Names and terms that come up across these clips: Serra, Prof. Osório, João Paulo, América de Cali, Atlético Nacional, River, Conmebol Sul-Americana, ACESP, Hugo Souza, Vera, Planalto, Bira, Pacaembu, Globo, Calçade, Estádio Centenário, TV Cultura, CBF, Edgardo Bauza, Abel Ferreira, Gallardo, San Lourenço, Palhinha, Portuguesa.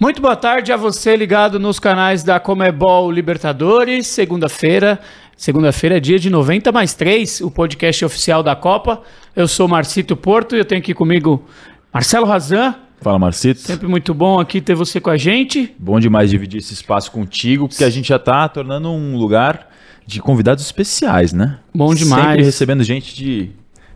Muito boa tarde a você ligado nos canais da Conmebol Libertadores. Segunda-feira é dia de 90+3, o podcast oficial da Copa. Eu sou Marcito Porto e eu tenho aqui comigo Marcelo Hazan. Fala, Marcito. Sempre muito bom aqui ter você com a gente. Bom demais dividir esse espaço contigo, porque a gente já está tornando um lugar de convidados especiais, né? Bom demais. Sempre recebendo gente de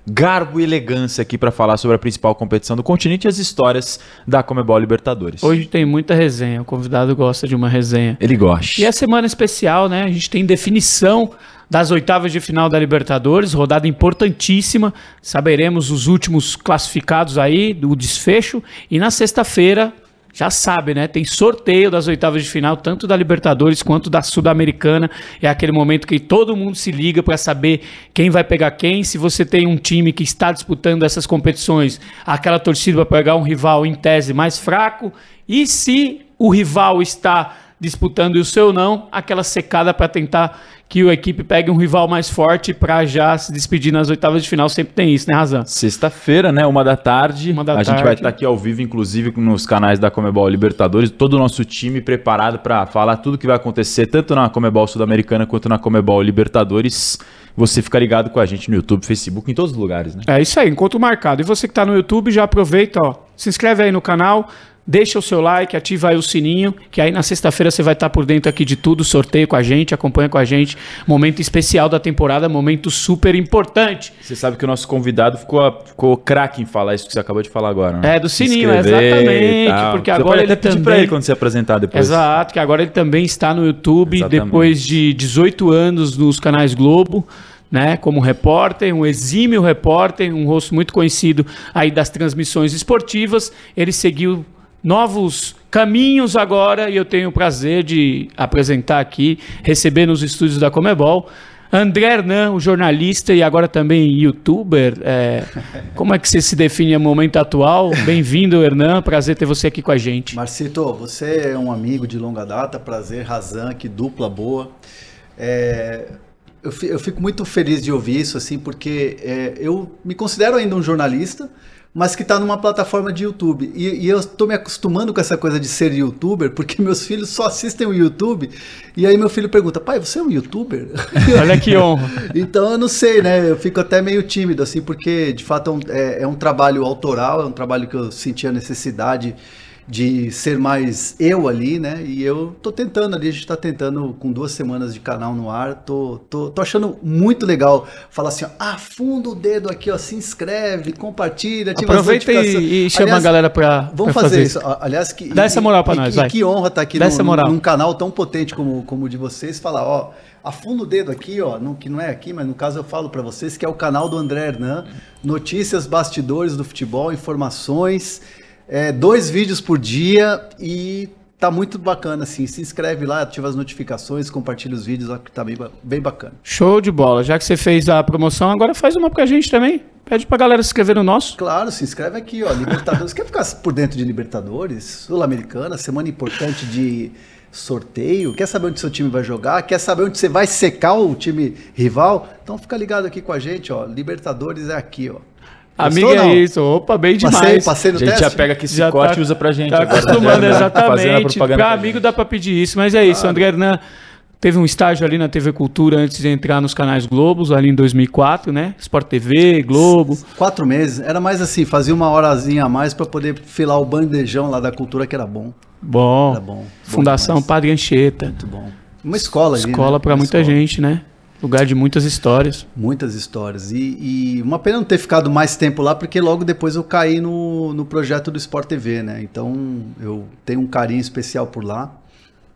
garbo e elegância aqui para falar sobre a principal competição do continente e as histórias da Conmebol Libertadores. Hoje tem muita resenha, o convidado gosta de uma resenha. Ele gosta. E é semana especial, né? A gente tem definição das oitavas de final da Libertadores, rodada importantíssima. Saberemos os últimos classificados aí, do desfecho. E na sexta-feira, já sabe, né? Tem sorteio das oitavas de final, tanto da Libertadores quanto da Sul-Americana. É aquele momento que todo mundo se liga para saber quem vai pegar quem. Se você tem um time que está disputando essas competições, aquela torcida vai pegar um rival em tese mais fraco. E se o rival está disputando e o seu não, aquela secada para tentar que a equipe pegue um rival mais forte para já se despedir nas oitavas de final. Sempre tem isso, né, Hazan? Sexta-feira, né, 13h. A gente vai estar aqui ao vivo, inclusive, nos canais da Conmebol Libertadores. Todo o nosso time preparado para falar tudo que vai acontecer, tanto na Conmebol Sul-Americana quanto na Conmebol Libertadores. Você fica ligado com a gente no YouTube, Facebook, em todos os lugares, né? É isso aí, encontro marcado. E você que está no YouTube, já aproveita, ó, se inscreve aí no canal, deixa o seu like, ativa aí o sininho, que aí na sexta-feira você vai estar por dentro aqui de tudo, sorteio com a gente, acompanha com a gente, momento especial da temporada, momento super importante. Você sabe que o nosso convidado ficou craque em falar isso que você acabou de falar agora, né? É, do sininho, exatamente, porque você agora ele também... pra ele quando se apresentar depois. Exato, que agora ele também está no YouTube, exatamente, depois de 18 anos nos canais Globo, né, como repórter, um exímio repórter, um rosto muito conhecido aí das transmissões esportivas. Ele seguiu novos caminhos agora e eu tenho o prazer de apresentar aqui, receber nos estúdios da Conmebol, André Hernan, o jornalista e agora também youtuber. Como é que você se define no momento atual? Bem-vindo, Hernan, prazer ter você aqui com a gente. Marcito, você é um amigo de longa data, prazer, Hazan, que dupla boa. Eu fico muito feliz de ouvir isso, assim, porque eu me considero ainda um jornalista, mas que está numa plataforma de YouTube. E eu estou me acostumando com essa coisa de ser youtuber, porque meus filhos só assistem o YouTube. E aí meu filho pergunta, pai, você é um youtuber? Olha que honra. Então eu não sei, né? Eu fico até meio tímido, assim, porque de fato é um trabalho autoral, é um trabalho que eu senti a necessidade de ser mais eu ali, né? E eu tô tentando ali, a gente tá tentando com 2 semanas de canal no ar, tô achando muito legal falar assim, ó, afunda o dedo aqui, ó, se inscreve, compartilha, ativa as notificações. Aproveita e chama, aliás, a galera pra vamos pra fazer isso. Aliás, que dá essa moral pra nós, vai. Que honra estar aqui num canal tão potente como o de vocês, falar, ó, afunda o dedo aqui, ó, que não é aqui, mas no caso eu falo para vocês que é o canal do André Hernan, notícias, bastidores do futebol, informações. 2 vídeos por dia e tá muito bacana, assim, se inscreve lá, ativa as notificações, compartilha os vídeos, ó, que tá bem bacana. Show de bola, já que você fez a promoção, agora faz uma pra gente também, pede pra galera se inscrever no nosso. Claro, se inscreve aqui, ó, Libertadores, quer ficar por dentro de Libertadores, Sul-Americana, semana importante de sorteio, quer saber onde seu time vai jogar, quer saber onde você vai secar o time rival, então fica ligado aqui com a gente, ó, Libertadores é aqui, ó. Amiga, é isso. Opa, bem demais. Passei no teste? A gente já pega aqui esse corte e usa pra gente. Tá acostumando, exatamente. Pra amigo dá pra pedir isso, mas é isso. André Hernan teve um estágio ali na TV Cultura antes de entrar nos canais Globo, ali em 2004, né? Sport TV, Globo. 4 meses. Era mais assim, fazia uma horazinha a mais pra poder filar o bandejão lá da cultura, que era bom. Bom. Era bom. Fundação Padre Anchieta. Muito bom. Uma escola, gente. Escola pra muita gente, né? Lugar de muitas histórias. Muitas histórias. E uma pena não ter ficado mais tempo lá, porque logo depois eu caí no projeto do Sport TV, né? Então eu tenho um carinho especial por lá.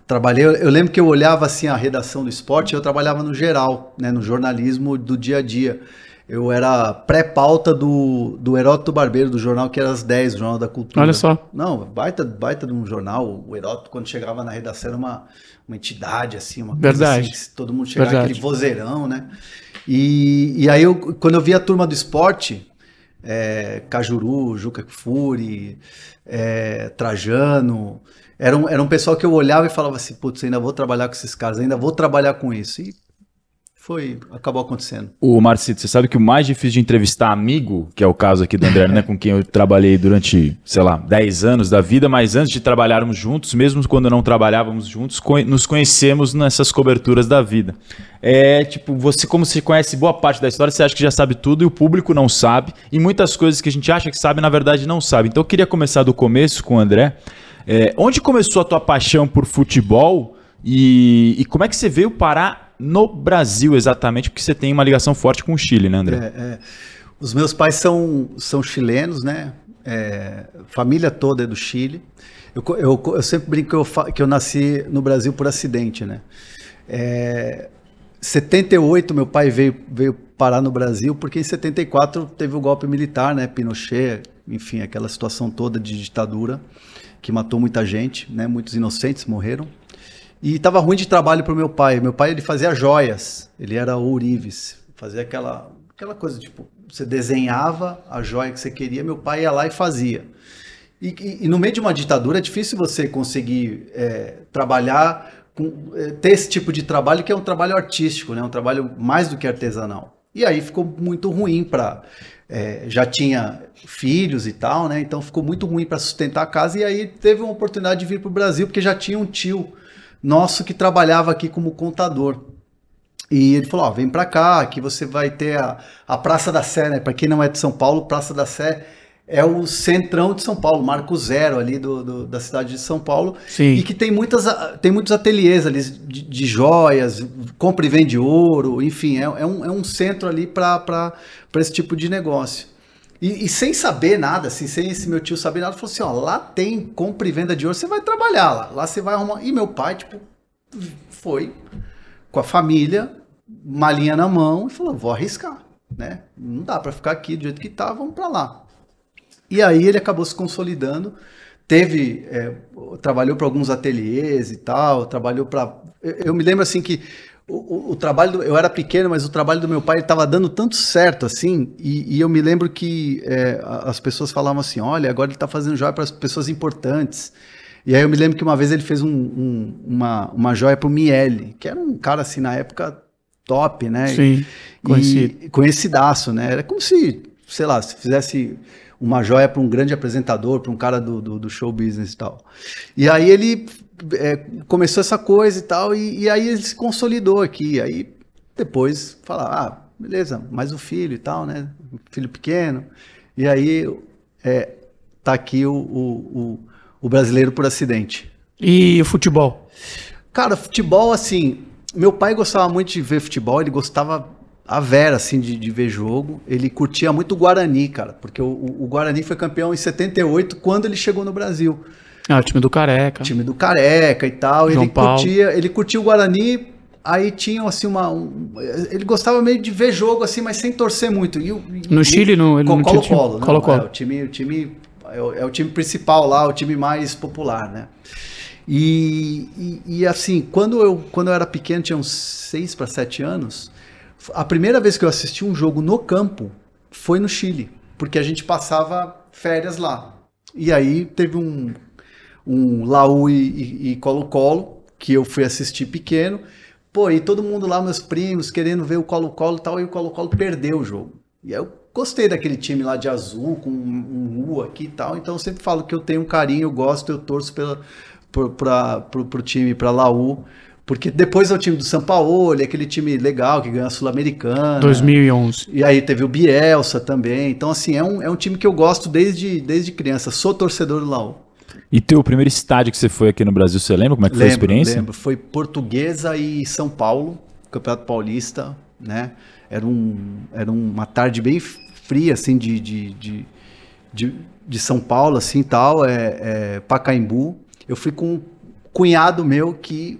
Trabalhei, eu lembro que eu olhava assim a redação do Sport, eu trabalhava no geral, né? No jornalismo do dia a dia. Eu era pré-pauta do Heródoto Barbeiro, do jornal que era às 10, o Jornal da Cultura. Olha só. Não, baita de um jornal. O Heródoto, quando chegava na redação, era uma entidade, assim, uma coisa assim, que todo mundo chegava, aquele vozeirão, né? E aí, quando eu vi a turma do esporte, Cajuru, Juca Kfouri, Trajano, era um pessoal que eu olhava e falava assim, putz, ainda vou trabalhar com esses caras, ainda vou trabalhar com isso. E acabou acontecendo. O Marcito, você sabe que o mais difícil de entrevistar amigo, que é o caso aqui do André Hernan, né, com quem eu trabalhei durante, sei lá, 10 anos da vida, mas antes de trabalharmos juntos, mesmo quando não trabalhávamos juntos, nos conhecemos nessas coberturas da vida. É, tipo, você, como você conhece boa parte da história, você acha que já sabe tudo e o público não sabe, e muitas coisas que a gente acha que sabe, na verdade, não sabe. Então eu queria começar do começo com o André. É, onde começou a tua paixão por futebol e como é que você veio parar no Brasil, exatamente, porque você tem uma ligação forte com o Chile, né, André? Os meus pais são chilenos, né? Família toda é do Chile. Eu sempre brinco que eu nasci no Brasil por acidente, né? 78, meu pai veio parar no Brasil, porque em 74 teve o golpe militar, né? Pinochet, enfim, aquela situação toda de ditadura que matou muita gente, né? Muitos inocentes morreram. E estava ruim de trabalho para o meu pai. Meu pai, ele fazia joias, ele era ourives, fazia aquela coisa, tipo, você desenhava a joia que você queria, meu pai ia lá e fazia. E no meio de uma ditadura é difícil você conseguir trabalhar, ter esse tipo de trabalho, que é um trabalho artístico, né? Um trabalho mais do que artesanal. E aí ficou muito ruim para... já tinha filhos e tal, né? Então ficou muito ruim para sustentar a casa, e aí teve uma oportunidade de vir para o Brasil, porque já tinha um tio nosso que trabalhava aqui como contador. E ele falou, ó, vem pra cá, aqui você vai ter a Praça da Sé, né? Pra quem não é de São Paulo, Praça da Sé é o centrão de São Paulo, marco zero ali da cidade de São Paulo. Sim. E que tem muitos ateliês ali de joias, compra e vende ouro, enfim, é um centro ali pra esse tipo de negócio. E sem saber nada, assim, sem esse meu tio saber nada, falou assim, ó, lá tem compra e venda de ouro, você vai trabalhar lá você vai arrumar. E meu pai, tipo, foi com a família, malinha na mão, e falou, vou arriscar, né? Não dá pra ficar aqui do jeito que tá, vamos pra lá. E aí ele acabou se consolidando, trabalhou pra alguns ateliês e tal, trabalhou pra... Eu me lembro, assim, que... O trabalho, eu era pequeno, mas o trabalho do meu pai estava dando tanto certo, assim, e eu me lembro que as pessoas falavam assim, olha, agora ele está fazendo joia para as pessoas importantes. E aí eu me lembro que uma vez ele fez uma joia para o Miele, que era um cara, assim, na época, top, né? Sim, conhecidaço, né? Era como se, sei lá, se fizesse uma joia para um grande apresentador, para um cara do show business e tal. E aí ele... começou essa coisa e tal, e aí ele se consolidou aqui. Aí depois falar, ah, beleza, mais um filho e tal, né? Um filho pequeno. E aí tá aqui o brasileiro por acidente. E o futebol? Cara, futebol, assim, meu pai gostava muito de ver futebol, ele gostava a vera, assim, de ver jogo. Ele curtia muito o Guarani, cara, porque o Guarani foi campeão em 78 quando ele chegou no Brasil. Ah, o time do Careca. Time do Careca e tal. João Paulo. Ele curtia o Guarani, aí tinha, assim, ele gostava meio de ver jogo, assim, mas sem torcer muito. No Chile, no Colo-Colo. Colo-Colo. É o time principal lá, o time mais popular, né? E assim, quando eu era pequeno, tinha uns 6 para 7 anos, a primeira vez que eu assisti um jogo no campo foi no Chile, porque a gente passava férias lá. E aí teve um La U e Colo-Colo, que eu fui assistir pequeno, pô, e todo mundo lá, meus primos, querendo ver o Colo-Colo e tal, e o Colo-Colo perdeu o jogo. E aí eu gostei daquele time lá de azul, com um U aqui e tal, então eu sempre falo que eu tenho um carinho, eu gosto, eu torço pro time, pra La U, porque depois é o time do São Paulo, é aquele time legal que ganhou a Sul-Americana. 2011. E aí teve o Bielsa também, então assim, é um time que eu gosto desde criança, sou torcedor do La U. E teu primeiro estádio que você foi aqui no Brasil, você lembra como é que foi a experiência? Lembro, foi Portuguesa e São Paulo, Campeonato Paulista, né? Era uma tarde bem fria, assim, de São Paulo, assim, tal, Pacaembu. Eu fui com um cunhado meu que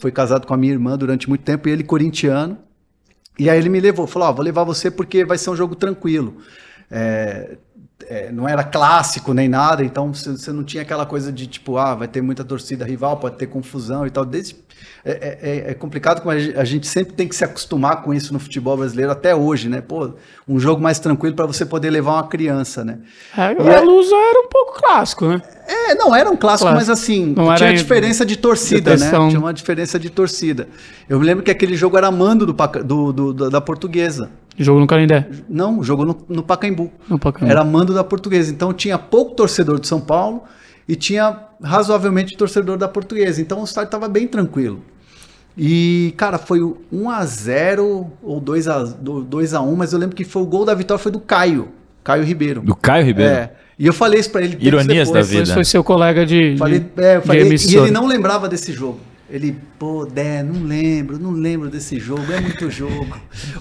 foi casado com a minha irmã durante muito tempo, e ele corintiano, e aí ele me levou, falou, ó, vou levar você porque vai ser um jogo tranquilo, não era clássico nem nada, então você não tinha aquela coisa de tipo, ah, vai ter muita torcida rival, pode ter confusão e tal. É complicado, como a gente sempre tem que se acostumar com isso no futebol brasileiro até hoje, né? Pô, um jogo mais tranquilo para você poder levar uma criança, né? A Lusa era um pouco clássico, né? Não, era um clássico. Mas assim, não tinha diferença de torcida, né? Tinha uma diferença de torcida. Eu me lembro que aquele jogo era mando da Portuguesa. Jogo no Canindé? Não, jogo no Pacaembu. Era mando da Portuguesa. Então tinha pouco torcedor de São Paulo e tinha razoavelmente torcedor da Portuguesa. Então o estádio estava bem tranquilo. E, cara, foi 1-0 ou 2-1, mas eu lembro que foi o gol da vitória foi do Caio Ribeiro. Do Caio Ribeiro? É. E eu falei isso pra ele. Ironias depois, da vida. Isso foi seu colega de. Eu falei, e ele não lembrava desse jogo. Ele, não lembro desse jogo, é muito jogo.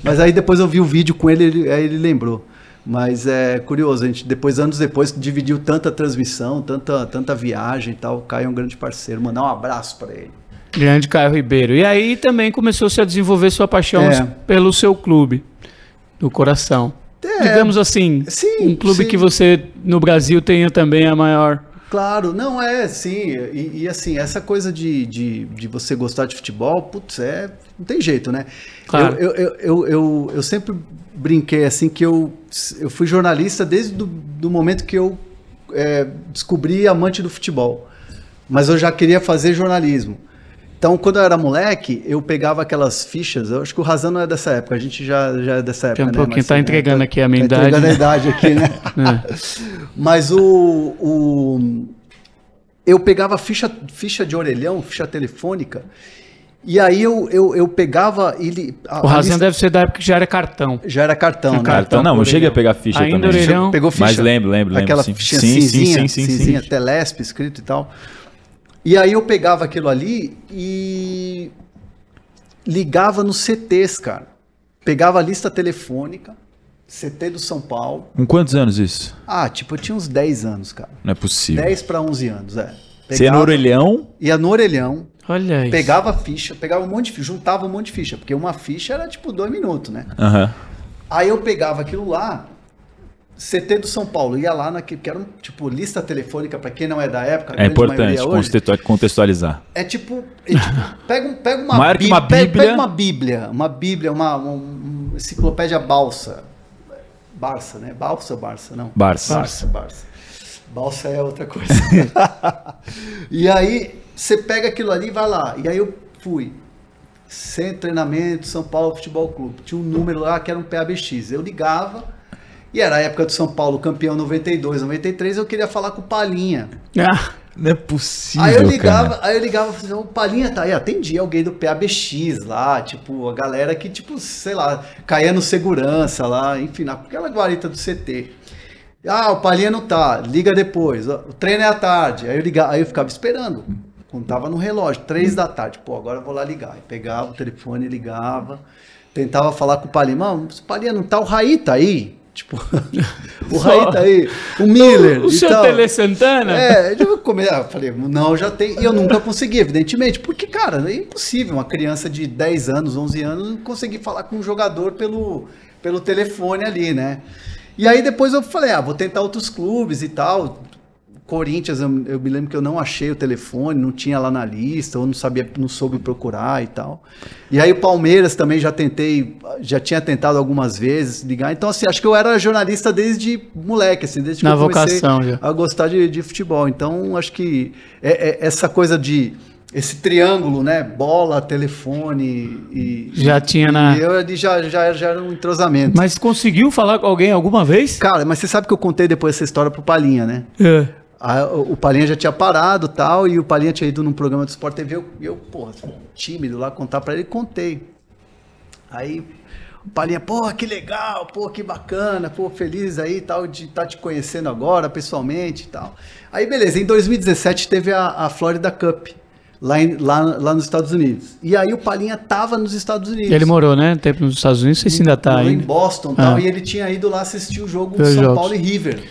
Mas aí depois eu vi o vídeo com ele, aí ele lembrou. Mas é curioso, a gente anos depois, dividiu tanta transmissão, tanta viagem e tal. O Caio é um grande parceiro, mandar um abraço para ele. Grande Caio Ribeiro. E aí também começou-se a desenvolver sua paixão pelo seu clube, do coração. Digamos assim, um clube que você, no Brasil, tenha também a maior... Claro, não é, sim, e assim, essa coisa de você gostar de futebol, putz, não tem jeito, né? Claro. Eu sempre brinquei, assim, que eu fui jornalista desde do momento que eu descobri amante do futebol, mas eu já queria fazer jornalismo. Então, quando eu era moleque, eu pegava aquelas fichas, eu acho que o Hazan não é dessa época, a gente já é dessa época, né? Tem um pouquinho, tá entregando aqui a minha idade. Entregando a idade aqui, né? Mas eu pegava ficha de orelhão, ficha telefônica, e aí eu pegava... O Hazan deve ser da época que já era cartão. Já era cartão, né? Cartão, não, eu cheguei a pegar ficha também. Ainda orelhão. Pegou ficha? Mas lembro. Aquela ficha cinzinha, Telesp escrito e tal... E aí eu pegava aquilo ali e ligava nos CTs, cara. Pegava a lista telefônica, CT do São Paulo. Com quantos anos isso? Eu tinha uns 10 anos, cara. Não é possível. 10 para 11 anos, Você ia no orelhão? Ia no orelhão. Olha isso. Pegava ficha, pegava um monte de ficha, juntava um monte de ficha, porque uma ficha era tipo 2 minutos, né? Uhum. Aí eu pegava aquilo lá... CT do São Paulo, ia lá que era tipo lista telefônica, para quem não é da época. É importante contextualizar. É tipo, pega uma Bíblia. Pega uma Bíblia, uma enciclopédia Barça, né? Balsa ou Barça? Não. Barça. Balsa é outra coisa. E aí, você pega aquilo ali e vai lá. E aí eu fui. Centro de Treinamento, São Paulo Futebol Clube. Tinha um número lá que era um PABX. Eu ligava. E era a época do São Paulo, campeão 92, 93, eu queria falar com o Palhinha. Não é possível, Aí eu ligava e falava, o Palhinha tá aí, atendia alguém do PABX lá, tipo, a galera que, tipo, sei lá, caía no segurança lá, enfim, aquela guarita do CT. O Palhinha não tá, liga depois, o treino é à tarde. Aí eu ligava, aí eu ficava esperando, contava no relógio, 3 da tarde, agora eu vou lá ligar. Aí pegava o telefone, ligava, tentava falar com o Palhinha, mano, o Palhinha não tá, o Raí tá aí. Tipo, o Raí tá aí, o Miller. O seu Tele Santana? Eu falei, não, já tem. E eu nunca consegui, evidentemente. Porque, cara, é impossível uma criança de 10 anos, 11 anos, conseguir falar com um jogador pelo telefone ali, né? E aí depois eu falei, vou tentar outros clubes e tal. Corinthians, eu me lembro que eu não achei o telefone, não tinha lá na lista, ou não soube procurar e tal. E aí o Palmeiras também já tinha tentado algumas vezes ligar. Então, assim, acho que eu era jornalista desde moleque, assim, desde que eu comecei a gostar de futebol. Então, acho que essa coisa de... Esse triângulo, né? Bola, telefone e... Já tinha na... E eu ali já era um entrosamento. Mas conseguiu falar com alguém alguma vez? Cara, mas você sabe que eu contei depois essa história pro Palhinha, né? O Palhinha já tinha parado e tal, e o Palhinha tinha ido num programa do Sport TV, tímido lá, contar pra ele, contei. Aí o Palhinha, que legal, que bacana, feliz aí e tal, de estar te conhecendo agora, pessoalmente e tal. Aí beleza, em 2017 teve a Florida Cup. Lá nos Estados Unidos. E aí o Palhinha tava nos Estados Unidos. Ele morou, né? Tempo nos Estados Unidos, não sei se ainda tá aí. Em Boston e tal, e ele tinha ido lá assistir o jogo do São Paulo e River.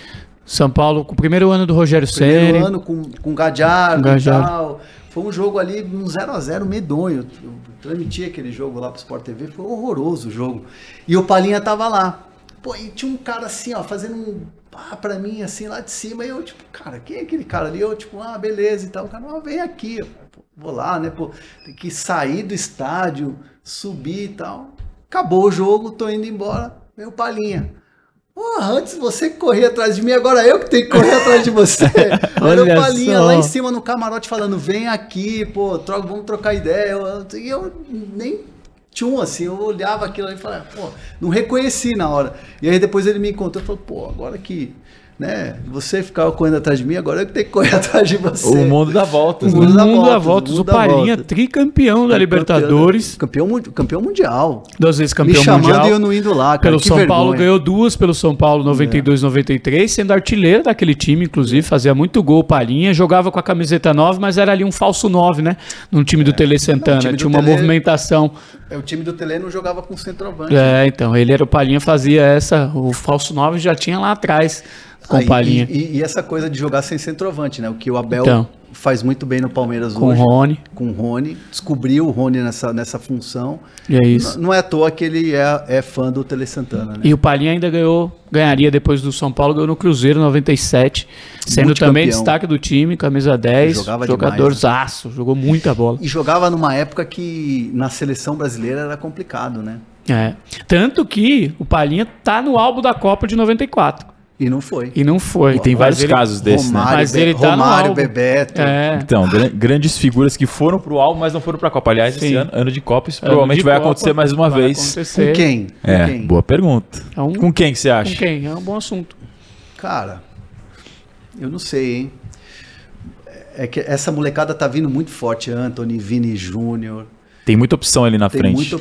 São Paulo, com o primeiro ano do Rogério Ceni. Primeiro ano com o Gallardo e tal. Foi um jogo ali, um 0-0 medonho. Eu transmiti aquele jogo lá pro Sport TV, foi horroroso o jogo. E o Palhinha tava lá. Pô, e tinha um cara assim, ó, fazendo um pá pra mim, assim, lá de cima. E eu, tipo, cara, quem é aquele cara ali? Eu, tipo, ah, beleza e tal. O cara, não, vem aqui. Eu, pô, vou lá, né, pô. Tem que sair do estádio, subir e tal. Acabou o jogo, tô indo embora. Veio Palhinha. Porra, antes você que corria atrás de mim, agora eu que tenho que correr atrás de você. Era o Palhinha lá em cima no camarote falando, vem aqui, pô, vamos trocar ideia. E eu nem... Tchum, assim, eu olhava aquilo ali e falava, pô, não reconheci na hora. E aí depois ele me encontrou e falou, pô, agora que, né, você ficava correndo atrás de mim, agora eu que tenho que correr atrás de você. O mundo dá voltas. O mundo dá voltas. O Palhinha, tricampeão da Libertadores. Campeão mundial. 2 vezes campeão mundial. Me chamando e eu não indo lá, cara. Pelo São Paulo, ganhou 2 pelo São Paulo, 92 e 93, sendo artilheiro daquele time, inclusive, fazia muito gol. Palhinha jogava com a camiseta 9, mas era ali um falso 9, né? Num time do Tele Santana. Tinha uma movimentação... É, o time do Tele não jogava com centroavante. É, então, ele era o Palhinha, fazia essa, o falso 9 já tinha lá atrás com o Palhinha. E essa coisa de jogar sem centroavante, né? O que o Abel faz muito bem no Palmeiras com hoje. Com o Rony. Descobriu o Rony nessa função. E é isso. Não é à toa que ele é fã do Tele Santana, né? E o Palhinha ainda ganharia depois do São Paulo, ganhou no Cruzeiro 97, sendo também destaque do time, camisa 10, jogadorzaço, né? Jogou muita bola. E jogava numa época que na seleção brasileira era complicado, né? É. Tanto que o Palhinha tá no álbum da Copa de 94. E não foi. E tem vários casos desses, né? Mas ele tá no álbum. Romário, Bebeto. É. Então, grandes figuras que foram pro álbum, mas não foram pra Copa. Aliás, esse ano de Copa, isso provavelmente vai acontecer mais uma vez. Com quem? É, boa pergunta. Com quem você acha? Com quem? É um bom assunto. Cara, eu não sei, hein? É que essa molecada tá vindo muito forte. Antony, Vini Júnior. Tem muita opção ali na frente.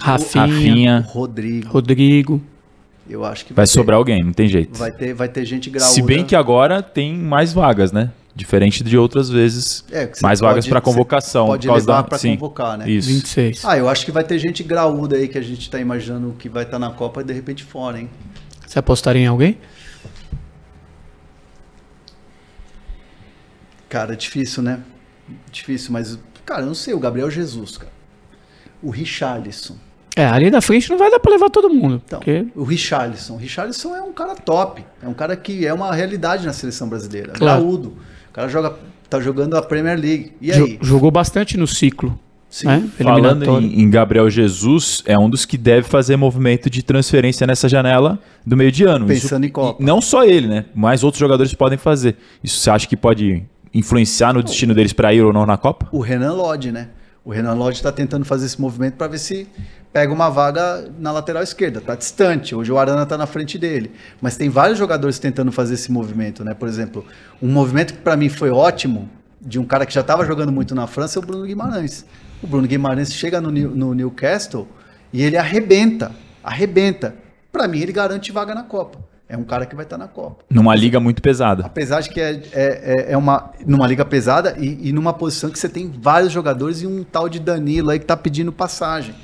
Rafinha. Rodrigo. Eu acho que vai sobrar alguém, não tem jeito. Vai ter gente graúda. Se bem que agora tem mais vagas, né? Diferente de outras vezes, mais vagas para convocação. Pode levar para convocar, né? Isso. 26. Ah, eu acho que vai ter gente graúda aí que a gente tá imaginando que vai estar na Copa e de repente fora, hein? Você apostaria em alguém? Cara, é difícil, né? Difícil, mas... Cara, eu não sei. O Gabriel Jesus, cara. O Richarlison. É, ali da frente não vai dar pra levar todo mundo. Então, porque... O Richarlison. O Richarlison é um cara top. É um cara que é uma realidade na seleção brasileira. Claro. Gaúdo. O cara tá jogando a Premier League. E aí? Jogou bastante no ciclo. Sim. Né? Falando em Gabriel Jesus, é um dos que deve fazer movimento de transferência nessa janela do meio de ano. Pensando em Copa. Não só ele, né? Mas outros jogadores podem fazer. Isso você acha que pode influenciar no destino deles pra ir ou não na Copa? O Renan Lodge, né? O Renan Lodge está tentando fazer esse movimento para ver se pega uma vaga na lateral esquerda. Está distante, hoje o Arana está na frente dele. Mas tem vários jogadores tentando fazer esse movimento, né? Por exemplo, um movimento que para mim foi ótimo, de um cara que já estava jogando muito na França, é o Bruno Guimarães. O Bruno Guimarães chega no Newcastle e ele arrebenta. Para mim, ele garante vaga na Copa. É um cara que vai estar na Copa. Numa liga muito pesada. Apesar de que numa liga pesada e numa posição que você tem vários jogadores e um tal de Danilo aí que tá pedindo passagem.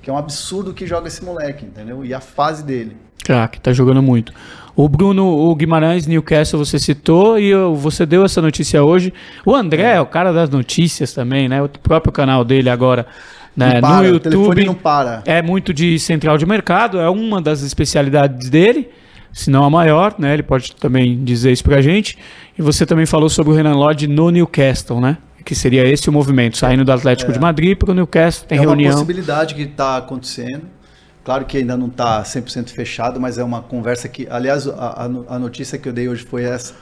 Que é um absurdo que joga esse moleque, entendeu? E a fase dele. Craque, tá jogando muito. O Bruno, o Guimarães, Newcastle, você citou e você deu essa notícia hoje. O André, o cara das notícias também, né? O próprio canal dele agora... Né? Para, no YouTube. O telefone não para. É muito de central de mercado, é uma das especialidades dele. Se não a maior, né? Ele pode também dizer isso pra gente. E você também falou sobre o Renan Lodge no Newcastle, né? Que seria esse o movimento, saindo do Atlético de Madrid para o Newcastle, tem reunião. É uma possibilidade que está acontecendo. Claro que ainda não está 100% fechado, mas é uma conversa que... Aliás, a notícia que eu dei hoje foi essa,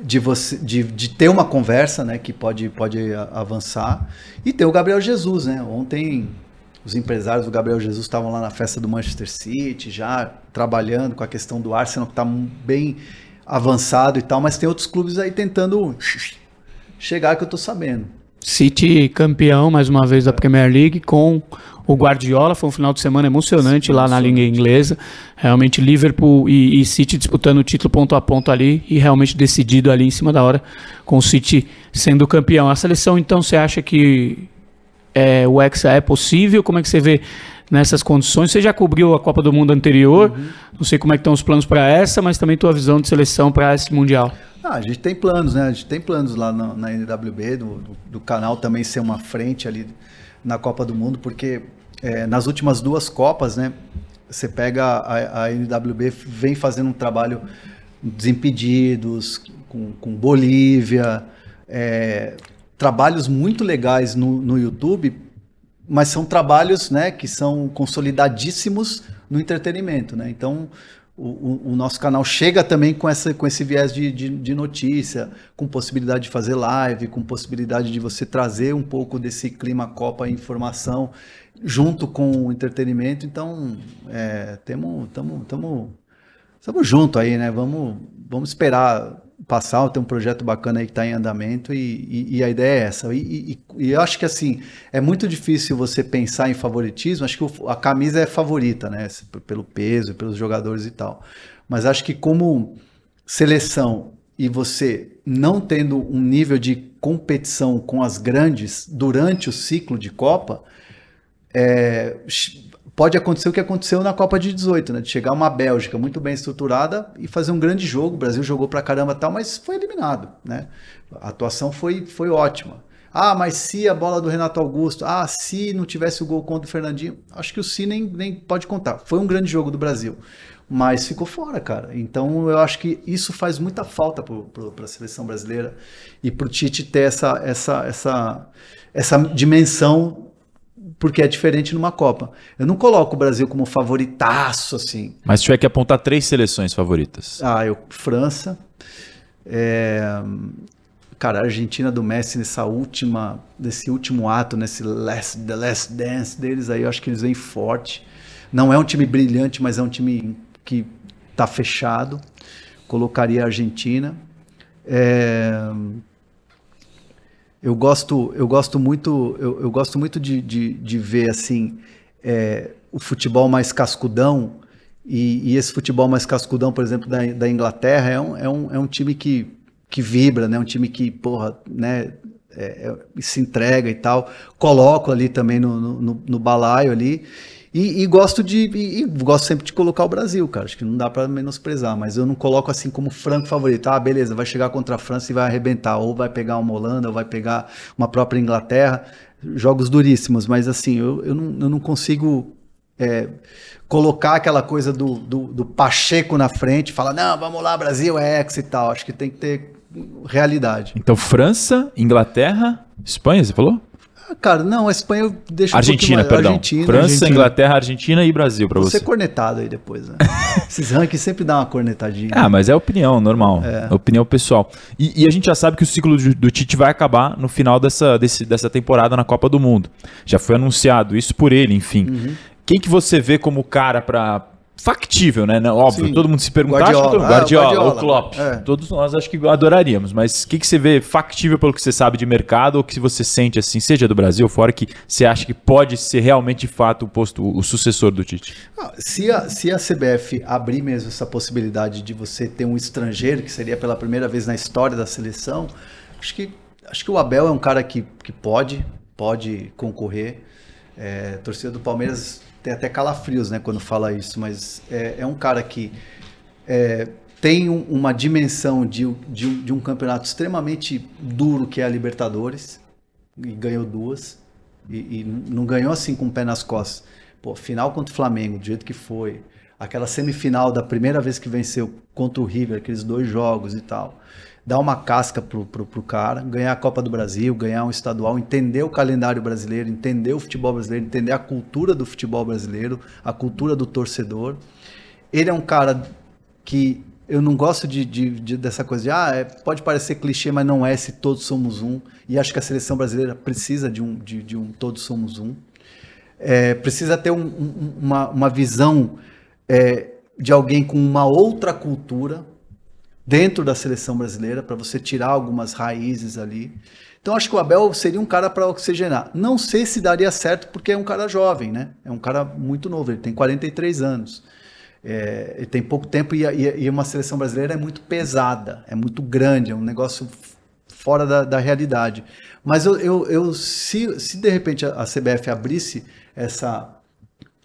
de ter uma conversa, né? Que pode avançar. E tem o Gabriel Jesus, né? Ontem... Os empresários do Gabriel Jesus estavam lá na festa do Manchester City, já trabalhando com a questão do Arsenal, que está bem avançado e tal, mas tem outros clubes aí tentando chegar, que eu estou sabendo. City campeão, mais uma vez, da Premier League, com o Guardiola. Foi um final de semana emocionante lá na liga inglesa. Realmente, Liverpool e City disputando o título ponto a ponto ali e realmente decidido ali em cima da hora, com o City sendo campeão. A seleção, então, você acha que... o Hexa é possível? Como é que você vê nessas condições? Você já cobriu a Copa do Mundo anterior, não sei como é que estão os planos para essa, mas também tua visão de seleção para esse Mundial. A gente tem planos, né? A gente tem planos lá na NWB, do canal também ser uma frente ali na Copa do Mundo, porque nas últimas 2 Copas, né, Você pega a NWB, vem fazendo um trabalho Desimpedidos, com Bolívia, trabalhos muito legais no YouTube, mas são trabalhos, né, que são consolidadíssimos no entretenimento, né? Então o nosso canal chega também com esse viés de notícia, com possibilidade de fazer live, com possibilidade de você trazer um pouco desse clima Copa e informação junto com o entretenimento. Então, estamos junto aí, né? Vamos esperar passar. Tem um projeto bacana aí que está em andamento e a ideia é essa. E eu acho que, assim, é muito difícil você pensar em favoritismo. Acho que a camisa é favorita, né? Pelo peso, pelos jogadores e tal. Mas acho que como seleção e você não tendo um nível de competição com as grandes durante o ciclo de Copa, pode acontecer o que aconteceu na Copa de 18, né? De chegar uma Bélgica muito bem estruturada e fazer um grande jogo. O Brasil jogou pra caramba e tal, mas foi eliminado, né? A atuação foi ótima. Ah, mas se a bola do Renato Augusto, se não tivesse o gol contra o Fernandinho, acho que o se nem pode contar. Foi um grande jogo do Brasil, mas ficou fora, cara. Então eu acho que isso faz muita falta pra seleção brasileira e pro Tite ter essa dimensão, porque é diferente numa Copa. Eu não coloco o Brasil como favoritaço, assim. Mas se tiver que apontar 3 seleções favoritas. França. Cara, a Argentina do Messi nesse último ato, nesse The Last Dance deles aí, eu acho que eles vêm forte. Não é um time brilhante, mas é um time que tá fechado. Colocaria a Argentina. Eu gosto muito de ver, assim, o futebol mais cascudão, e esse futebol mais cascudão, por exemplo, da Inglaterra, é um time que vibra, né? Um time que, porra, né, se entrega e tal. Coloco ali também no balaio ali. E gosto sempre de colocar o Brasil, cara. Acho que não dá para menosprezar, mas eu não coloco assim como franco favorito. Beleza, vai chegar contra a França e vai arrebentar, ou vai pegar uma Holanda, ou vai pegar uma própria Inglaterra. Jogos duríssimos, mas assim, eu não consigo colocar aquela coisa do Pacheco na frente, falar, não, vamos lá, Brasil é ex e tal. Acho que tem que ter realidade. Então, França, Inglaterra, Espanha, você falou? Cara, não, a Espanha eu deixo... Argentina, um pouquinho mais... perdão. Argentina, França, Argentina. Inglaterra, Argentina e Brasil pra você. Vou ser cornetado aí depois, né? Esses rankings sempre dão uma cornetadinha. Mas é opinião, normal. É opinião pessoal. E a gente já sabe que o ciclo do Tite vai acabar no final dessa temporada na Copa do Mundo. Já foi anunciado isso por ele, enfim. Uhum. Quem que você vê como cara pra... factível, né? Óbvio, sim. Todo mundo se pergunta, Guardiola, o Klopp. Todos nós acho que adoraríamos, mas o que você vê factível pelo que você sabe de mercado, ou que você sente, assim, seja do Brasil, fora, que você acha que pode ser realmente de fato o sucessor do Tite? Se a CBF abrir mesmo essa possibilidade de você ter um estrangeiro, que seria pela primeira vez na história da seleção, acho que o Abel é um cara que pode concorrer. Torcida do Palmeiras tem até calafrios, né, quando fala isso, mas é um cara que tem uma dimensão de um campeonato extremamente duro, que é a Libertadores, e ganhou 2, e não ganhou assim com o pé nas costas. Pô, final contra o Flamengo, do jeito que foi, aquela semifinal da primeira vez que venceu contra o River, aqueles 2 jogos e tal, dar uma casca pro cara, ganhar a Copa do Brasil, ganhar um estadual, entender o calendário brasileiro, entender o futebol brasileiro, entender a cultura do futebol brasileiro, a cultura do torcedor. Ele é um cara que eu não gosto dessa coisa de, pode parecer clichê, mas não é esse todos somos um, e acho que a seleção brasileira precisa de um todos somos um. Precisa ter uma visão de alguém com uma outra cultura, dentro da seleção brasileira, para você tirar algumas raízes ali. Então acho que o Abel seria um cara para oxigenar. Não sei se daria certo, porque é um cara jovem, né? É um cara muito novo, ele tem 43 anos. Ele tem pouco tempo e uma seleção brasileira é muito pesada, é muito grande, é um negócio fora da realidade. Mas se de repente a CBF abrisse essa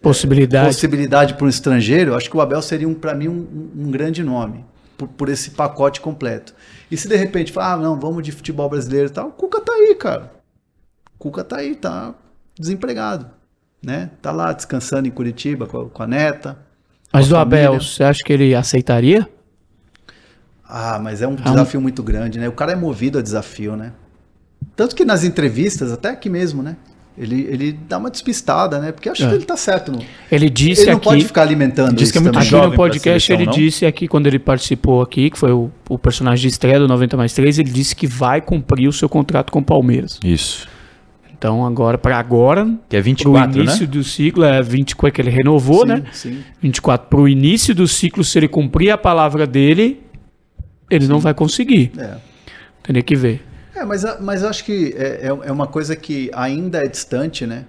possibilidade para um estrangeiro, acho que o Abel seria, para mim, um grande nome. Por esse pacote completo. E se de repente falar, não, vamos de futebol brasileiro e tal, o Cuca tá aí, cara. O Cuca tá aí, tá desempregado. né? Tá lá descansando em Curitiba com a neta. Mas do Abel, você acha que ele aceitaria? Ah, mas é um desafio muito grande, né? O cara é movido a desafio, né? Tanto que nas entrevistas, até aqui mesmo, né? Ele dá uma despistada, né? Porque eu acho que ele tá certo. No... Ele disse aqui... Ele não pode ficar alimentando isso. Diz que é muito jovem no podcast, ele disse aqui, quando ele participou aqui, que foi o personagem de estreia do 90+3, ele disse que vai cumprir o seu contrato com o Palmeiras. Isso. Então, agora, para agora... Que é 24, né? O início do ciclo é 24, que ele renovou, sim, né? Sim. 24. Para o início do ciclo, se ele cumprir a palavra dele, ele não vai conseguir. É. Teria que ver. É, mas eu acho que é uma coisa que ainda é distante, né?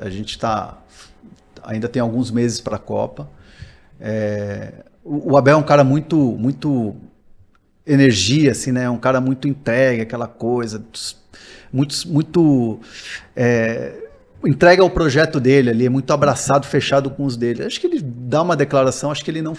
A gente tá, ainda tem alguns meses para a Copa. O Abel é um cara muito energia, assim, né? É um cara muito entregue, aquela coisa, entrega o projeto dele ali, é muito abraçado, fechado com os dele. Acho que ele dá uma declaração, acho que ele não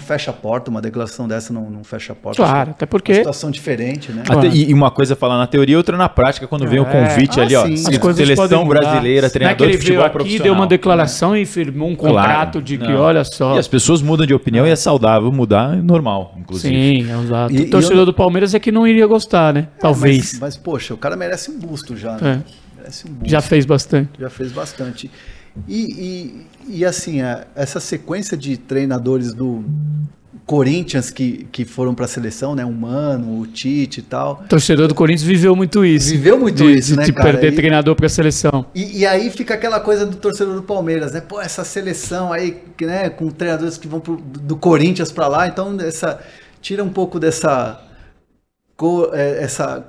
fecha a porta, uma declaração dessa não fecha a porta. Claro, até porque... É uma situação diferente, né? Claro. E uma coisa falar na teoria, outra na prática, quando vem o convite ali, ó. Sim, seleção brasileira, treinador de futebol profissional. Aqui deu uma declaração e firmou um contrato que, olha só... E as pessoas mudam de opinião e é saudável mudar, é normal, inclusive. Sim, exato. O torcedor do Palmeiras é que não iria gostar, né? Talvez. Mas, poxa, o cara merece um busto já, né? Merece um busto. Já fez bastante. Já fez bastante. E assim, essa sequência de treinadores do Corinthians que foram para a seleção, né? O Mano, o Tite e tal. O torcedor do Corinthians viveu muito isso. Viveu muito isso, né, cara? De perder treinador para a seleção. E aí fica aquela coisa do torcedor do Palmeiras, né? Pô, essa seleção aí, né? Com treinadores que vão do Corinthians para lá. Então, tira um pouco dessa... coisa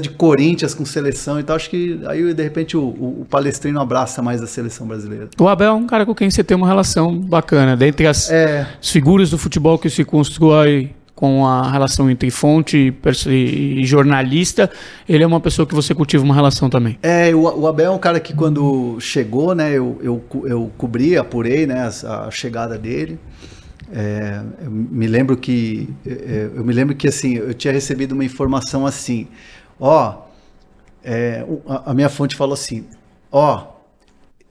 de Corinthians com seleção e tal, acho que aí de repente o Palestrino abraça mais a seleção brasileira. O Abel é um cara com quem você tem uma relação bacana, dentre as figuras do futebol que se constrói com a relação entre fonte e jornalista, ele é uma pessoa que você cultiva uma relação também. O Abel é um cara que quando chegou, né, eu cobri, apurei, né, a chegada dele. Eu me lembro que assim, eu tinha recebido uma informação assim, a minha fonte falou assim,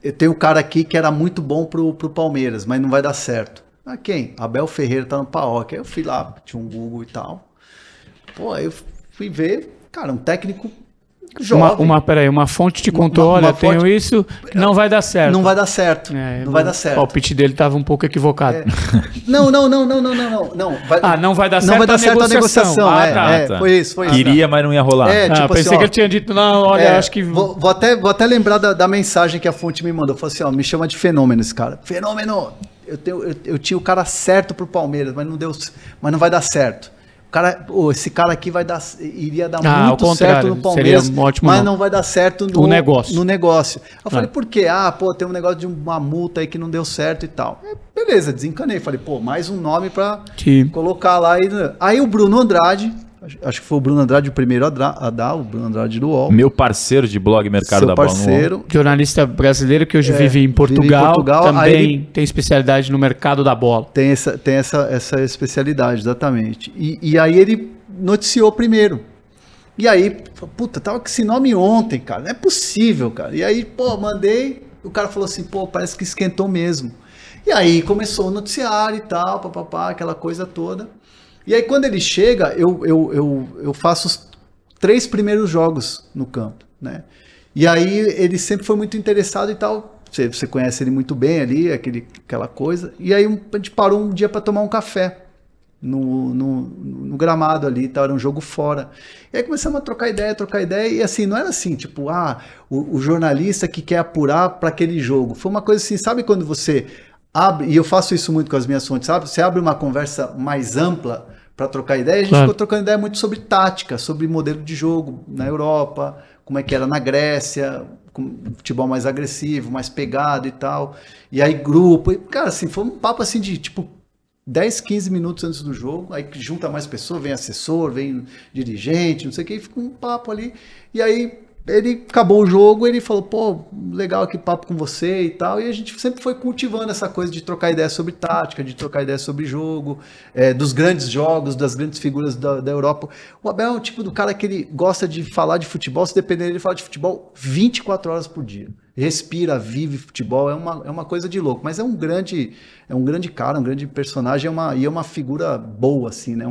eu tenho um cara aqui que era muito bom pro Palmeiras, mas não vai dar certo. Ah, quem? Abel Ferreira, tá no Paok. Aí eu fui lá, tinha um Google e tal. Aí eu fui ver, cara, um técnico jovem. Uma fonte te contou, olha, tenho fonte... isso, não vai dar certo. Não vai dar certo, não vai dar certo. O palpite dele estava um pouco equivocado. Não. Não vai dar certo a negociação. Foi isso. Queria, mas não ia rolar. Pensei que eu tinha dito, acho que... Vou até lembrar da mensagem que a fonte me mandou, falou assim, me chama de fenômeno esse cara. Fenômeno! Eu tinha o cara certo pro Palmeiras, mas não vai dar certo. Esse cara aqui iria dar muito certo no Palmeiras, mas não vai dar certo no negócio. Eu falei, por quê? Tem um negócio de uma multa aí que não deu certo e tal. Beleza, desencanei. Falei, mais um nome pra colocar lá. Aí o Bruno Andrade, acho que foi o Bruno Andrade o primeiro a dar, o Bruno Andrade do UOL. Meu parceiro de blog Mercado da Bola. Meu parceiro. Jornalista brasileiro que hoje vive em Portugal. Também tem especialidade no Mercado da Bola. Tem essa especialidade, exatamente. E aí ele noticiou primeiro. E aí, tava com esse nome ontem, cara. Não é possível, cara. E aí, mandei. O cara falou assim, parece que esquentou mesmo. E aí começou o noticiário e tal, papapá, aquela coisa toda. E aí quando ele chega, eu faço os 3 primeiros jogos no campo, né? E aí ele sempre foi muito interessado e tal, você conhece ele muito bem ali, aquela coisa. E aí a gente parou um dia para tomar um café no gramado ali, tá? Era um jogo fora. E aí começamos a trocar ideia, e assim, não era assim, tipo, o jornalista que quer apurar para aquele jogo. Foi uma coisa assim, sabe quando você... E eu faço isso muito com as minhas fontes, sabe? Você abre uma conversa mais ampla para trocar ideia. A gente ficou trocando ideia muito sobre tática, sobre modelo de jogo na Europa, como é que era na Grécia, com futebol mais agressivo, mais pegado e tal. E aí grupo. E, cara, assim, foi um papo assim de tipo 10, 15 minutos antes do jogo. Aí junta mais pessoas, vem assessor, vem dirigente, não sei o que, e fica um papo ali. E aí ele acabou o jogo, ele falou, pô, legal aqui papo com você e tal, e a gente sempre foi cultivando essa coisa de trocar ideia sobre tática, de trocar ideia sobre jogo, dos grandes jogos, das grandes figuras da Europa. O Abel é um tipo do cara que ele gosta de falar de futebol, se depender dele, ele fala de futebol 24 horas por dia. Respira, vive futebol, é uma coisa de louco, mas é um grande cara, um grande personagem, é uma figura boa, assim, né?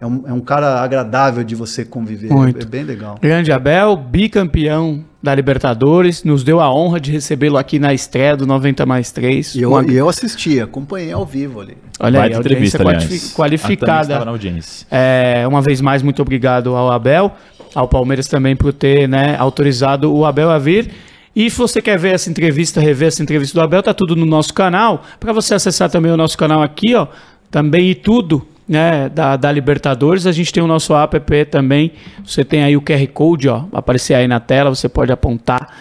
É um cara agradável de você conviver, é bem legal. Grande Abel, bicampeão da Libertadores, nos deu a honra de recebê-lo aqui na estreia do 90+3. E eu assisti, acompanhei ao vivo ali. Olha aí, entrevista qualificada. Na audiência. Uma vez mais, muito obrigado ao Abel, ao Palmeiras também por ter, né, autorizado o Abel a vir. E se você quer ver essa entrevista, rever essa entrevista do Abel, tá tudo no nosso canal. Para você acessar também o nosso canal aqui, ó, também e tudo, né, da Libertadores, a gente tem o nosso app também. Você tem aí o QR Code, ó, aparecer aí na tela, você pode apontar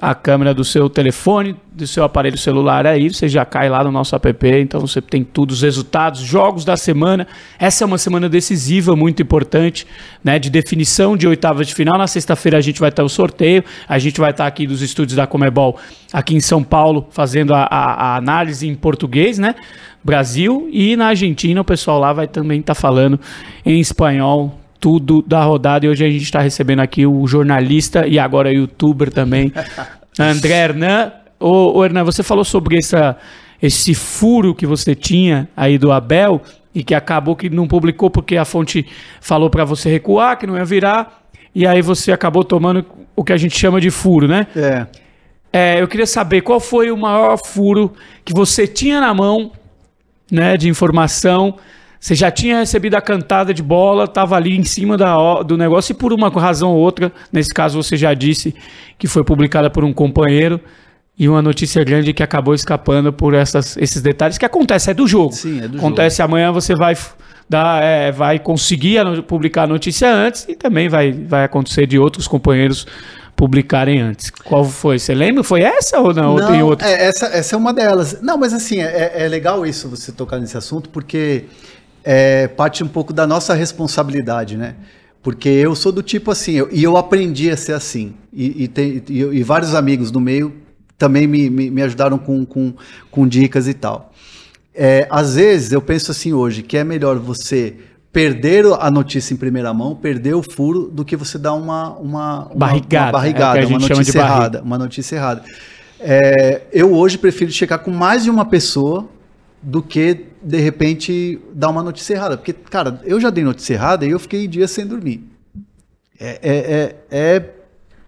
a câmera do seu telefone, do seu aparelho celular aí, você já cai lá no nosso app, então você tem tudo, os resultados, jogos da semana. Essa é uma semana decisiva, muito importante, né, de definição de oitavas de final. Na sexta-feira a gente vai ter o sorteio, a gente vai estar aqui dos estúdios da Conmebol, aqui em São Paulo, fazendo a análise em português, né, Brasil, e na Argentina o pessoal lá vai também estar falando em espanhol, tudo da rodada. E hoje a gente está recebendo aqui o jornalista e agora youtuber também, André Hernan. Ô Hernan, você falou sobre esse furo que você tinha aí do Abel e que acabou que não publicou porque a fonte falou para você recuar, que não ia virar, e aí você acabou tomando o que a gente chama de furo, né? Eu queria saber qual foi o maior furo que você tinha na mão, né, de informação. Você já tinha recebido a cantada de bola, estava ali em cima do negócio, e por uma razão ou outra, nesse caso você já disse que foi publicada por um companheiro, e uma notícia grande que acabou escapando por esses detalhes, que acontece, é do jogo. Sim, é do jogo. Acontece, amanhã você vai conseguir publicar a notícia antes, e também vai acontecer de outros companheiros publicarem antes. Qual foi? Você lembra? Foi essa ou não? Não, ou tem outra? Essa é uma delas. Não, mas assim, é legal isso, você tocar nesse assunto, porque... parte um pouco da nossa responsabilidade, né? Porque eu sou do tipo assim, eu aprendi a ser assim. E vários amigos do meio também me ajudaram com dicas e tal. Às vezes eu penso assim hoje, que é melhor você perder a notícia em primeira mão, perder o furo, do que você dar uma barrigada, uma notícia errada. Uma notícia errada. Eu hoje prefiro checar com mais de uma pessoa do que, de repente, dar uma notícia errada. Porque, cara, eu já dei notícia errada e eu fiquei dias sem dormir. É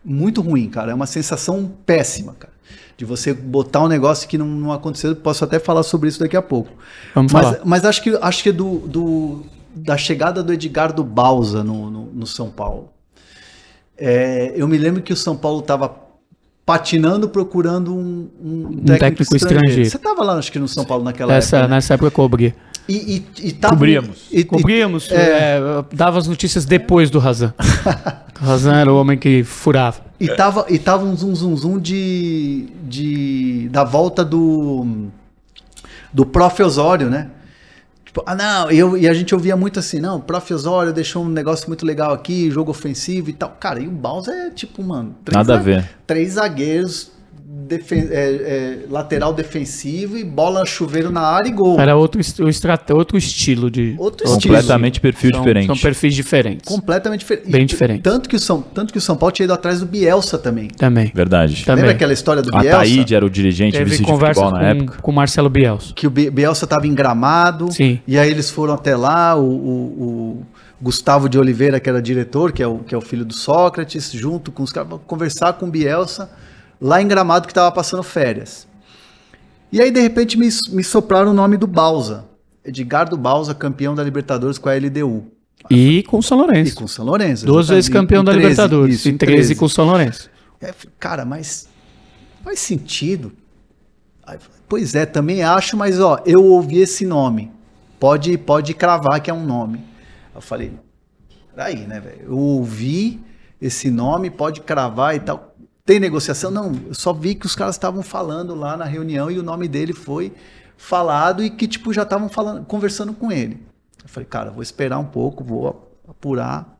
muito ruim, cara. É uma sensação péssima, cara, de você botar um negócio que não aconteceu. Posso até falar sobre isso daqui a pouco. Mas acho que da chegada do Edgardo Bauza no São Paulo. Eu me lembro que o São Paulo estava patinando, procurando um técnico estrangeiro. Você estava lá, acho que no São Paulo naquela época. Né? Nessa época eu cobri. Cobríamos. Dava as notícias depois do Hazan. O Hazan era o homem que furava. E tava um zum da volta do Prof. Osório, né? Tipo, e a gente ouvia muito assim, não, o Prof. Osório deixou um negócio muito legal aqui, jogo ofensivo e tal. Cara, e o Bauza é tipo, mano, três zagueiros, lateral defensivo e bola chuveiro na área e gol. Era outro estilo de... Completamente perfil diferente. São perfis diferentes. Completamente diferentes. Bem diferente. Tanto que o São Paulo tinha ido atrás do Bielsa também. Verdade. Lembra aquela história do Bielsa? Ataíde era o dirigente, teve vice de futebol na época. Com o Marcelo Bielsa. Que o Bielsa estava em Gramado. Sim. E aí eles foram até lá, o Gustavo de Oliveira, que era diretor, que é o filho do Sócrates, junto com os caras, conversar com o Bielsa lá em Gramado, que estava passando férias. E aí, de repente, me sopraram o nome do Bauza. Edgardo Bauza, campeão da Libertadores com a LDU. E com o San Lourenço. 2 vezes campeão da Libertadores. Isso, e 13 com o San Lourenço. Aí, cara, mas faz sentido? Aí, pois é, também acho, mas ó, eu ouvi esse nome. Pode cravar que é um nome. Eu falei, peraí, né, velho? Eu ouvi esse nome, pode cravar e tal. Tem negociação? Não, eu só vi que os caras estavam falando lá na reunião e o nome dele foi falado e que tipo já estavam conversando com ele. Eu falei, cara, vou esperar um pouco, vou apurar.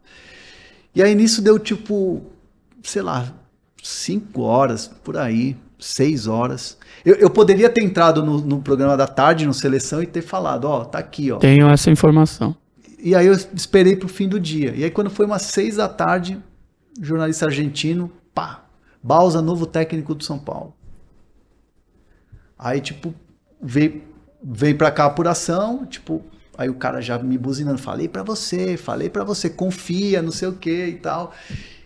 E aí nisso deu tipo sei lá, 5 horas, por aí, 6 horas. Eu poderia ter entrado no programa da tarde, no Seleção, e ter falado, ó, tá aqui, ó. Tenho essa informação. E aí eu esperei pro fim do dia. E aí quando foi umas 6 da tarde, jornalista argentino, pá, Bauza, novo técnico do São Paulo. Aí, tipo, vem pra cá a apuração, tipo, aí o cara já me buzinando, falei pra você, confia, não sei o que e tal.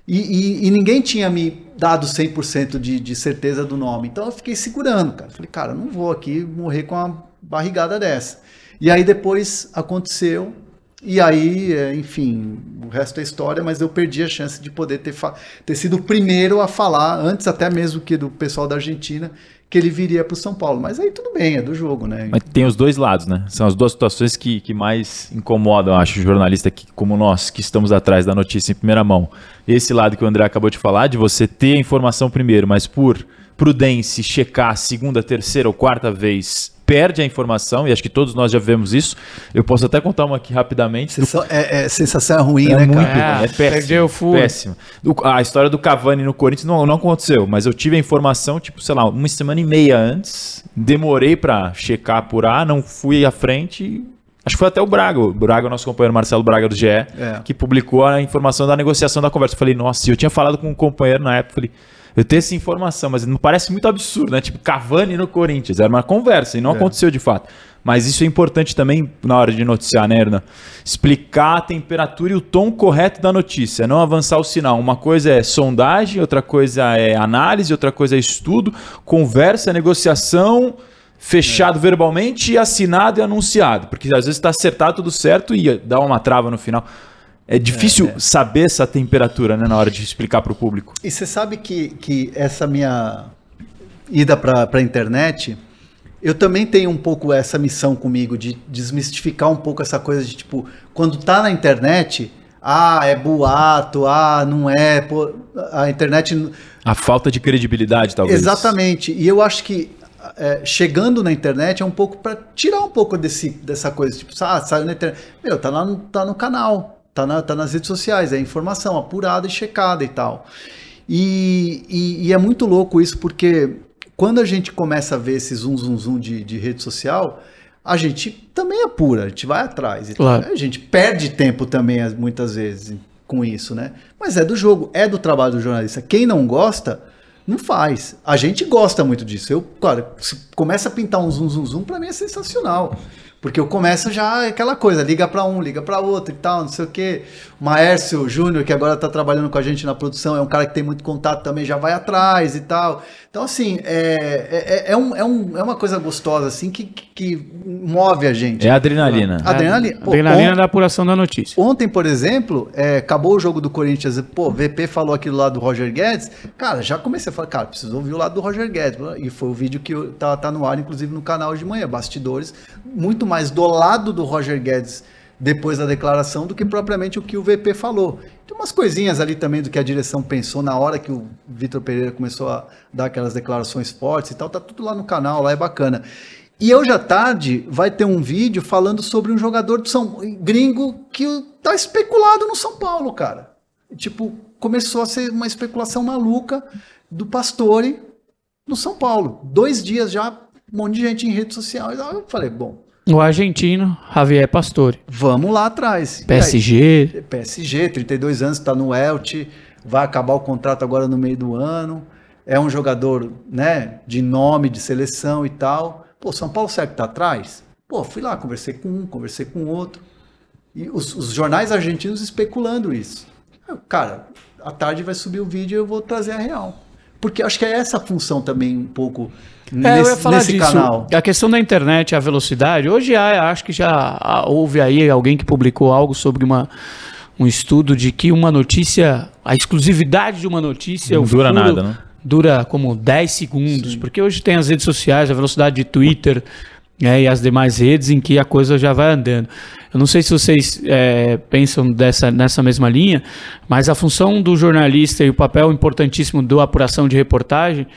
E ninguém tinha me dado 100% de certeza do nome. Então eu fiquei segurando, cara. Falei, cara, não vou aqui morrer com uma barrigada dessa. E aí depois aconteceu, e aí, enfim, o resto é história, mas eu perdi a chance de poder ter sido o primeiro a falar, antes até mesmo que do pessoal da Argentina, que ele viria para o São Paulo. Mas aí tudo bem, é do jogo, né? Mas tem os dois lados, né? São as duas situações que mais incomodam, acho, o jornalista que, como nós, que estamos atrás da notícia em primeira mão. Esse lado que o André acabou de falar, de você ter a informação primeiro, mas por prudência, checar segunda, terceira ou quarta vez, perde a informação, e acho que todos nós já vemos isso. Eu posso até contar uma aqui rapidamente. Sensação ruim, né, muito, cara? É péssimo. Perdeu o furo. Péssimo. A história do Cavani no Corinthians não aconteceu, mas eu tive a informação, tipo, sei lá, 1 semana e meia antes, demorei pra checar, apurar, não fui à frente. Acho que foi até o Braga. O Braga, nosso companheiro Marcelo Braga do GE, que publicou a informação da negociação da conversa. Eu falei, nossa, eu tinha falado com um companheiro na época, falei, eu tenho essa informação, mas não parece muito absurdo, né? Tipo, Cavani no Corinthians. Era uma conversa e não aconteceu de fato. Mas isso é importante também na hora de noticiar, né, Hernan? Explicar a temperatura e o tom correto da notícia. Não avançar o sinal. Uma coisa é sondagem, outra coisa é análise, outra coisa é estudo, conversa, negociação, fechado verbalmente, e assinado e anunciado. Porque às vezes está acertado tudo certo e dá uma trava no final. É difícil saber essa temperatura, né, na hora de explicar para o público. E você sabe que essa minha ida para a internet, eu também tenho um pouco essa missão comigo de desmistificar um pouco essa coisa de, tipo, quando tá na internet, é boato, não é... Pô, a internet... A falta de credibilidade, talvez. Exatamente. E eu acho que chegando na internet é um pouco para tirar um pouco dessa coisa, tipo, saiu na internet... Meu, tá lá no canal. Tá nas redes sociais, é informação apurada e checada e tal. E é muito louco isso, porque quando a gente começa a ver esse zoom de rede social, a gente também apura, a gente vai atrás. Então, claro. A gente perde tempo também, muitas vezes, com isso, né? Mas é do jogo, é do trabalho do jornalista. Quem não gosta, não faz. A gente gosta muito disso. Eu, cara, se começa a pintar um zoom, pra mim é sensacional. Porque eu começo já aquela coisa, liga para um, liga para outro e tal, não sei o quê. O Maércio Júnior, que agora está trabalhando com a gente na produção, é um cara que tem muito contato também, já vai atrás e tal. Então, assim, é uma coisa gostosa, assim, que move a gente. É adrenalina. Adrenalina. Pô, adrenalina da apuração da notícia. Ontem, por exemplo, acabou o jogo do Corinthians, pô, o VP falou aquilo lá do Roger Guedes. Cara, já comecei a falar, cara, preciso ouvir o lado do Roger Guedes. E foi o vídeo que tá no ar, inclusive, no canal hoje de manhã, Bastidores, muito mais. Mas do lado do Roger Guedes depois da declaração do que propriamente o que o VP falou. Tem umas coisinhas ali também do que a direção pensou na hora que o Vitor Pereira começou a dar aquelas declarações fortes e tal, tá tudo lá no canal, lá é bacana. E hoje à tarde vai ter um vídeo falando sobre um jogador do gringo que tá especulado no São Paulo, cara. Tipo, começou a ser uma especulação maluca do Pastore no São Paulo. 2 dias já, um monte de gente em rede social. Eu falei, bom, o argentino, Javier Pastore. Vamos lá atrás. PSG. PSG, 32 anos, está no Elche, vai acabar o contrato agora no meio do ano. É um jogador, né, de nome, de seleção e tal. Pô, São Paulo será que tá atrás? Pô, fui lá, conversei com um, conversei com outro. E os jornais argentinos especulando isso. Cara, à tarde vai subir o vídeo e eu vou trazer a real. Porque acho que é essa função também um pouco eu ia falar disso, canal. A questão da internet, a velocidade, hoje acho que já houve aí alguém que publicou algo sobre um estudo de que uma notícia, a exclusividade de uma notícia... Não dura nada, né? Dura como 10 segundos, sim. Porque hoje tem as redes sociais, a velocidade de Twitter, né, e as demais redes em que a coisa já vai andando. Eu não sei se vocês pensam nessa mesma linha, mas a função do jornalista e o papel importantíssimo da apuração de reportagem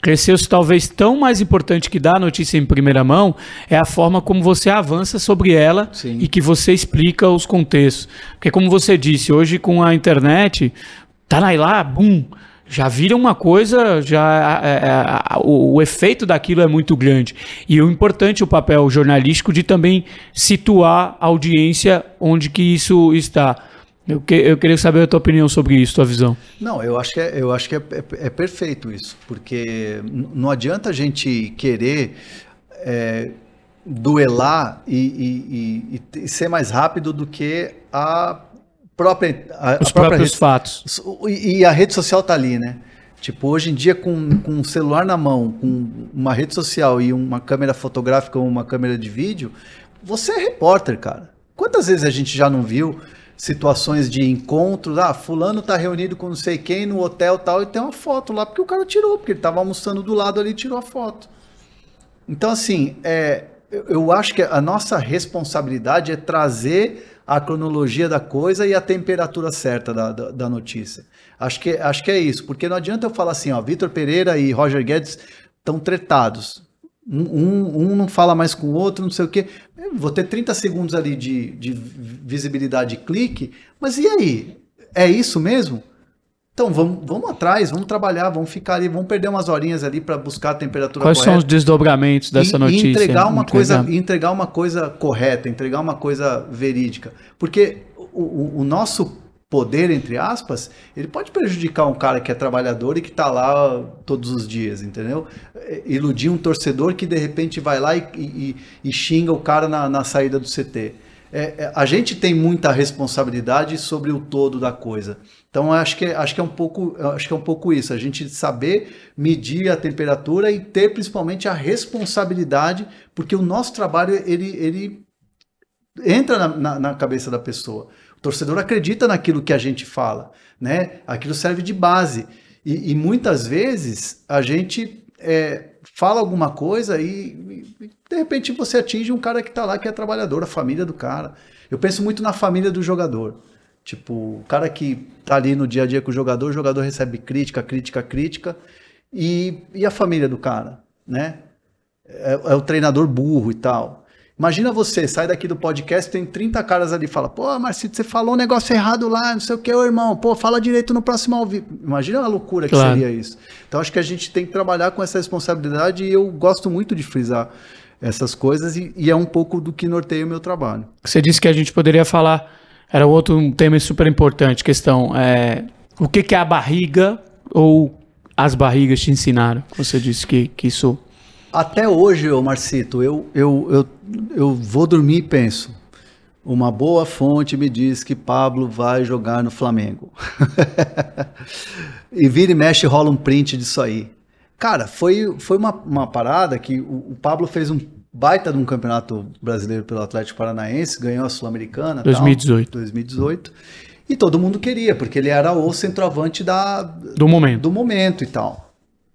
cresceu-se talvez tão mais importante que dar a notícia em primeira mão é a forma como você avança sobre ela. Sim. E que você explica os contextos. Porque como você disse, hoje com a internet... Tá lá, bum, já vira uma coisa, já o efeito daquilo é muito grande. E o importante, o papel jornalístico de também situar a audiência onde que isso está. Eu queria saber a tua opinião sobre isso, tua visão. Não, eu acho que é perfeito isso, porque não adianta a gente querer duelar e ser mais rápido do que os próprios fatos. E a rede social tá ali, né? Tipo, hoje em dia, com um celular na mão, com uma rede social e uma câmera fotográfica ou uma câmera de vídeo, você é repórter, cara. Quantas vezes a gente já não viu situações de encontros, fulano tá reunido com não sei quem no hotel tal, e tem uma foto lá, porque o cara tirou, porque ele tava almoçando do lado ali e tirou a foto. Então, assim, eu acho que a nossa responsabilidade é trazer a cronologia da coisa e a temperatura certa da notícia. Acho que é isso, porque não adianta eu falar assim, ó, Vitor Pereira e Roger Guedes estão tretados. Um não fala mais com o outro, não sei o quê. Vou ter 30 segundos ali de visibilidade e clique, mas e aí? É isso mesmo? Então vamos atrás, vamos trabalhar, vamos ficar ali, vamos perder umas horinhas ali para buscar a temperatura correta. Quais são os desdobramentos dessa notícia? Entregar uma coisa correta, entregar uma coisa verídica. Porque o nosso poder, entre aspas, ele pode prejudicar um cara que é trabalhador e que tá lá todos os dias, entendeu? Iludir um torcedor que de repente vai lá e xinga o cara na saída do CT. A gente tem muita responsabilidade sobre o todo da coisa. Então acho que é um pouco isso, a gente saber medir a temperatura e ter principalmente a responsabilidade, porque o nosso trabalho ele entra na cabeça da pessoa. O torcedor acredita naquilo que a gente fala, né? Aquilo serve de base. E muitas vezes a gente fala alguma coisa e de repente você atinge um cara que está lá, que é trabalhador, a família do cara. Eu penso muito na família do jogador. Tipo, o cara que está ali no dia a dia com o jogador recebe crítica, crítica, crítica. E a família do cara, né? É o treinador burro e tal. Imagina você, sai daqui do podcast, tem 30 caras ali e fala, pô, Marcito, você falou um negócio errado lá, não sei o que, ô irmão, pô, fala direito no próximo ao vivo. Imagina a loucura que seria isso. Então acho que a gente tem que trabalhar com essa responsabilidade e eu gosto muito de frisar essas coisas e é um pouco do que norteia o meu trabalho. Você disse que a gente poderia falar, era um tema super importante, questão, o que é a barriga ou as barrigas te ensinaram? Você disse que isso... Até hoje, Marcito, eu vou dormir e penso. Uma boa fonte me diz que Pablo vai jogar no Flamengo. E vira e mexe, rola um print disso aí. Cara, foi uma parada que o Pablo fez um baita de um campeonato brasileiro pelo Atlético Paranaense, ganhou a Sul-Americana. 2018. E todo mundo queria, porque ele era o centroavante do momento e tal.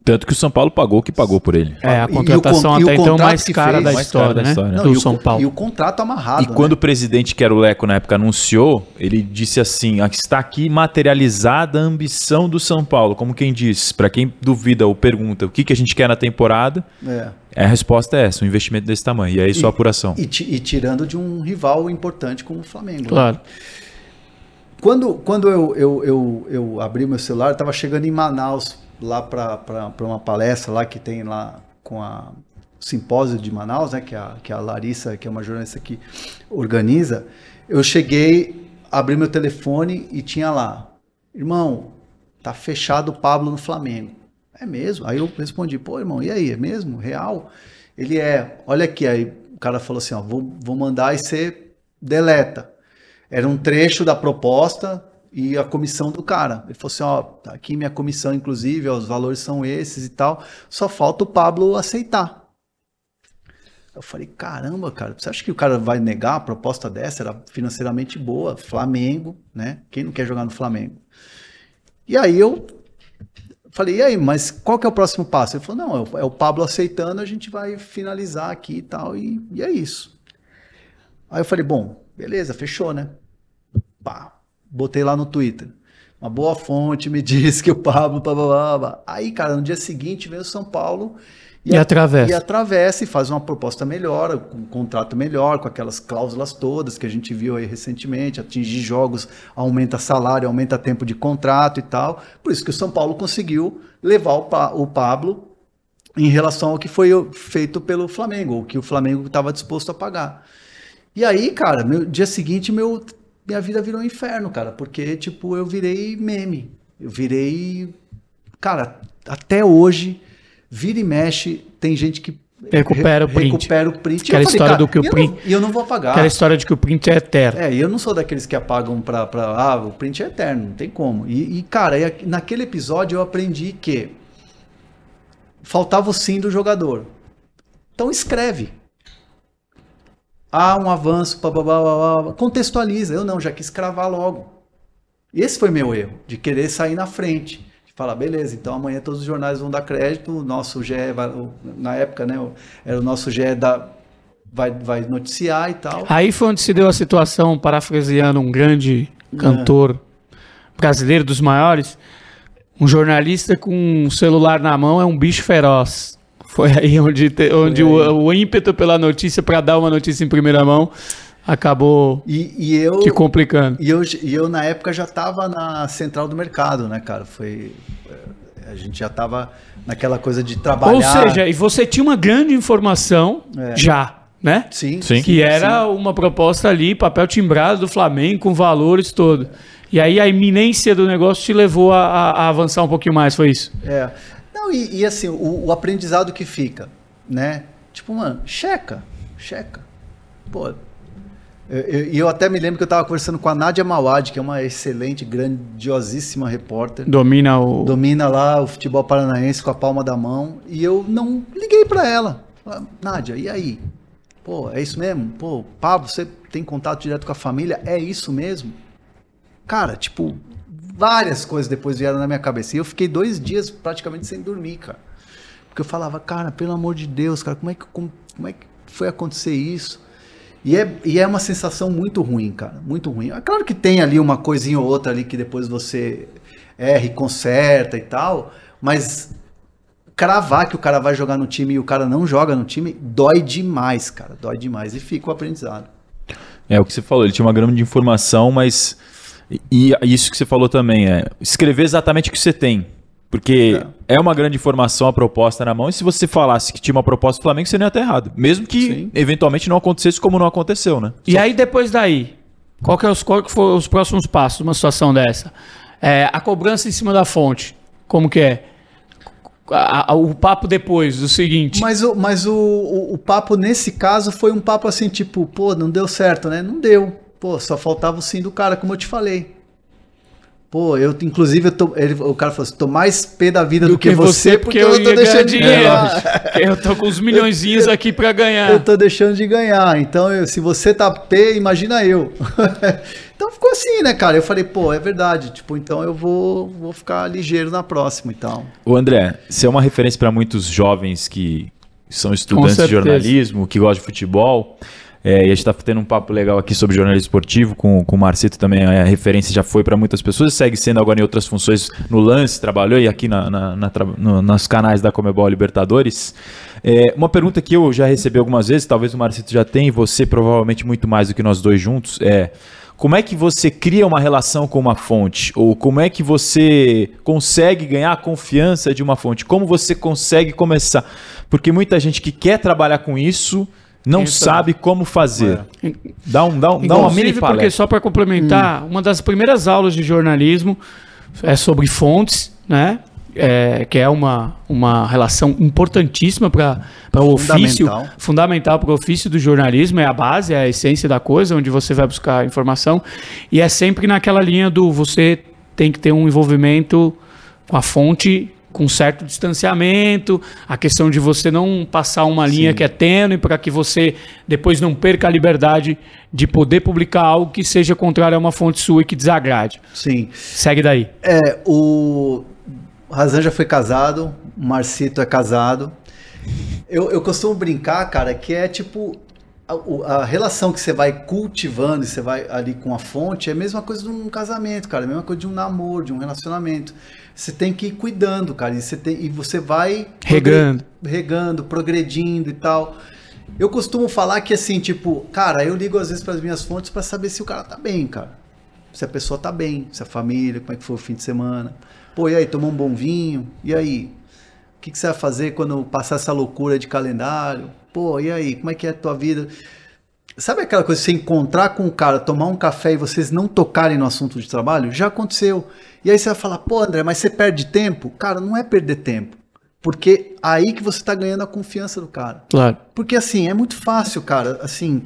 Tanto que o São Paulo pagou o que pagou por ele. A contratação até então mais cara da história, né? Do São Paulo. E o contrato amarrado. E quando o presidente, que era o Leco na época, anunciou, ele disse assim, está aqui materializada a ambição do São Paulo. Como quem diz, para quem duvida ou pergunta o que a gente quer na temporada, a resposta é essa, um investimento desse tamanho. E aí só apuração. E tirando de um rival importante como o Flamengo. Claro. Né? Quando eu abri meu celular, estava chegando em Manaus, lá para uma palestra lá que tem lá com o Simpósio de Manaus, né, que é a Larissa, que é uma jornalista que organiza, eu cheguei, abri meu telefone e tinha lá, irmão, tá fechado o Pablo no Flamengo. É mesmo? Aí eu respondi, pô, irmão, e aí, é mesmo? Real? Ele olha aqui, aí o cara falou assim, ó, vou mandar e você deleta. Era um trecho da proposta... E a comissão do cara. Ele falou assim, ó, tá aqui minha comissão, inclusive, ó, os valores são esses e tal. Só falta o Pablo aceitar. Eu falei, caramba, cara, você acha que o cara vai negar a proposta dessa? Era financeiramente boa, Flamengo, né? Quem não quer jogar no Flamengo? E aí eu falei, e aí, mas qual que é o próximo passo? Ele falou, não, é o Pablo aceitando, a gente vai finalizar aqui e tal, e é isso. Aí eu falei, bom, beleza, fechou, né? Botei lá no Twitter. uma boa fonte me diz que o Pablo... Blá, blá, blá. Aí, cara, no dia seguinte vem o São Paulo... E atravessa e faz uma proposta melhor, um contrato melhor, com aquelas cláusulas todas que a gente viu aí recentemente, atingir jogos, aumenta salário, aumenta tempo de contrato e tal. Por isso que o São Paulo conseguiu levar o Pablo em relação ao que foi feito pelo Flamengo, o que o Flamengo estava disposto a pagar. E aí, cara, no dia seguinte minha vida virou um inferno, cara, porque tipo, eu virei meme. Eu virei... Cara, até hoje... Vira e mexe, tem gente que recupera o print. Aquela história do que o print... E eu não vou apagar. Aquela história de que o print é eterno. É, e eu não sou daqueles que apagam o print é eterno, não tem como. E cara, naquele episódio eu aprendi que faltava o sim do jogador. Então escreve. Há um avanço, contextualiza. Eu não, já quis cravar logo. Esse foi meu erro, de querer sair na frente. Fala, beleza, então amanhã todos os jornais vão dar crédito, o nosso GE, na época, né, era o nosso GE vai noticiar e tal. Aí foi onde se deu a situação, parafraseando um grande cantor brasileiro, dos maiores, um jornalista com um celular na mão é um bicho feroz. Foi aí onde o ímpeto pela notícia, para dar uma notícia em primeira mão, acabou te complicando. E eu na época já estava na central do mercado, né, cara? A gente já estava naquela coisa de trabalhar. Ou seja, e você tinha uma grande informação já, né? Sim. Que era uma proposta ali, papel timbrado do Flamengo, com valores todo. E aí a iminência do negócio te levou a avançar um pouquinho mais, foi isso? É. Não, e assim, o aprendizado que fica, né? Tipo, mano, checa. Pô... E eu até me lembro que eu estava conversando com a Nádia Mauad, que é uma excelente, grandiosíssima repórter. Domina lá o futebol paranaense com a palma da mão. E eu não liguei para ela. Nádia, e aí? Pô, é isso mesmo? Pô, Pablo, você tem contato direto com a família? É isso mesmo? Cara, tipo, várias coisas depois vieram na minha cabeça. E eu fiquei 2 dias praticamente sem dormir, cara. Porque eu falava, cara, pelo amor de Deus, cara, como é que foi acontecer isso? E é uma sensação muito ruim, cara, muito ruim. É claro que tem ali uma coisinha ou outra ali que depois você erra e conserta e tal, mas cravar que o cara vai jogar no time e o cara não joga no time, dói demais, cara, dói demais. E fica o aprendizado. É, o que você falou, ele tinha uma grama de informação, mas... E isso que você falou também, é escrever exatamente o que você tem. Porque é uma grande informação, a proposta na mão, e se você falasse que tinha uma proposta do Flamengo, você não ia estar errado. Mesmo que, eventualmente, não acontecesse como não aconteceu, né? E aí, depois daí, qual que foram os próximos passos numa situação dessa? A cobrança em cima da fonte, como que é? O papo depois, o seguinte... Mas o papo, nesse caso, foi um papo assim, tipo, pô, não deu certo, né? Não deu. Pô, só faltava o sim do cara, como eu te falei. Pô, eu, inclusive, o cara falou assim, tô mais pé da vida do que você, porque eu tô deixando de ganhar. Eu tô com uns milhõezinhos aqui pra ganhar. Eu tô deixando de ganhar, então se você tá pé, imagina eu. Então ficou assim, né, cara? Eu falei, pô, é verdade, tipo, então eu vou ficar ligeiro na próxima e tal. Ô André, você é uma referência pra muitos jovens que são estudantes de jornalismo, que gostam de futebol... e a gente tá tendo um papo legal aqui sobre jornalismo esportivo, com o Marcito também, a referência já foi para muitas pessoas, segue sendo agora em outras funções no Lance, trabalhou e aqui nos canais da Conmebol Libertadores. Uma pergunta que eu já recebi algumas vezes, talvez o Marcito já tenha, e você provavelmente muito mais do que nós dois juntos, é... Como é que você cria uma relação com uma fonte? Ou como é que você consegue ganhar a confiança de uma fonte? Como você consegue começar? Porque muita gente que quer trabalhar com isso... Não sabe como fazer. Dá uma mini palestra. Porque só para complementar, uma das primeiras aulas de jornalismo é sobre fontes, né? Que é uma relação importantíssima para o ofício, fundamental para o ofício do jornalismo, é a base, é a essência da coisa, onde você vai buscar informação. E é sempre naquela linha do você tem que ter um envolvimento com a fonte, com certo distanciamento, a questão de você não passar uma linha que é tênue para que você depois não perca a liberdade de poder publicar algo que seja contrário a uma fonte sua e que desagrade. Sim. Segue daí. O Hazan já foi casado, o Marcito é casado. Eu costumo brincar, cara, que é tipo, a relação que você vai cultivando e você vai ali com a fonte é a mesma coisa de um casamento, cara, é a mesma coisa de um namoro, de um relacionamento. Você tem que ir cuidando, cara, e você vai regando, progredindo e tal. Eu costumo falar que assim, tipo, cara, eu ligo às vezes para as minhas fontes para saber se o cara tá bem, cara. Se a pessoa tá bem, se a família, como é que foi o fim de semana. Pô, e aí, tomou um bom vinho? E aí? O que, que você vai fazer quando passar essa loucura de calendário? Pô, e aí, como é que é a tua vida? Sabe aquela coisa, você encontrar com o cara, tomar um café e vocês não tocarem no assunto de trabalho? Já aconteceu. E aí você vai falar, pô, André, mas você perde tempo? Cara, não é perder tempo. Porque aí que você tá ganhando a confiança do cara. Claro. Porque assim, é muito fácil, cara. Assim,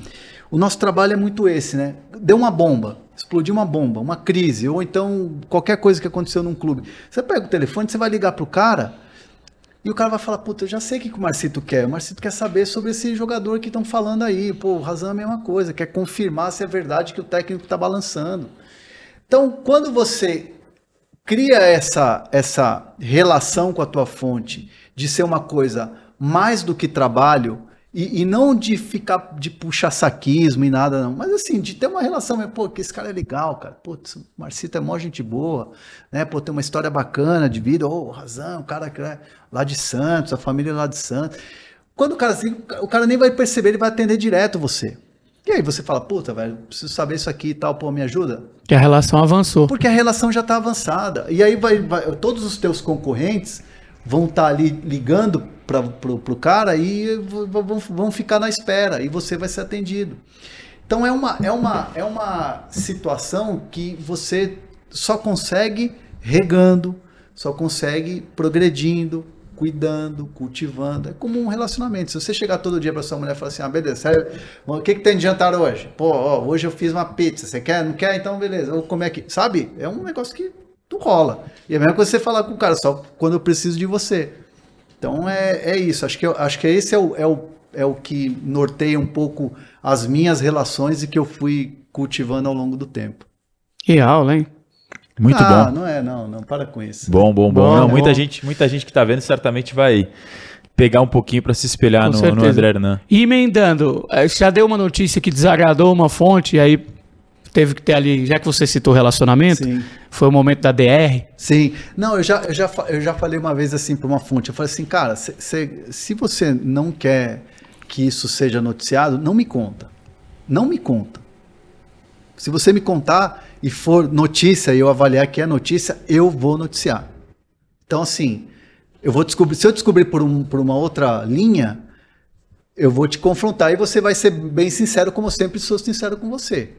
o nosso trabalho é muito esse, né? Deu uma bomba, explodiu uma bomba, uma crise, ou então qualquer coisa que aconteceu num clube. Você pega o telefone, você vai ligar pro cara e o cara vai falar, puta, eu já sei o que o Marcito quer. O Marcito quer saber sobre esse jogador que estão falando aí. Pô, o Hazan é a mesma coisa, quer confirmar se é verdade que o técnico tá balançando. Então, quando você cria essa relação com a tua fonte de ser uma coisa mais do que trabalho e não de ficar de puxar saquismo e nada não, mas assim, de ter uma relação, pô, que esse cara é legal, cara, pô, o Marcito é mó gente boa, né, pô, tem uma história bacana de vida, ô, Hazan, o cara lá de Santos, a família lá de Santos. Quando o cara nem vai perceber, ele vai atender direto você. E aí você fala, puta, velho, preciso saber isso aqui e tal, pô, me ajuda? Que a relação avançou. Porque a relação já tá avançada. E aí todos os teus concorrentes vão estar ali ligando pro cara e vão ficar na espera. E você vai ser atendido. Então é uma situação que você só consegue regando, só consegue progredindo, cuidando, cultivando. É como um relacionamento. Se você chegar todo dia para sua mulher e falar assim, ah, beleza, o que tem de jantar hoje? Pô, ó, hoje eu fiz uma pizza, você quer? Não quer? Então beleza, eu vou comer aqui. Sabe? É um negócio que não rola. E é a mesma coisa você falar com o cara, só quando eu preciso de você. Então é isso. Acho que esse é o que norteia um pouco as minhas relações e que eu fui cultivando ao longo do tempo. Que aula, hein? Muito bom. Não é, não, para com isso. Bom. Não, muita gente que tá vendo certamente vai pegar um pouquinho para se espelhar no André Hernan. E emendando, já deu uma notícia que desagradou uma fonte, e aí teve que ter ali, já que você citou relacionamento, sim, foi o momento da DR. Sim. Não, eu já falei uma vez assim para uma fonte, eu falei assim, cara, se você não quer que isso seja noticiado, não me conta. Não me conta. Se você me contar e for notícia e eu avaliar que é notícia, eu vou noticiar. Então, assim, eu vou descobrir. Se eu descobrir por uma outra linha, eu vou te confrontar e você vai ser bem sincero, como eu sempre sou sincero com você.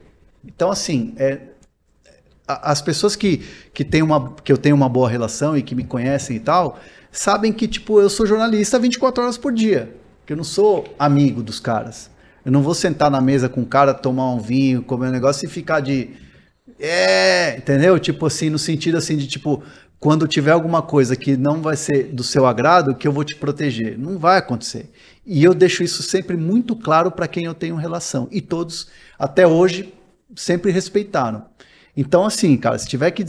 Então, assim, as pessoas que eu tenho uma boa relação e que me conhecem e tal, sabem que, tipo, eu sou jornalista 24 horas por dia, que eu não sou amigo dos caras. Eu não vou sentar na mesa com o cara, tomar um vinho, comer um negócio e ficar de... entendeu? Tipo assim, no sentido assim de tipo, quando tiver alguma coisa que não vai ser do seu agrado, que eu vou te proteger. Não vai acontecer. E eu deixo isso sempre muito claro para quem eu tenho relação. E todos, até hoje, sempre respeitaram. Então assim, cara, se tiver que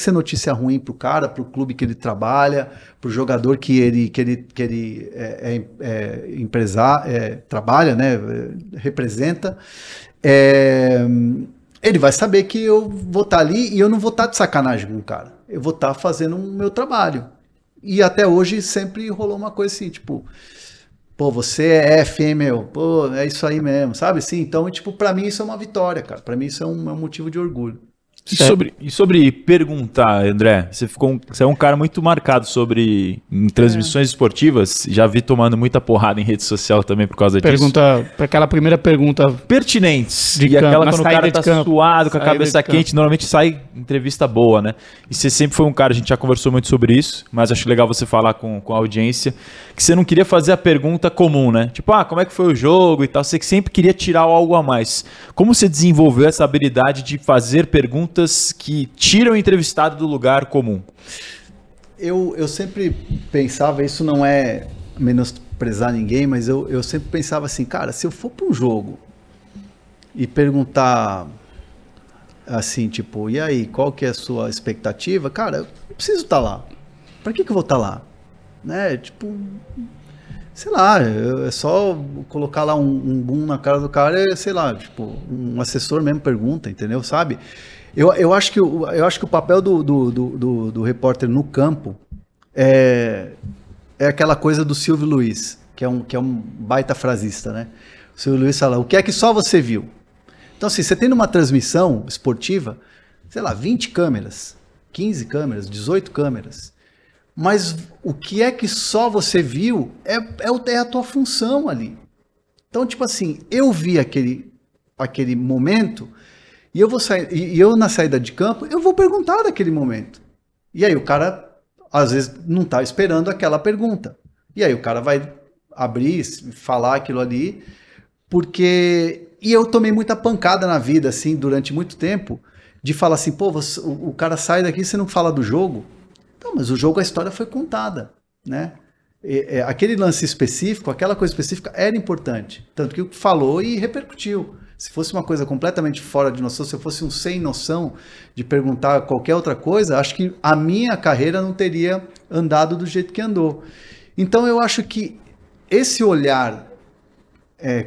ser notícia ruim pro cara, pro clube que ele trabalha, pro jogador que ele trabalha, né, representa, ele vai saber que eu vou estar ali e eu não vou estar de sacanagem com o cara. Eu vou estar fazendo o meu trabalho. E até hoje sempre rolou uma coisa assim, tipo, pô, você é F, meu, pô, é isso aí mesmo, sabe? Sim, então, tipo, pra mim isso é uma vitória, cara. Pra mim isso é um motivo de orgulho. E sobre perguntar, André, você é um cara muito marcado em transmissões esportivas, já vi tomando muita porrada em rede social também por causa disso. Aquela primeira pergunta... Pertinentes. E aquela quando o cara tá suado, com a cabeça quente, normalmente sai entrevista boa, né? E você sempre foi um cara, a gente já conversou muito sobre isso, mas acho legal você falar com a audiência, que você não queria fazer a pergunta comum, né? Tipo, como é que foi o jogo e tal, você sempre queria tirar algo a mais. Como você desenvolveu essa habilidade de fazer perguntas que tiram o entrevistado do lugar comum? Eu sempre pensava, isso não é menosprezar ninguém, mas eu sempre pensava assim, cara, se eu for para um jogo e perguntar assim, tipo, e aí, qual que é a sua expectativa? Cara, eu preciso estar lá. Para que eu vou estar lá? Né? Tipo, sei lá, é só colocar lá um boom na cara do cara, sei lá, tipo, um assessor mesmo pergunta, entendeu, sabe? Eu acho que o papel do repórter no campo é aquela coisa do Silvio Luiz, que é um baita frasista, né? O Silvio Luiz fala, o que é que só você viu? Então, assim, você tem numa transmissão esportiva, sei lá, 20 câmeras, 15 câmeras, 18 câmeras, mas o que é que só você viu é a tua função ali. Então, tipo assim, eu vi aquele momento... E eu vou sair, e eu na saída de campo, eu vou perguntar daquele momento. E aí o cara, às vezes, não tá esperando aquela pergunta. E aí o cara vai abrir, falar aquilo ali, porque... E eu tomei muita pancada na vida, assim, durante muito tempo, de falar assim, pô, você, o cara sai daqui e você não fala do jogo? Não, mas o jogo, a história foi contada, né? Aquele lance específico, aquela coisa específica era importante. Tanto que falou e repercutiu. Se fosse uma coisa completamente fora de noção, se eu fosse um sem noção de perguntar qualquer outra coisa, acho que a minha carreira não teria andado do jeito que andou. Então eu acho que esse olhar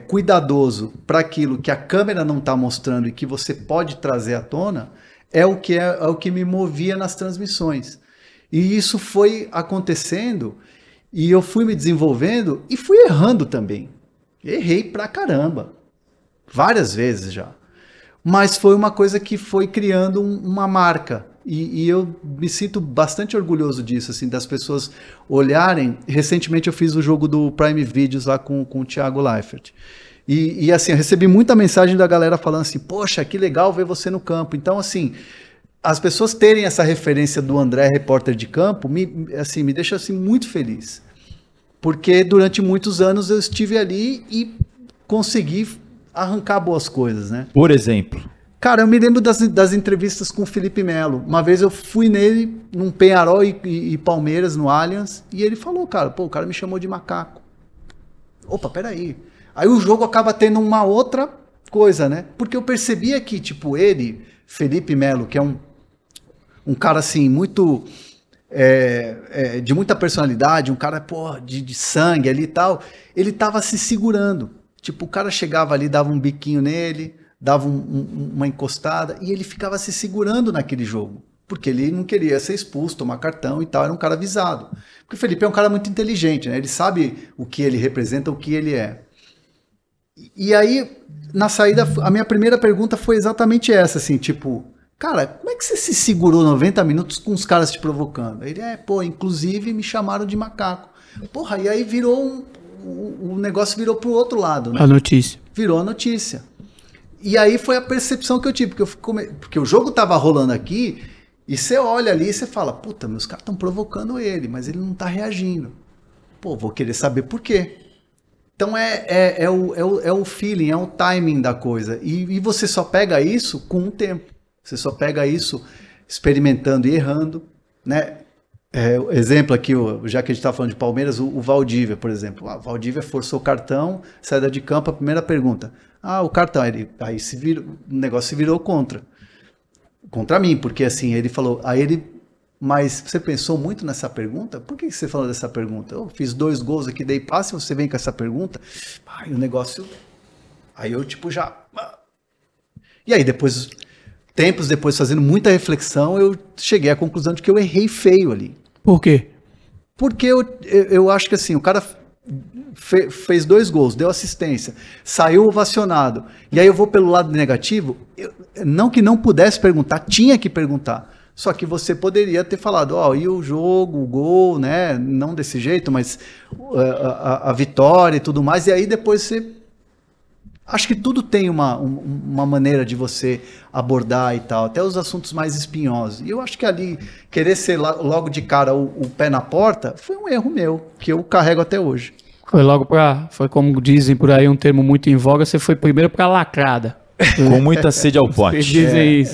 cuidadoso para aquilo que a câmera não está mostrando e que você pode trazer à tona é o que me movia nas transmissões. E isso foi acontecendo e eu fui me desenvolvendo e fui errando também. Errei pra caramba. Várias vezes já, mas foi uma coisa que foi criando uma marca, e eu me sinto bastante orgulhoso disso, assim, das pessoas olharem. Recentemente eu fiz o jogo do Prime Videos lá com o Thiago Leifert, e assim, eu recebi muita mensagem da galera falando assim, poxa, que legal ver você no campo. Então, assim, as pessoas terem essa referência do André, repórter de campo, me deixa assim, muito feliz, porque durante muitos anos eu estive ali e consegui arrancar boas coisas, né? Por exemplo? Cara, eu me lembro das entrevistas com o Felipe Melo. Uma vez eu fui nele, num Peñarol e Palmeiras, no Allianz, e ele falou, cara, pô, o cara me chamou de macaco. Opa, peraí. Aí o jogo acaba tendo uma outra coisa, né? Porque eu percebia que, tipo, ele, Felipe Melo, que é um cara, assim, muito... de muita personalidade, um cara, pô, de sangue ali e tal, ele tava se segurando. Tipo, o cara chegava ali, dava um biquinho nele, dava uma encostada, e ele ficava se segurando naquele jogo, porque ele não queria ser expulso, tomar cartão e tal, era um cara avisado. Porque o Felipe é um cara muito inteligente, né? Ele sabe o que ele representa, o que ele é. E aí, na saída, a minha primeira pergunta foi exatamente essa, assim, tipo, cara, como é que você se segurou 90 minutos com os caras te provocando? Ele, inclusive me chamaram de macaco. Porra, e aí virou o negócio virou pro outro lado, né? A notícia. Virou a notícia. E aí foi a percepção que eu tive, porque o jogo tava rolando aqui, e você olha ali e você fala, puta, meus caras estão provocando ele, mas ele não tá reagindo. Pô, vou querer saber por quê. Então é o feeling, é o timing da coisa. E você só pega isso com o tempo. Você só pega isso experimentando e errando, né? Exemplo aqui, já que a gente está falando de Palmeiras, o Valdívia, por exemplo. O Valdívia forçou o cartão, saída de campo, a primeira pergunta. Ah, o cartão, aí o negócio se virou contra mim, porque assim, ele falou, mas você pensou muito nessa pergunta? Por que você falou dessa pergunta? Eu fiz 2 gols aqui, dei passe, você vem com essa pergunta? Aí o negócio, aí eu tipo já... E aí depois, tempos depois, fazendo muita reflexão, eu cheguei à conclusão de que eu errei feio ali. Por quê? Porque eu acho que assim, o cara fez 2 gols, deu assistência, saiu ovacionado, e aí eu vou pelo lado negativo, não que não pudesse perguntar, tinha que perguntar, só que você poderia ter falado, e o jogo, o gol, né, não desse jeito, mas a vitória e tudo mais, e aí depois você... Acho que tudo tem uma maneira de você abordar e tal, até os assuntos mais espinhosos. E eu acho que ali, querer ser logo de cara o pé na porta, foi um erro meu, que eu carrego até hoje. Foi como dizem por aí, um termo muito em voga, você foi primeiro pra lacrada. Com muita sede ao pote. Vocês dizem isso.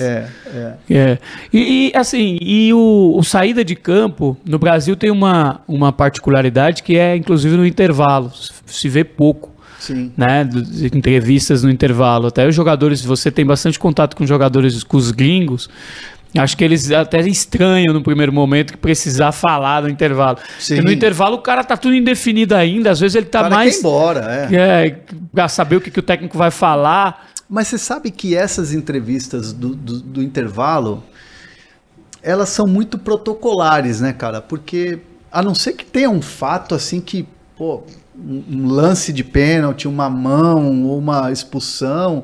E o saída de campo, no Brasil tem uma particularidade que é, inclusive, no intervalo, se vê pouco. Sim. Né, entrevistas no intervalo, até os jogadores, você tem bastante contato com os jogadores, com os gringos, Acho que eles até estranham no primeiro momento que precisar falar no intervalo. Sim. Porque no intervalo o cara tá tudo indefinido ainda, às vezes ele tá mais... Quer ir embora, pra saber o que o técnico vai falar. Mas você sabe que essas entrevistas do intervalo, elas são muito protocolares, né, cara? Porque, a não ser que tenha um fato assim que, pô, um lance de pênalti, uma mão, uma expulsão,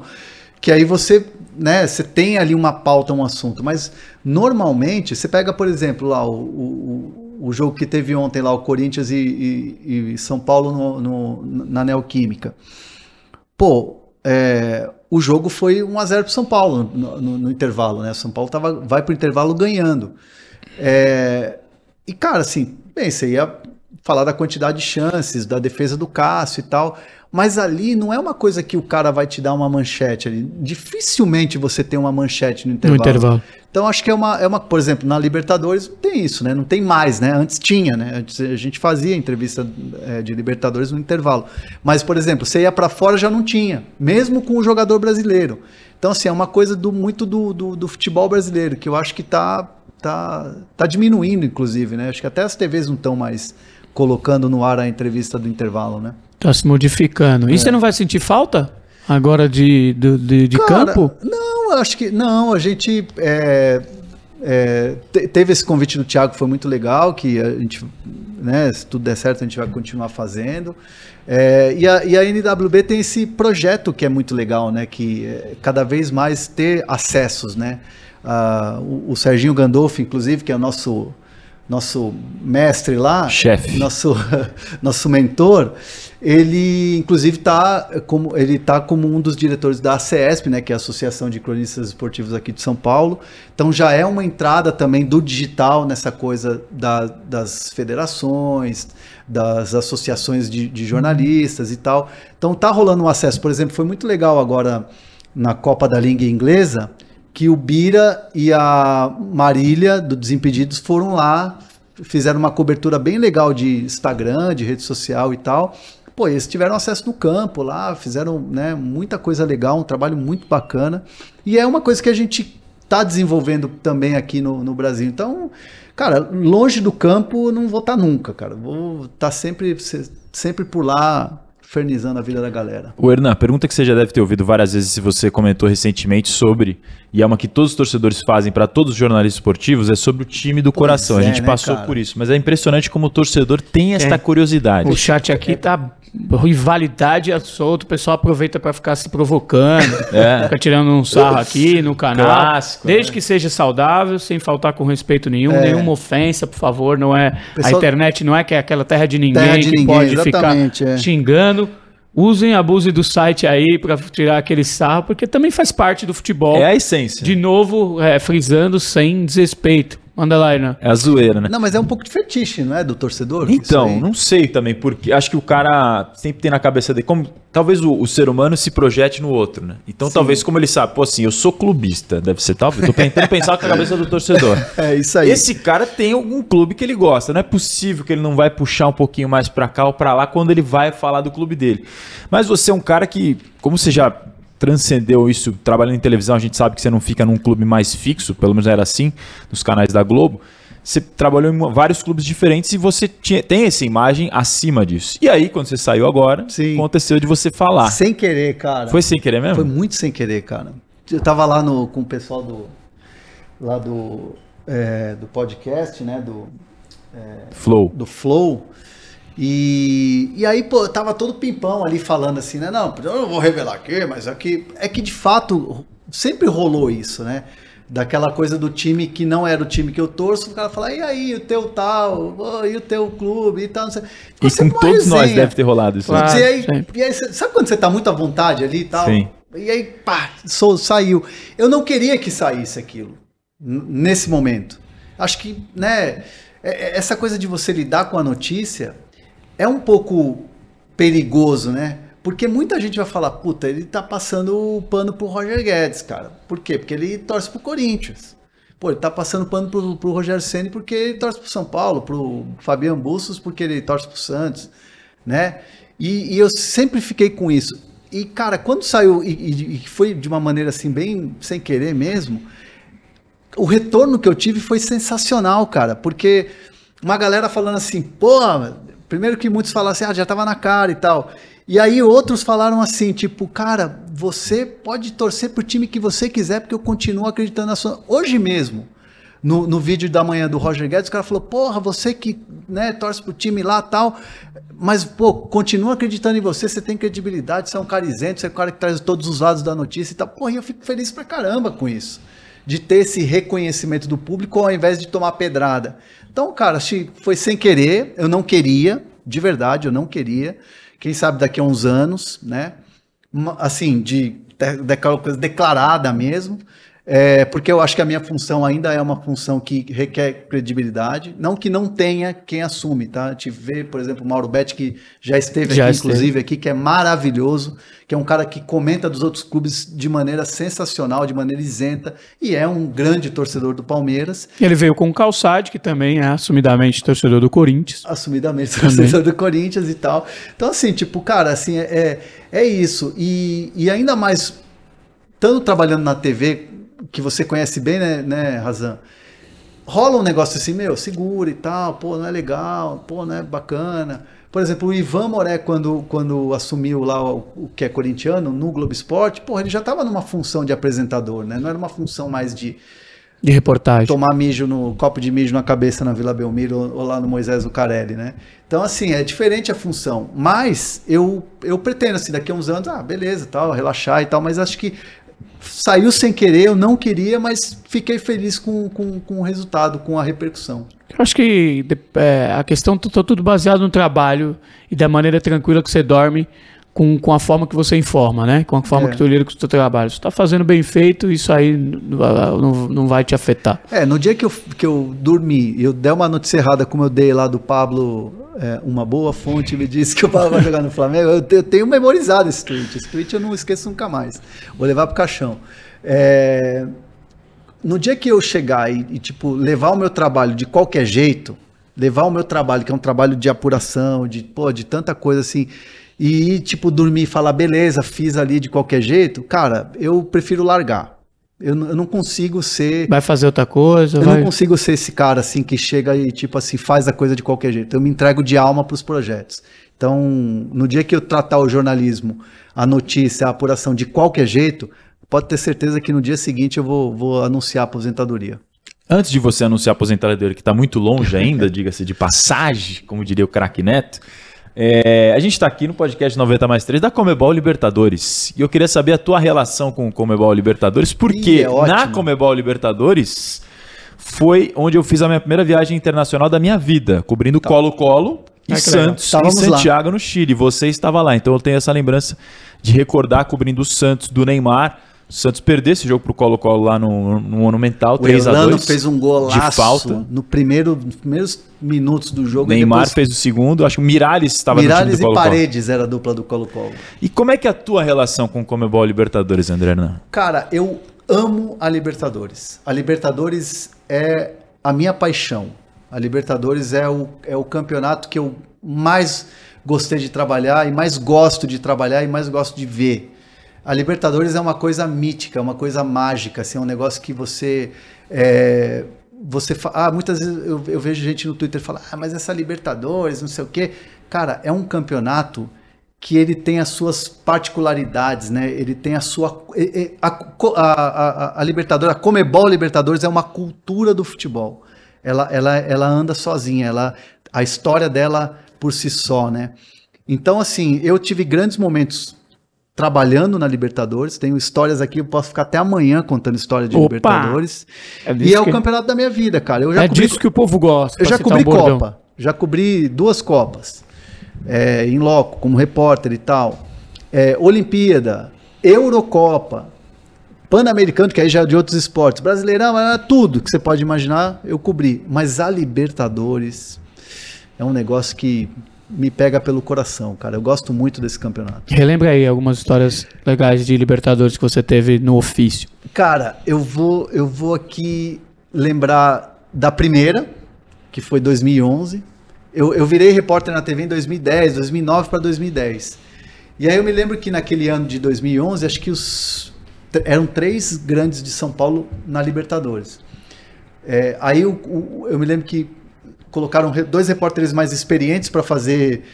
que aí você... Né, você tem ali uma pauta, um assunto, mas normalmente, você pega, por exemplo, lá o jogo que teve ontem lá, o Corinthians e São Paulo na Neoquímica. Pô, o jogo foi 1-0 pro São Paulo no intervalo, né? O São Paulo vai pro intervalo ganhando. E, cara, assim, bem, você ia falar da quantidade de chances, da defesa do Cássio e tal... Mas ali não é uma coisa que o cara vai te dar uma manchete ali. Dificilmente você tem uma manchete no intervalo. Então acho que é uma, por exemplo, na Libertadores não tem isso, né? Não tem mais, né? Antes tinha, né? Antes a gente fazia entrevista de Libertadores no intervalo. Mas, por exemplo, você ia para fora, já não tinha, mesmo com o jogador brasileiro. Então, assim, é uma coisa do futebol brasileiro, que eu acho que tá diminuindo, inclusive, né? Acho que até as TVs não estão mais colocando no ar a entrevista do intervalo, né? Tá se modificando. E você não vai sentir falta agora de cara, campo? Não, acho que não. A gente teve esse convite do Thiago, foi muito legal, que a gente, né, se tudo der certo, a gente vai continuar fazendo. E a NWB tem esse projeto que é muito legal, né, que cada vez mais ter acessos, né? O Serginho Gandolfo, inclusive, que é o nosso mestre lá, chefe, nosso mentor, ele inclusive tá como um dos diretores da ACESP, né, que é a Associação de Cronistas Esportivos aqui de São Paulo. Então já é uma entrada também do digital nessa coisa das federações, das associações de jornalistas e tal. Então tá rolando um acesso. Por exemplo, foi muito legal agora na Copa da Liga Inglesa, que o Bira e a Marília do Desimpedidos foram lá, fizeram uma cobertura bem legal de Instagram, de rede social e tal. Pô, eles tiveram acesso no campo lá, fizeram, né, muita coisa legal, um trabalho muito bacana. E é uma coisa que a gente tá desenvolvendo também aqui no Brasil. Então, cara, longe do campo não vou estar nunca, cara. Vou estar sempre por lá, infernizando a vida da galera. O Hernan, pergunta que você já deve ter ouvido várias vezes, se você comentou recentemente sobre, e é uma que todos os torcedores fazem para todos os jornalistas esportivos, é sobre o time do coração. A gente passou, né, por isso, mas é impressionante como o torcedor tem esta curiosidade. O chat aqui tá rivalidade a solto, o pessoal aproveita para ficar se provocando, fica tirando um sarro aqui no canal. Clássico, desde que seja saudável, sem faltar com respeito nenhum, nenhuma ofensa, por favor, não é. Pessoal, a internet não é que é aquela terra de ninguém que pode ficar xingando. Usem, abuse do site aí para tirar aquele sarro, porque também faz parte do futebol. É a essência. De novo, frisando, sem desrespeito. Manda lá, Hernan. É a zoeira, né? Não, mas é um pouco de fetiche, não é? Do torcedor? Então, não sei também, porque acho que o cara sempre tem na cabeça dele, como talvez o ser humano se projete no outro, né? Então, sim, talvez, como ele sabe, pô, assim, eu sou clubista, deve ser tal, tô tentando pensar com a cabeça do torcedor. É isso aí. Esse cara tem algum clube que ele gosta, não é possível que ele não vai puxar um pouquinho mais pra cá ou pra lá quando ele vai falar do clube dele. Mas você é um cara que, como você já transcendeu isso, trabalhando em televisão, a gente sabe que você não fica num clube mais fixo, pelo menos era assim, nos canais da Globo. Você trabalhou em vários clubes diferentes e você tem essa imagem acima disso. E aí, quando você saiu agora, aconteceu de você falar. Sem querer, cara. Foi sem querer mesmo? Foi muito sem querer, cara. Eu tava lá com o pessoal do podcast, né, Flow. Do Flow. E aí, pô, tava todo pimpão ali falando assim, né? Não, eu não vou revelar aqui, mas é que de fato sempre rolou isso, né? Daquela coisa do time que não era o time que eu torço, o cara fala, e aí, o teu tal, e o teu clube e tal, não sei. E com todos resenha. Nós deve ter rolado isso. Claro, e aí, sabe quando você tá muito à vontade ali e tal? Sim. E aí, pá, saiu. Eu não queria que saísse aquilo, nesse momento. Acho que, né, essa coisa de você lidar com a notícia é um pouco perigoso, né? Porque muita gente vai falar, puta, ele tá passando o pano pro Roger Guedes, cara. Por quê? Porque ele torce pro Corinthians. Pô, ele tá passando pano pro Rogério Ceni porque ele torce pro São Paulo, pro Fabiano Bussos porque ele torce pro Santos, né? E eu sempre fiquei com isso. E, cara, quando saiu, e foi de uma maneira assim, bem sem querer mesmo, o retorno que eu tive foi sensacional, cara, porque uma galera falando assim, pô, primeiro que muitos falaram assim, ah, já tava na cara e tal, e aí outros falaram assim, tipo, cara, você pode torcer pro time que você quiser, porque eu continuo acreditando na sua... Hoje mesmo, no vídeo da manhã do Roger Guedes, o cara falou, porra, você que, né, torce pro time lá e tal, mas, pô, continua acreditando em você, você tem credibilidade, você é um cara isento, você é um cara que traz todos os lados da notícia e tal, porra, e eu fico feliz pra caramba com isso, de ter esse reconhecimento do público ao invés de tomar pedrada. Então, cara, foi sem querer, eu não queria, de verdade, eu não queria, quem sabe daqui a uns anos, né, assim, daquela coisa declarada mesmo, porque eu acho que a minha função ainda é uma função que requer credibilidade, não que não tenha quem assume, tá? A gente vê, por exemplo, o Mauro Betti, que já esteve aqui, inclusive, aqui, que é maravilhoso, que é um cara que comenta dos outros clubes de maneira sensacional, de maneira isenta, e é um grande torcedor do Palmeiras. Ele veio com o Calçade, que também é assumidamente torcedor do Corinthians. Assumidamente torcedor do Corinthians e tal. Então, assim, tipo, cara, assim, é isso. E ainda mais, estando trabalhando na TV... que você conhece bem, né, Hazan? Rola um negócio assim, meu, segura e tal, pô, não é legal, pô, não é bacana. Por exemplo, o Ivan Moré, quando assumiu lá o que é corintiano, no Globo Esporte, pô, ele já tava numa função de apresentador, né? Não era uma função mais de reportagem. Tomar mijo copo de mijo na cabeça na Vila Belmiro ou lá no Moisés Lucarelli, né? Então, assim, é diferente a função. Mas eu pretendo, assim, daqui a uns anos, ah, beleza, tal, relaxar e tal, mas acho que saiu sem querer, eu não queria, mas fiquei feliz com o resultado, com a repercussão. Eu acho que a questão está tudo baseado no trabalho e da maneira tranquila que você dorme com a forma que você informa, né? Com a forma que tu lida com o seu trabalho. Você está fazendo bem feito, isso aí não vai te afetar. No dia que eu dormi, eu der uma notícia errada, como eu dei lá do Pablo, uma boa fonte me disse que o Pablo vai jogar no Flamengo, eu tenho memorizado esse tweet. Esse tweet eu não esqueço nunca mais. Vou levar pro caixão. No dia que eu chegar e tipo, levar o meu trabalho de qualquer jeito, levar o meu trabalho, que é um trabalho de apuração, de tanta coisa assim... E, tipo, dormir e falar, beleza, fiz ali de qualquer jeito, cara, eu prefiro largar. Eu não consigo ser... Vai fazer outra coisa? Eu não consigo ser esse cara, assim, que chega e, tipo, assim, faz a coisa de qualquer jeito. Eu me entrego de alma pros projetos. Então, no dia que eu tratar o jornalismo, a notícia, a apuração de qualquer jeito, pode ter certeza que no dia seguinte eu vou anunciar a aposentadoria. Antes de você anunciar a aposentadoria, que tá muito longe ainda, diga-se de passagem, como diria o craque Neto, a gente está aqui no podcast 90+3 da Conmebol Libertadores, e eu queria saber a tua relação com o Conmebol Libertadores, porque na Conmebol Libertadores foi onde eu fiz a minha primeira viagem internacional da minha vida, cobrindo Colo-Colo e Santos e Santiago no Chile. Você estava lá, então eu tenho essa lembrança de recordar cobrindo o Santos do Neymar. O Santos perdeu esse jogo pro Colo-Colo lá no Monumental, 3-2. O Hernan fez um golaço de falta nos primeiros minutos do jogo. Neymar fez o segundo, acho que o Miralles estava no time do Colo-Colo. Miralles e Paredes era a dupla do Colo-Colo. E como é que é a tua relação com o Conmebol Libertadores, André Hernan? Cara, eu amo a Libertadores. A Libertadores é a minha paixão. A Libertadores é o campeonato que eu mais gostei de trabalhar, e mais gosto de trabalhar, e mais gosto de ver. A Libertadores é uma coisa mítica, uma coisa mágica, assim, é um negócio que você muitas vezes eu vejo gente no Twitter falar, ah, mas essa Libertadores, não sei o quê. Cara, é um campeonato que ele tem as suas particularidades, né? Ele tem a sua... A Libertadores, a Conmebol Libertadores é uma cultura do futebol. Ela anda sozinha, a história dela por si só, né? Então, assim, eu tive grandes momentos trabalhando na Libertadores, tenho histórias aqui, eu posso ficar até amanhã contando história de Libertadores, e é o campeonato da minha vida, cara. Disso que o povo gosta. Eu já cobri Copa, já cobri 2 Copas, em loco, como repórter e tal, Olimpíada, Eurocopa, Pan-Americano, que aí já é de outros esportes, Brasileirão, tudo que você pode imaginar, eu cobri, mas a Libertadores é um negócio que... me pega pelo coração, cara. Eu gosto muito desse campeonato. Relembra aí algumas histórias legais de Libertadores que você teve no ofício. Cara, eu vou aqui lembrar da primeira, que foi 2011. Eu virei repórter na TV em 2010, 2009 para 2010. E aí eu me lembro que naquele ano de 2011, acho que eram 3 grandes de São Paulo na Libertadores. Aí eu me lembro que colocaram dois repórteres mais experientes para fazer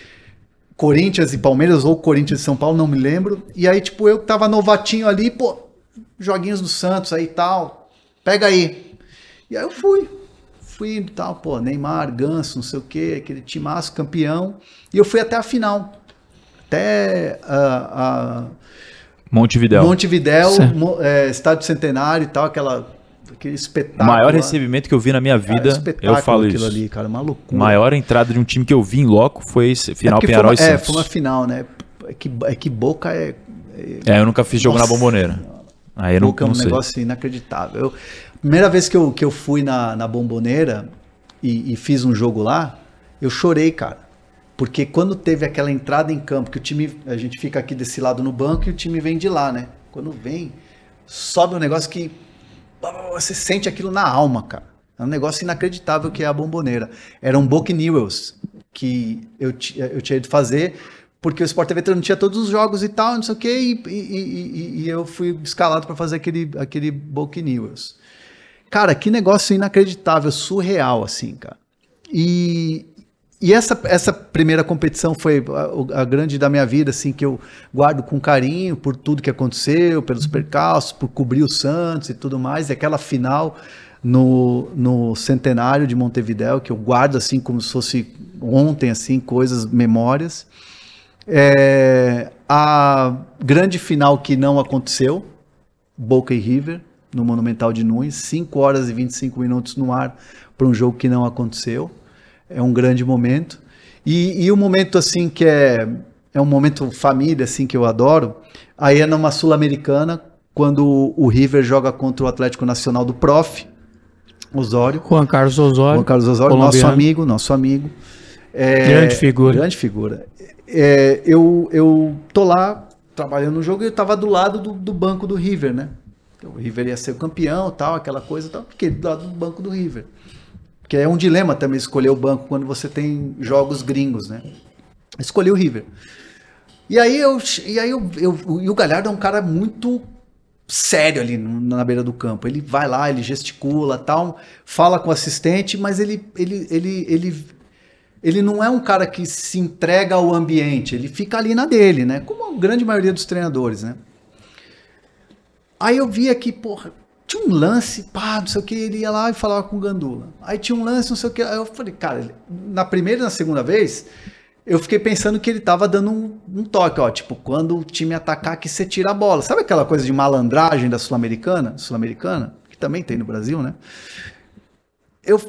Corinthians e Palmeiras, ou Corinthians e São Paulo, não me lembro. E aí, tipo, eu tava novatinho ali, pô, joguinhos do Santos aí e tal, pega aí. E aí eu fui e tal, pô, Neymar, Ganso, não sei o quê, aquele timaço, campeão. E eu fui até a final, até Montevidéu. Montevidéu, Estádio Centenário e tal, aquele espetáculo. O maior recebimento que eu vi na minha vida, cara, eu falo isso. Ali, cara, uma loucura. Maior entrada de um time que eu vi em loco foi esse final Peñarol e Santos. Foi uma final, né? É que Boca é... eu nunca fiz jogo na Bombonera. Aí eu Boca não sei. É um negócio inacreditável. Primeira vez que eu fui na Bombonera e fiz um jogo lá, eu chorei, cara. Porque quando teve aquela entrada em campo, que o time, a gente fica aqui desse lado no banco e o time vem de lá, né? Quando vem, sobe um negócio que... Você sente aquilo na alma, cara. É um negócio inacreditável que é a Bombonera. Era um Boca Newells que eu tinha ido fazer, porque o Sport TV não tinha todos os jogos e tal, não sei o quê, e eu fui escalado para fazer aquele Boca Newells. Cara, que negócio inacreditável, surreal, assim, cara. E essa primeira competição foi a grande da minha vida, assim, que eu guardo com carinho por tudo que aconteceu, pelos percalços, por cobrir o Santos e tudo mais. E aquela final no Centenário de Montevidéu, que eu guardo, assim, como se fosse ontem, assim, coisas, memórias. A grande final que não aconteceu, Boca e River, no Monumental de Nunes, 5 horas e 25 minutos no ar para um jogo que não aconteceu. É um grande momento, e um momento assim que é um momento família, assim, que eu adoro. Aí é numa Sul-Americana, quando o River joga contra o Atlético Nacional do Prof. Osório. Juan Carlos Osório, nosso amigo. Grande figura. Eu tô lá, trabalhando no jogo, e eu tava do lado do banco do River, né? O River ia ser o campeão, tal, aquela coisa, tal, porque do lado do banco do River. Que é um dilema também escolher o banco quando você tem jogos gringos, né? Escolhi o River. E o Gallardo é um cara muito sério ali na beira do campo. Ele vai lá, ele gesticula, tal, fala com o assistente, mas ele não é um cara que se entrega ao ambiente. Ele fica ali na dele, né? Como a grande maioria dos treinadores, né? Aí eu vi aqui, porra, tinha um lance, pá, não sei o que, ele ia lá e falava com o Gandula. Aí tinha um lance, não sei o que, aí eu falei, cara, na primeira e na segunda vez, eu fiquei pensando que ele tava dando um toque, ó, tipo, quando o time atacar que você tira a bola. Sabe aquela coisa de malandragem da Sul-Americana, que também tem no Brasil, né? Eu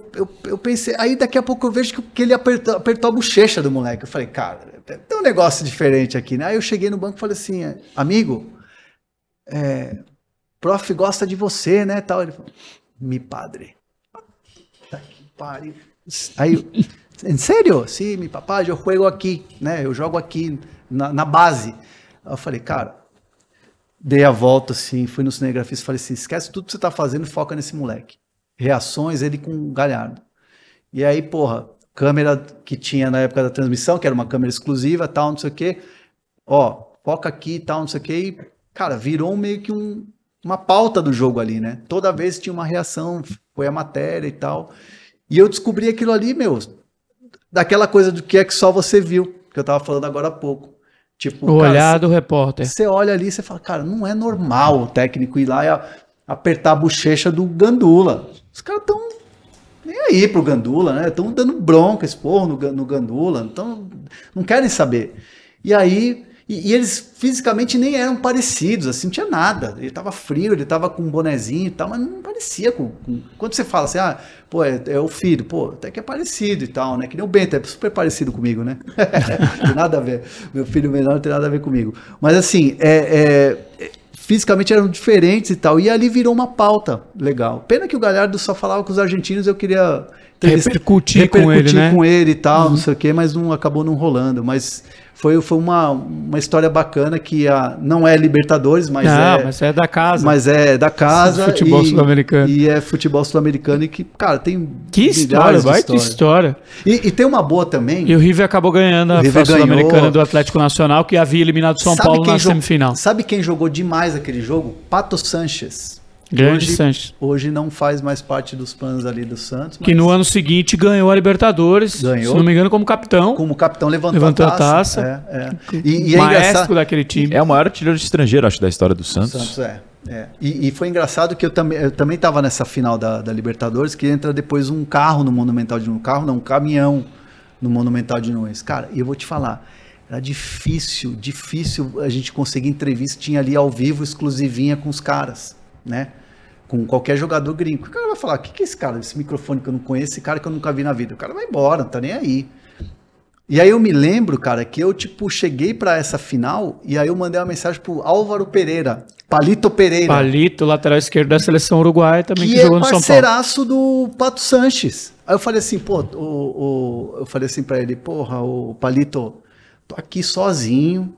pensei, aí daqui a pouco eu vejo que ele apertou a bochecha do moleque. Eu falei, cara, tem um negócio diferente aqui, né? Aí eu cheguei no banco e falei assim, amigo, Prof gosta de você, né, tal. Ele falou, mi padre. Tá que pariu. Aí, em sério? Sim, mi papai, eu jogo aqui, né, eu jogo aqui na base. Aí eu falei, cara, dei a volta assim, fui no cinegrafista e falei assim, esquece tudo que você tá fazendo e foca nesse moleque. Reações, ele com o Gallardo. E aí, porra, câmera que tinha na época da transmissão, que era uma câmera exclusiva, tal, não sei o quê, ó, foca aqui, tal, não sei o quê, e, cara, virou meio que uma pauta do jogo ali, né? Toda vez tinha uma reação, foi a matéria e tal. E eu descobri aquilo ali, meu, daquela coisa do que é que só você viu, que eu tava falando agora há pouco. Tipo, o olhar do repórter. Você olha ali e você fala, cara, não é normal o técnico ir lá e apertar a bochecha do Gandula. Os caras tão nem aí pro Gandula, né? Tão dando bronca, esporro no Gandula, então não querem saber. E aí... E eles fisicamente nem eram parecidos, assim, não tinha nada. Ele tava frio, ele tava com um bonezinho e tal, mas não parecia com... Quando você fala assim, ah, pô, é o filho, pô, até que é parecido e tal, né? Que nem o Bento, é super parecido comigo, né? Não tem nada a ver. Meu filho menor não tem nada a ver comigo. Mas assim, fisicamente eram diferentes e tal, e ali virou uma pauta legal. Pena que o Gallardo só falava com os argentinos, eu queria... Repercutir com ele e tal, não sei o quê, mas acabou não rolando, mas... Foi uma história bacana que não é Libertadores, mas mas é da casa. Mas é da casa. Futebol sul-americano. E é futebol sul-americano e que, cara, tem... Que história, vai que história. E tem uma boa também. E o River acabou ganhando a sul-americana do Atlético Nacional, que havia eliminado São Paulo na semifinal. Sabe quem jogou demais aquele jogo? Pato Sanches. Grande hoje, Sanches. Hoje não faz mais parte dos fãs ali do Santos. Mas... Que no ano seguinte ganhou a Libertadores, se não me engano, como capitão. Como capitão, levantou a taça. É. E maestro daquele time. É o maior artilheiro estrangeiro, acho, da história do Santos. E foi engraçado que eu também estava nessa final da Libertadores, que entra depois um carro no Monumental de Nunes. Um carro não, um caminhão no Monumental de Nunes. Cara, e eu vou te falar... Era difícil a gente conseguir entrevista, tinha ali ao vivo, exclusivinha com os caras, né? Com qualquer jogador gringo. O cara vai falar, o que é esse cara? Esse microfone que eu não conheço, esse cara que eu nunca vi na vida. O cara vai embora, não tá nem aí. E aí eu me lembro, cara, que eu, tipo, cheguei pra essa final e aí eu mandei uma mensagem pro Álvaro Pereira, Palito Pereira. Palito, lateral esquerdo da seleção uruguaia também, que jogou no São Paulo. Que é parceiraço do Pato Sanches. Aí eu falei assim, eu falei assim pra ele, porra, o Palito... Tô aqui sozinho,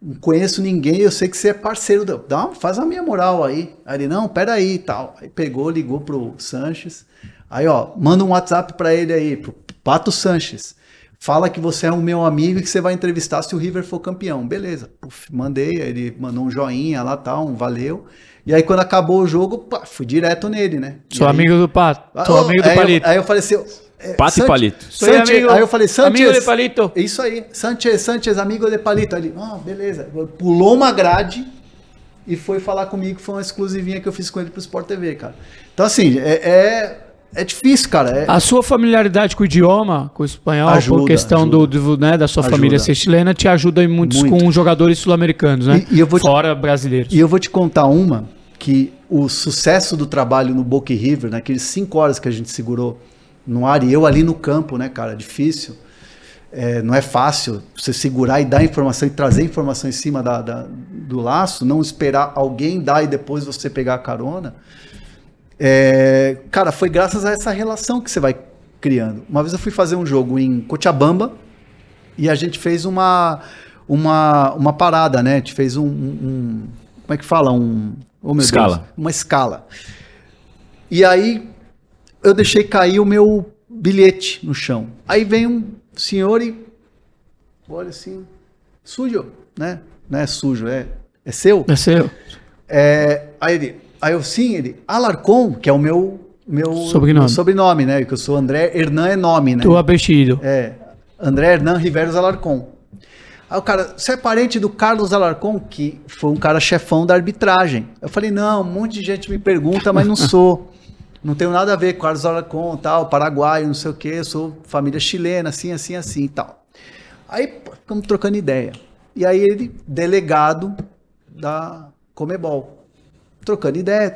não conheço ninguém, eu sei que você é parceiro, faz a minha moral aí. Aí ele, não, peraí e tal. Aí pegou, ligou pro Sanches, aí ó, manda um WhatsApp pra ele aí, pro Pato Sanches. Fala que você é um meu amigo e que você vai entrevistar se o River for campeão. Beleza, puf, mandei, aí ele mandou um joinha lá, tal, um valeu. E aí quando acabou o jogo, pá, fui direto nele, né? Sou amigo do Pato, sou amigo do Palito. Aí eu falei assim... Pato e Palito. Aí eu falei, Sanches, amigo de Palito. Isso aí, Sanches, amigo de Palito. Ele, beleza. Pulou uma grade e foi falar comigo. Foi uma exclusivinha que eu fiz com ele pro Sport TV, cara. Então, assim, é difícil, cara. A sua familiaridade com o idioma, com o espanhol, ajuda, por questão da sua família ser chilena, te ajuda em muito com jogadores sul-americanos, né? Fora brasileiros. E eu vou te contar uma, que o sucesso do trabalho no Boca e River, naqueles 5 horas que a gente segurou no ar e eu ali no campo, né, cara, difícil, não é fácil você segurar e dar informação e trazer informação em cima do laço, não esperar alguém dar e depois você pegar a carona, cara, foi graças a essa relação que você vai criando. Uma vez eu fui fazer um jogo em Cochabamba e a gente fez uma parada, né, a gente fez como é que fala? Uma escala. E aí eu deixei cair o meu bilhete no chão. Aí vem um senhor e olha assim, sujo, né? Não é sujo, é seu? É seu. Aí eu, sim, ele, Alarcon, que é o meu sobrenome, né? Que eu sou André Hernan, é nome, né? Tu abestido. André Hernan Riveros Alarcon. Aí o cara, você é parente do Carlos Alarcon, que foi um cara chefão da arbitragem. Eu falei, não, um monte de gente me pergunta, mas não sou. Não tenho nada a ver com Carlos Alarcon, tal, paraguaio, não sei o que, sou família chilena, assim e tal. Aí ficamos trocando ideia. E aí ele, delegado da Conmebol, trocando ideia,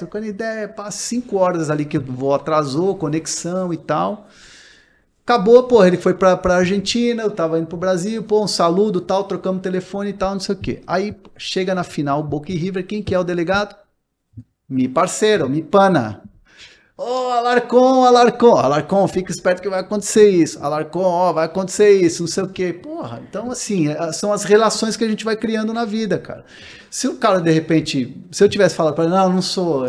passa 5 horas ali que o voo atrasou, conexão e tal. Acabou, porra, ele foi pra Argentina, eu tava indo pro Brasil, um saludo, tal, trocamos telefone e tal, não sei o que. Aí chega na final, Boca e River, quem que é o delegado? Mi parceiro, mi pana. Ô, Alarcon, fica esperto que vai acontecer isso. Alarcon, vai acontecer isso, não sei o quê. Porra, então assim, são as relações que a gente vai criando na vida, cara. Se o cara, de repente, se eu tivesse falado pra ele, não sou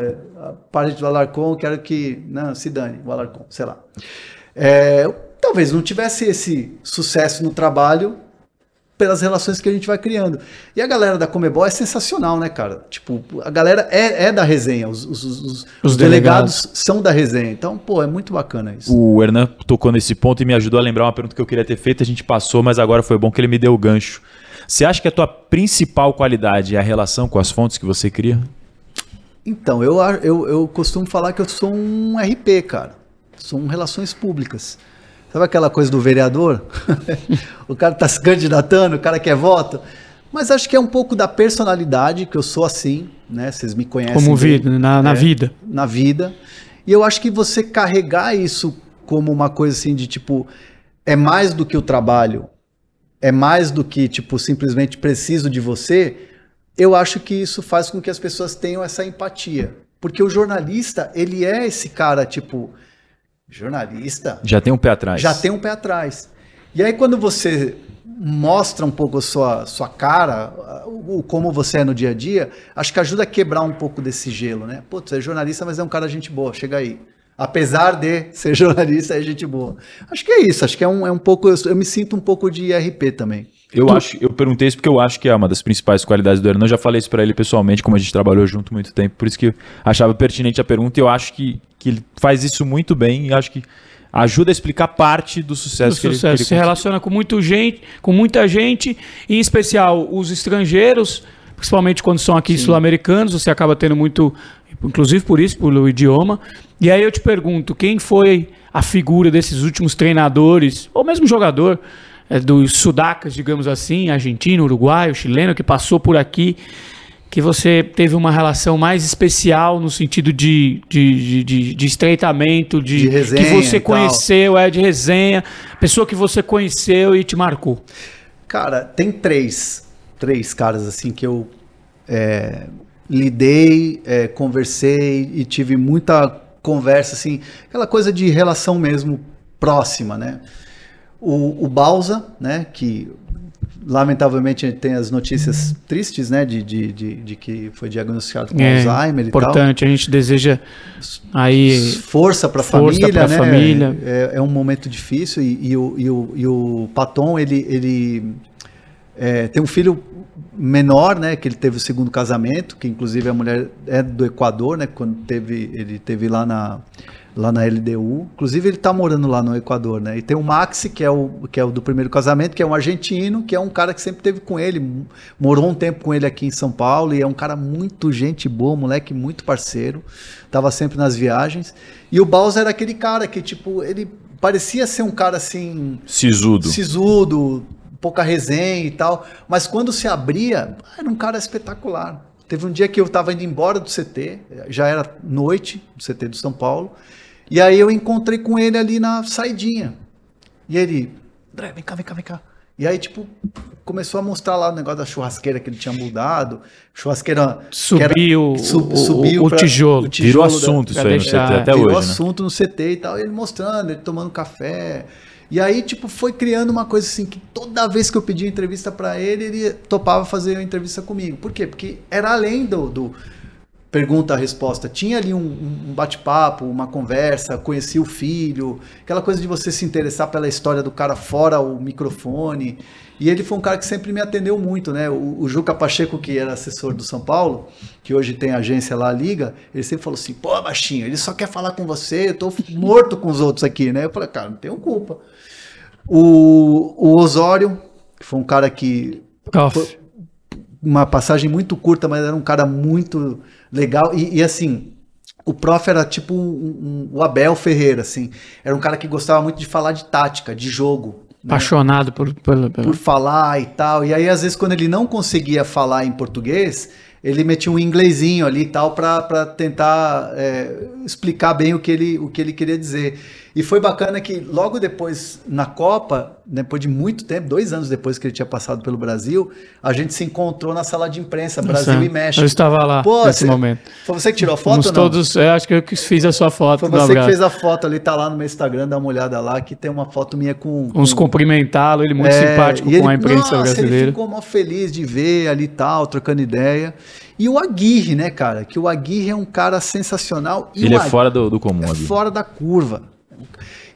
parente do Alarcon, quero que, não, se dane, o Alarcon, sei lá. Talvez não tivesse esse sucesso no trabalho pelas relações que a gente vai criando. E a galera da Conmebol é sensacional, né, cara? Tipo, a galera é da resenha, os delegados são da resenha. Então, pô, é muito bacana isso. O Hernan tocou nesse ponto e me ajudou a lembrar uma pergunta que eu queria ter feito, a gente passou, mas agora foi bom que ele me deu o gancho. Você acha que a tua principal qualidade é a relação com as fontes que você cria? Então, eu costumo falar que eu sou um RP, cara. Sou um Relações Públicas. Sabe aquela coisa do vereador? O cara tá se candidatando, o cara quer voto. Mas acho que é um pouco da personalidade, que eu sou assim, né? Vocês me conhecem. Como vida, na vida. Na vida. E eu acho que você carregar isso como uma coisa assim de tipo, é mais do que o trabalho, é mais do que tipo, simplesmente preciso de você, eu acho que isso faz com que as pessoas tenham essa empatia. Porque o jornalista, ele é esse cara tipo... Jornalista. Já tem um pé atrás. E aí quando você mostra um pouco a sua cara, como você é no dia a dia, acho que ajuda a quebrar um pouco desse gelo, né? Pô, você é jornalista, mas é um cara gente boa, chega aí. Apesar de ser jornalista, é gente boa. Acho que é isso, acho que é um pouco, eu me sinto um pouco de RP também. Eu perguntei isso porque eu acho que é uma das principais qualidades do Hernan. Eu já falei isso para ele pessoalmente, como a gente trabalhou junto muito tempo, por isso que eu achava pertinente a pergunta, e eu acho que ele faz isso muito bem, e acho que ajuda a explicar parte do sucesso que ele tem. Se relaciona com muita gente, em especial os estrangeiros, principalmente quando são aqui sul-americanos, você acaba tendo muito, inclusive por isso, pelo idioma. E aí eu te pergunto, quem foi a figura desses últimos treinadores, ou mesmo jogador, dos sudacas, digamos assim, argentino, uruguaio, chileno, que passou por aqui, que você teve uma relação mais especial no sentido de estreitamento, de resenha, que você conheceu, de resenha, pessoa que você conheceu e te marcou? Cara, tem três caras assim que eu lidei, conversei e tive muita conversa, assim, aquela coisa de relação mesmo próxima, né? O Bauza, né, que lamentavelmente tem as notícias tristes, né, de que foi diagnosticado com Alzheimer e tal. Importante, a gente deseja aí força para a família, né? Família. É um momento difícil, e o Paton, ele tem um filho menor, né, que ele teve o segundo casamento, que inclusive a mulher é do Equador, né, quando ele teve lá na LDU, inclusive ele tá morando lá no Equador, né, e tem o Maxi, que é o do primeiro casamento, que é um argentino, que é um cara que sempre teve com ele, morou um tempo com ele aqui em São Paulo, e é um cara muito gente boa, moleque muito parceiro, tava sempre nas viagens. E o Bauza era aquele cara que, tipo, ele parecia ser um cara assim... Sisudo, pouca resenha e tal, mas quando se abria, era um cara espetacular. Teve um dia que eu estava indo embora do CT, já era noite, do CT do São Paulo, e aí eu encontrei com ele ali na saidinha. E ele, André, vem cá. E aí, tipo, começou a mostrar lá o negócio da churrasqueira que ele tinha mudado, churrasqueira... Subiu o tijolo. Virou assunto isso aí no CT até hoje, né? Virou assunto no CT e tal, ele mostrando, ele tomando café... E aí, tipo, foi criando uma coisa assim, que toda vez que eu pedia entrevista pra ele, ele topava fazer uma entrevista comigo. Por quê? Porque era além do pergunta-resposta. Tinha ali um bate-papo, uma conversa, conhecia o filho, aquela coisa de você se interessar pela história do cara fora o microfone. E ele foi um cara que sempre me atendeu muito, né? O Juca Pacheco, que era assessor do São Paulo, que hoje tem agência lá, Liga, ele sempre falou assim, pô, baixinho, ele só quer falar com você, eu tô morto com os outros aqui, né? Eu falei, cara, não tenho culpa. O Osório, que foi um cara que... Foi uma passagem muito curta, mas era um cara muito legal. E assim, o prof era tipo o Abel Ferreira, assim. Era um cara que gostava muito de falar de tática, de jogo. Apaixonado, né? Por falar e tal. E aí, às vezes, quando ele não conseguia falar em português, ele metia um inglesinho ali e tal para tentar explicar bem o que ele queria dizer. E foi bacana que logo depois, na Copa, depois de muito tempo, 2 anos depois que ele tinha passado pelo Brasil, a gente se encontrou na sala de imprensa, Brasil e México. Eu estava lá nesse momento. Foi você que tirou a foto ou não? Todos, acho que eu que fiz a sua foto. Foi você que fez a foto ali, tá lá no meu Instagram, dá uma olhada lá, que tem uma foto minha com... Uns cumprimentá-lo, ele muito simpático com a imprensa brasileira. Ele ficou mó feliz de ver ali e tal, trocando ideia. E o Aguirre, né, cara? Que o Aguirre é um cara sensacional. E ele é fora do comum. É fora da curva.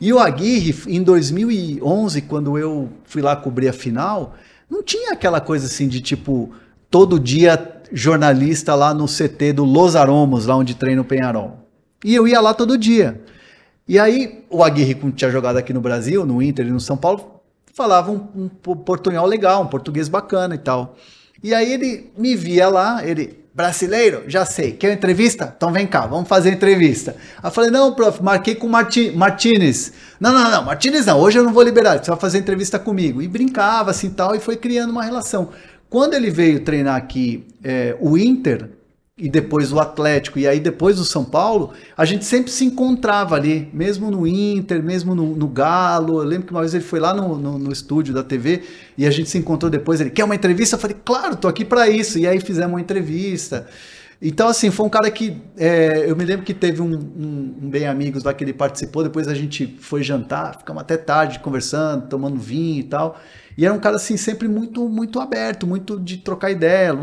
E o Aguirre, em 2011, quando eu fui lá cobrir a final, não tinha aquela coisa assim de tipo, todo dia jornalista lá no CT do Los Aromos, lá onde treina o Peñarol. E eu ia lá todo dia. E aí, o Aguirre, como tinha jogado aqui no Brasil, no Inter e no São Paulo, falava um portunhol legal, um português bacana e tal. E aí ele me via lá, ele, brasileiro, já sei, quer entrevista? Então vem cá, vamos fazer entrevista. Aí eu falei, não, prof, marquei com o Martínez. Não, Martínez não, hoje eu não vou liberar, você vai fazer entrevista comigo. E brincava assim e tal, e foi criando uma relação. Quando ele veio treinar aqui o Inter, e depois o Atlético, e aí depois o São Paulo, a gente sempre se encontrava ali, mesmo no Inter, mesmo no Galo. Eu lembro que uma vez ele foi lá no estúdio da TV, e a gente se encontrou depois, ele, quer uma entrevista? Eu falei, claro, tô aqui para isso, e aí fizemos uma entrevista. Então assim, foi um cara que, eu me lembro que teve um Bem Amigos lá que ele participou, depois a gente foi jantar, ficamos até tarde conversando, tomando vinho e tal, E era um cara assim sempre muito aberto, muito de trocar ideia,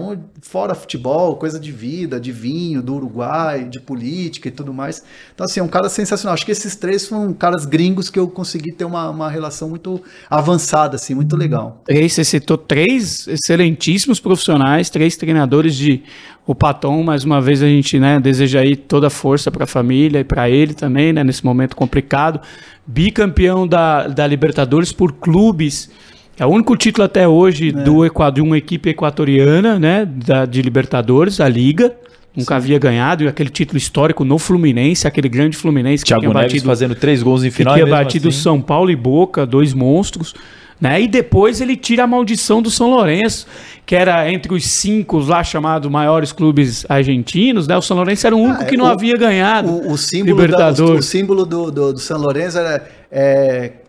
fora futebol, coisa de vida, de vinho, do Uruguai, de política e tudo mais. Então assim, é um cara sensacional. Acho que esses três foram caras gringos que eu consegui ter uma relação muito avançada, assim, muito legal. Você citou três excelentíssimos profissionais, três treinadores de Opaton. Mais uma vez a gente, né, deseja aí toda a força para a família e para ele também, né, nesse momento complicado. Bicampeão da Libertadores por clubes. É o único título até hoje do Equador, de uma equipe equatoriana, né, de Libertadores, a Liga. Nunca havia ganhado, e aquele título histórico no Fluminense, aquele grande Fluminense que Thiago tinha Neves batido, fazendo 3 gols em final. Que tinha batido assim São Paulo e Boca, 2 monstros. Né? E depois ele tira a maldição do San Lourenço, que era entre os 5 lá chamados maiores clubes argentinos, né? O San Lourenço era o único que não havia ganhado o símbolo Libertadores. O símbolo do San Lourenço era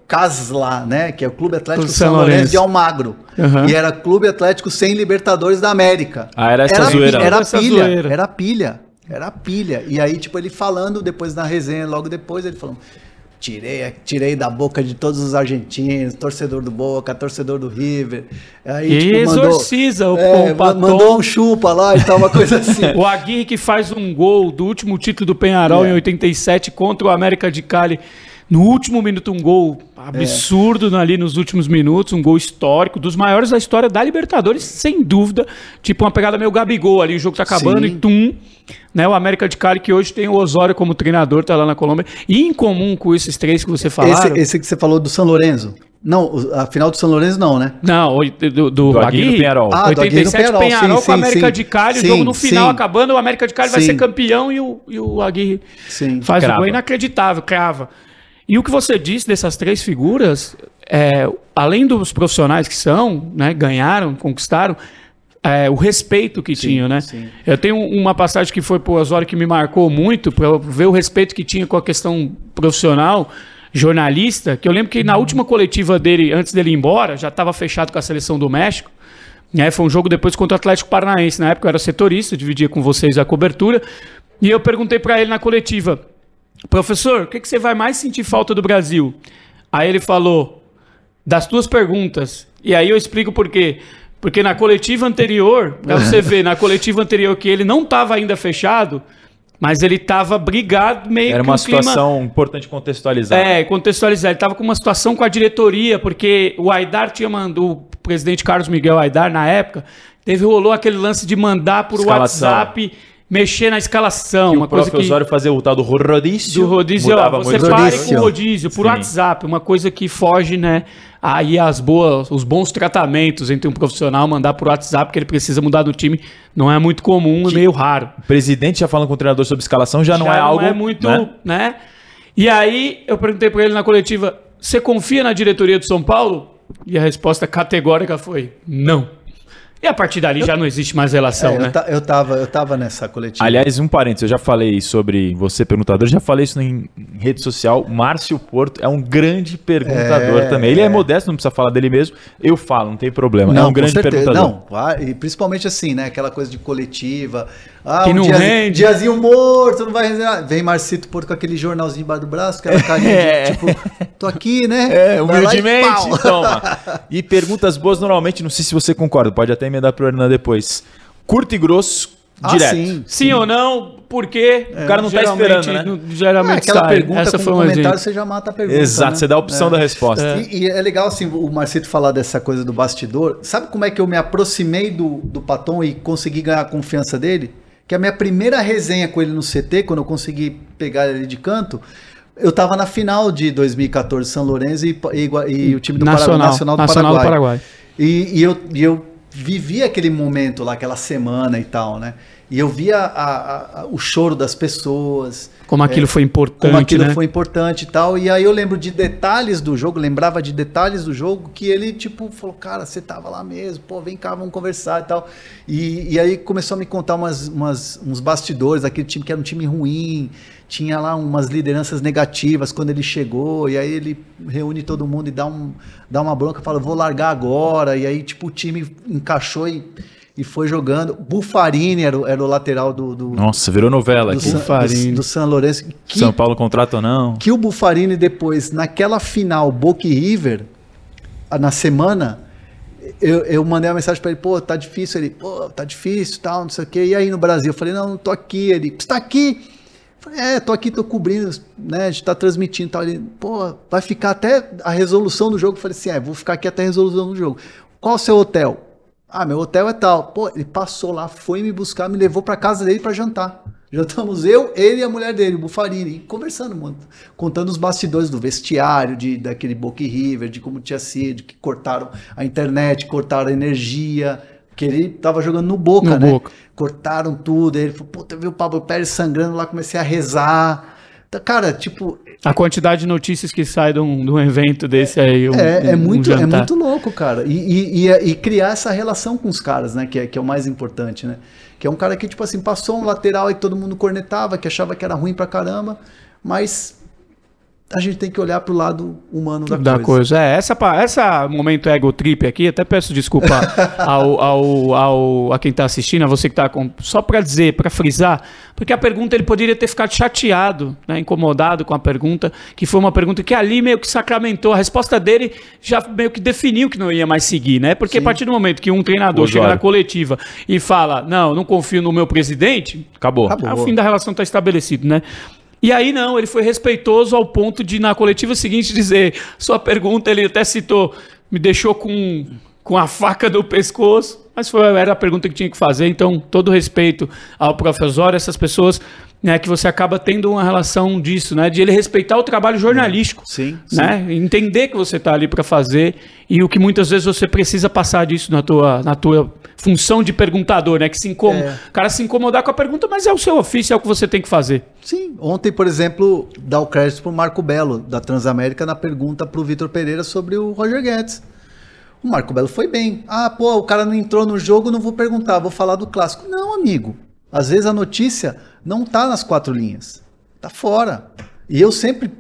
Casla, né? Que é o Clube Atlético São Lourenço de Almagro. Uhum. E era Clube Atlético sem Libertadores da América. Ah, era essa zoeira. Era pilha. E aí, tipo, ele falando depois na resenha, logo depois, ele falou: Tirei da boca de todos os argentinos, torcedor do Boca, torcedor do River. Aí, tipo, exorciza o Patão. Mandou um chupa lá e tal, uma coisa assim. O Aguirre que faz um gol do último título do Peñarol em 87 contra o América de Cali. No último minuto, um gol absurdo ali nos últimos minutos, um gol histórico, dos maiores da história da Libertadores, sem dúvida. Tipo uma pegada meio Gabigol ali, o jogo tá acabando e tum, né? O América de Cali, que hoje tem o Osório como treinador, tá lá na Colômbia. E em comum com esses três que você falaram... Esse que você falou do San Lourenço. Não, a final do San Lourenço não, né? Não, do Aguirre e Peñarol. Ah, 87, do Peñarol com a América de Cali, o jogo no final acabando, o América de Cali vai ser campeão e o Aguirre faz um gol inacreditável, crava. E o que você disse dessas três figuras, além dos profissionais que são, né, ganharam, conquistaram, o respeito que tinham, né? Sim. Eu tenho uma passagem que foi pro Osório que me marcou muito, para ver o respeito que tinha com a questão profissional, jornalista, que eu lembro que na última coletiva dele, antes dele ir embora, já estava fechado com a seleção do México, né? Foi um jogo depois contra o Atlético Paranaense, na época eu era setorista, eu dividia com vocês a cobertura, e eu perguntei para ele na coletiva: professor, o que você vai mais sentir falta do Brasil? Aí ele falou: das tuas perguntas. E aí eu explico por quê. Porque na coletiva anterior, pra você ver, na coletiva anterior que ele não estava ainda fechado, mas ele estava brigado meio que... Era uma situação importante contextualizar. Contextualizar. Ele estava com uma situação com a diretoria, porque o Aidar tinha mandado, o presidente Carlos Miguel Aidar, na época, rolou aquele lance de mandar por WhatsApp... mexer na escalação, que uma coisa que... O Prof. Osório fazia o tal do rodízio. Do rodízio, você pare com o rodízio, por WhatsApp, uma coisa que foge, né? Aí os bons tratamentos entre um profissional mandar por WhatsApp, porque ele precisa mudar do time, não é muito comum, é meio raro. O presidente já falando com o treinador sobre escalação, já não é algo... é muito, né? E aí, eu perguntei para ele na coletiva: você confia na diretoria do São Paulo? E a resposta categórica foi: não. E a partir dali já não existe mais relação, né? Eu tava nessa coletiva. Aliás, um parênteses, eu já falei sobre você, perguntador, já falei isso em rede social. Márcio Porto é um grande perguntador também. Ele é modesto, não precisa falar dele mesmo. Eu falo, não tem problema. Não, é um grande perguntador. Não, e principalmente assim, né? Aquela coisa de coletiva. Ah, que um diazinho morto, não vai resenhar. Vem Marcito Porto com aquele jornalzinho embaixo do braço, que era carinha de, tipo, tô aqui, né? Humildemente, toma. E perguntas boas, normalmente, não sei se você concorda, pode até me dar pro Hernan depois. Curto e grosso, direto. Sim ou não, por quê? O cara não tá esperando, né? Geralmente aquela pergunta, essa com um comentário, você já mata a pergunta. Exato, né? Você dá a opção da resposta. E é legal, assim, o Marcito falar dessa coisa do bastidor. Sabe como é que eu me aproximei do Paton e consegui ganhar a confiança dele? Que a minha primeira resenha com ele no CT, quando eu consegui pegar ele de canto, eu tava na final de 2014, San Lourenço e o time do Nacional do Paraguai. E eu vivia aquele momento lá, aquela semana e tal, né? E eu via o choro das pessoas. Como aquilo foi importante, como aquilo foi importante e tal. E aí eu lembro de detalhes do jogo, lembrava de detalhes do jogo, que ele, tipo, falou: cara, você tava lá mesmo, pô, vem cá, vamos conversar e tal. E aí começou a me contar uns bastidores daquele time, que era um time ruim, tinha lá umas lideranças negativas quando ele chegou, e aí ele reúne todo mundo e dá uma bronca, fala: vou largar agora. E aí, tipo, o time encaixou e foi jogando. Buffarini era o lateral do... Nossa, virou novela aqui. Do San Lourenço. São Paulo contrata ou não? Que o Buffarini depois, naquela final Boca e River, na semana, eu mandei uma mensagem para ele, pô, tá difícil, ele, pô, tá difícil, tal, não sei o quê, e aí no Brasil? Eu falei, não, não tô aqui, ele, você tá aqui? Eu falei, é, tô aqui, tô cobrindo, né, a gente tá transmitindo, tal, ele, pô, vai ficar até a resolução do jogo, eu falei assim, é, vou ficar aqui até a resolução do jogo. Qual o seu hotel? Ah, meu hotel é tal. Pô, ele passou lá, foi me buscar, me levou pra casa dele pra jantar. Jantamos eu, ele e a mulher dele, Bufarini, conversando, mano, contando os bastidores do vestiário, daquele Boca e River, de como tinha sido, que cortaram a internet, cortaram a energia, porque ele tava jogando no Boca, no né? Boca. Cortaram tudo, ele falou, puta, eu vi o Pablo Pérez sangrando lá, comecei a rezar. Cara, tipo... A quantidade de notícias que sai de um evento desse aí. É muito louco, cara. E criar essa relação com os caras, né? Que é o mais importante, né? Que é um cara que, tipo assim, passou um lateral e todo mundo cornetava, que achava que era ruim pra caramba, mas a gente tem que olhar pro lado humano da coisa. É, essa momento ego trip aqui, até peço desculpa a quem tá assistindo, a você que tá com... Só pra dizer, pra frisar, porque a pergunta ele poderia ter ficado chateado, né, incomodado com a pergunta, que foi uma pergunta que ali meio que sacramentou, a resposta dele já meio que definiu que não ia mais seguir, né? Porque sim, a partir do momento que um treinador chega na coletiva e fala, não confio no meu presidente, acabou. O fim da relação tá estabelecido, né? E aí não, ele foi respeitoso ao ponto de, na coletiva seguinte, dizer, sua pergunta, ele até citou, me deixou com a faca do pescoço, mas era a pergunta que tinha que fazer, então todo respeito ao Prof. Osório, essas pessoas, né, que você acaba tendo uma relação disso, né, de ele respeitar o trabalho jornalístico, sim. Né, entender que você está ali para fazer e o que muitas vezes você precisa passar disso na tua função de perguntador, né, que o cara se incomodar com a pergunta, mas é o seu ofício, é o que você tem que fazer. Sim, ontem, por exemplo, dá o crédito para o Marco Belo, da Transamérica, na pergunta para o Vitor Pereira sobre o Roger Guedes. O Marco Belo foi bem. Ah, pô, o cara não entrou no jogo, não vou perguntar, vou falar do clássico. Não, amigo. Às vezes a notícia não tá nas quatro linhas, tá fora. E eu sempre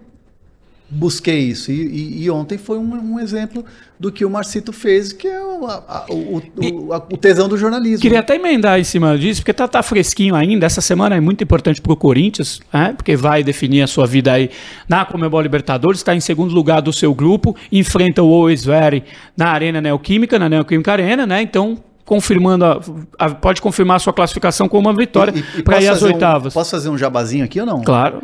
busquei isso. E ontem foi um exemplo do que o Marcito fez, que é o tesão do jornalismo. Queria até emendar em cima disso, porque tá fresquinho ainda. Essa semana é muito importante pro Corinthians, né? Porque vai definir a sua vida aí na Conmebol Libertadores, está em segundo lugar do seu grupo, enfrenta o Always Ready na Arena Neoquímica, na Neoquímica Arena, né? Então... confirmando, pode confirmar a sua classificação com uma vitória para ir às oitavas. Posso fazer um jabazinho aqui ou não? Claro.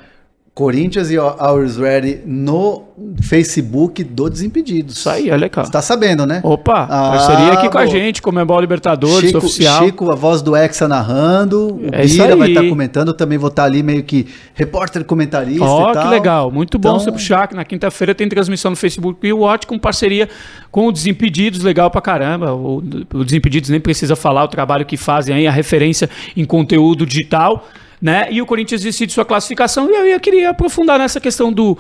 Corinthians e Hours Ready no Facebook do Desimpedidos. Isso aí, olha cá. Você tá sabendo, né? Opa, parceria aqui com a gente, Conmebol Libertadores, Chico, oficial. Chico, a voz do Hexa narrando, o Bira vai estar comentando, eu também vou estar ali meio que repórter comentarista e tal. Ó, que legal, muito bom então... você puxar, que na quinta-feira tem transmissão no Facebook e o ótimo com parceria com o Desimpedidos, legal pra caramba. O Desimpedidos nem precisa falar o trabalho que fazem aí, a referência em conteúdo digital. Né? E o Corinthians decide sua classificação. E eu queria aprofundar nessa questão do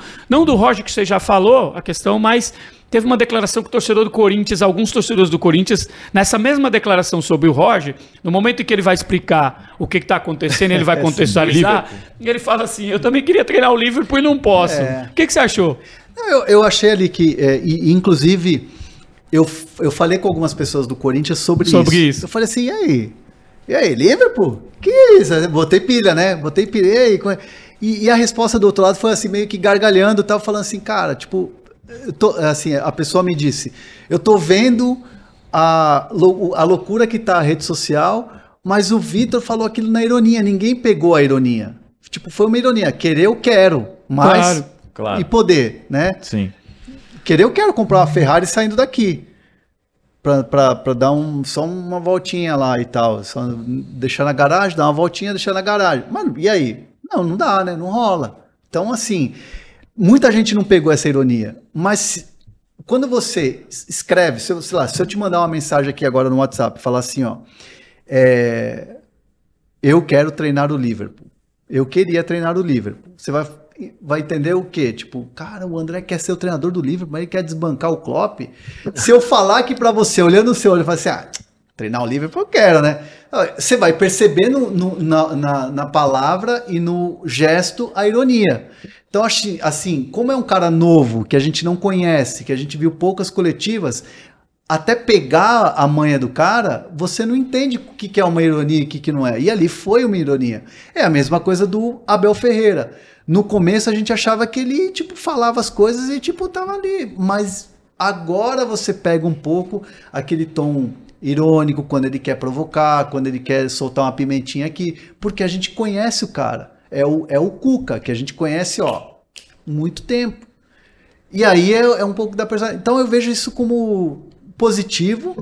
Roger, que você já falou, a questão, mas teve uma declaração que o torcedor do Corinthians, alguns torcedores do Corinthians, nessa mesma declaração sobre o Roger, no momento em que ele vai explicar o que está acontecendo, ele vai contextualizar, e ele fala assim, eu também queria treinar o Liverpool e não posso. O que você achou? Eu achei ali que, inclusive, eu falei com algumas pessoas do Corinthians sobre isso. Eu falei assim, e aí, Liverpool? Que isso? Botei pilha, né? E a resposta do outro lado foi assim, meio que gargalhando, tava falando assim, cara, tipo, assim, a pessoa me disse, eu tô vendo a loucura que tá a rede social, mas o Vitor falou aquilo na ironia, ninguém pegou a ironia. Tipo, foi uma ironia, querer eu quero, mas... Claro. E poder, né? Sim. Querer eu quero comprar uma Ferrari saindo daqui. Pra dar só uma voltinha lá e tal, só deixar na garagem, dar uma voltinha, deixar na garagem. Mano, e aí? Não dá, né? Não rola. Então, assim, muita gente não pegou essa ironia, mas quando você escreve, se eu te mandar uma mensagem aqui agora no WhatsApp, falar assim, eu quero treinar o Liverpool, eu queria treinar o Liverpool, você vai entender o quê? Tipo, cara, o André quer ser o treinador do Liverpool, mas ele quer desbancar o Klopp. Se eu falar aqui pra você, olhando no seu olho, eu falo assim, treinar o Liverpool eu quero, né? Você vai perceber na palavra e no gesto a ironia. Então, assim, como é um cara novo, que a gente não conhece, que a gente viu poucas coletivas, até pegar a manha do cara, você não entende o que é uma ironia e o que não é. E ali foi uma ironia. É a mesma coisa do Abel Ferreira. No começo a gente achava que ele, tipo, falava as coisas e, tipo, tava ali. Mas Agora você pega um pouco aquele tom irônico, quando ele quer provocar, quando ele quer soltar uma pimentinha aqui, porque a gente conhece o cara, é o Cuca, que a gente conhece, ó, muito tempo. E aí é um pouco da personalidade. Então eu vejo isso como positivo,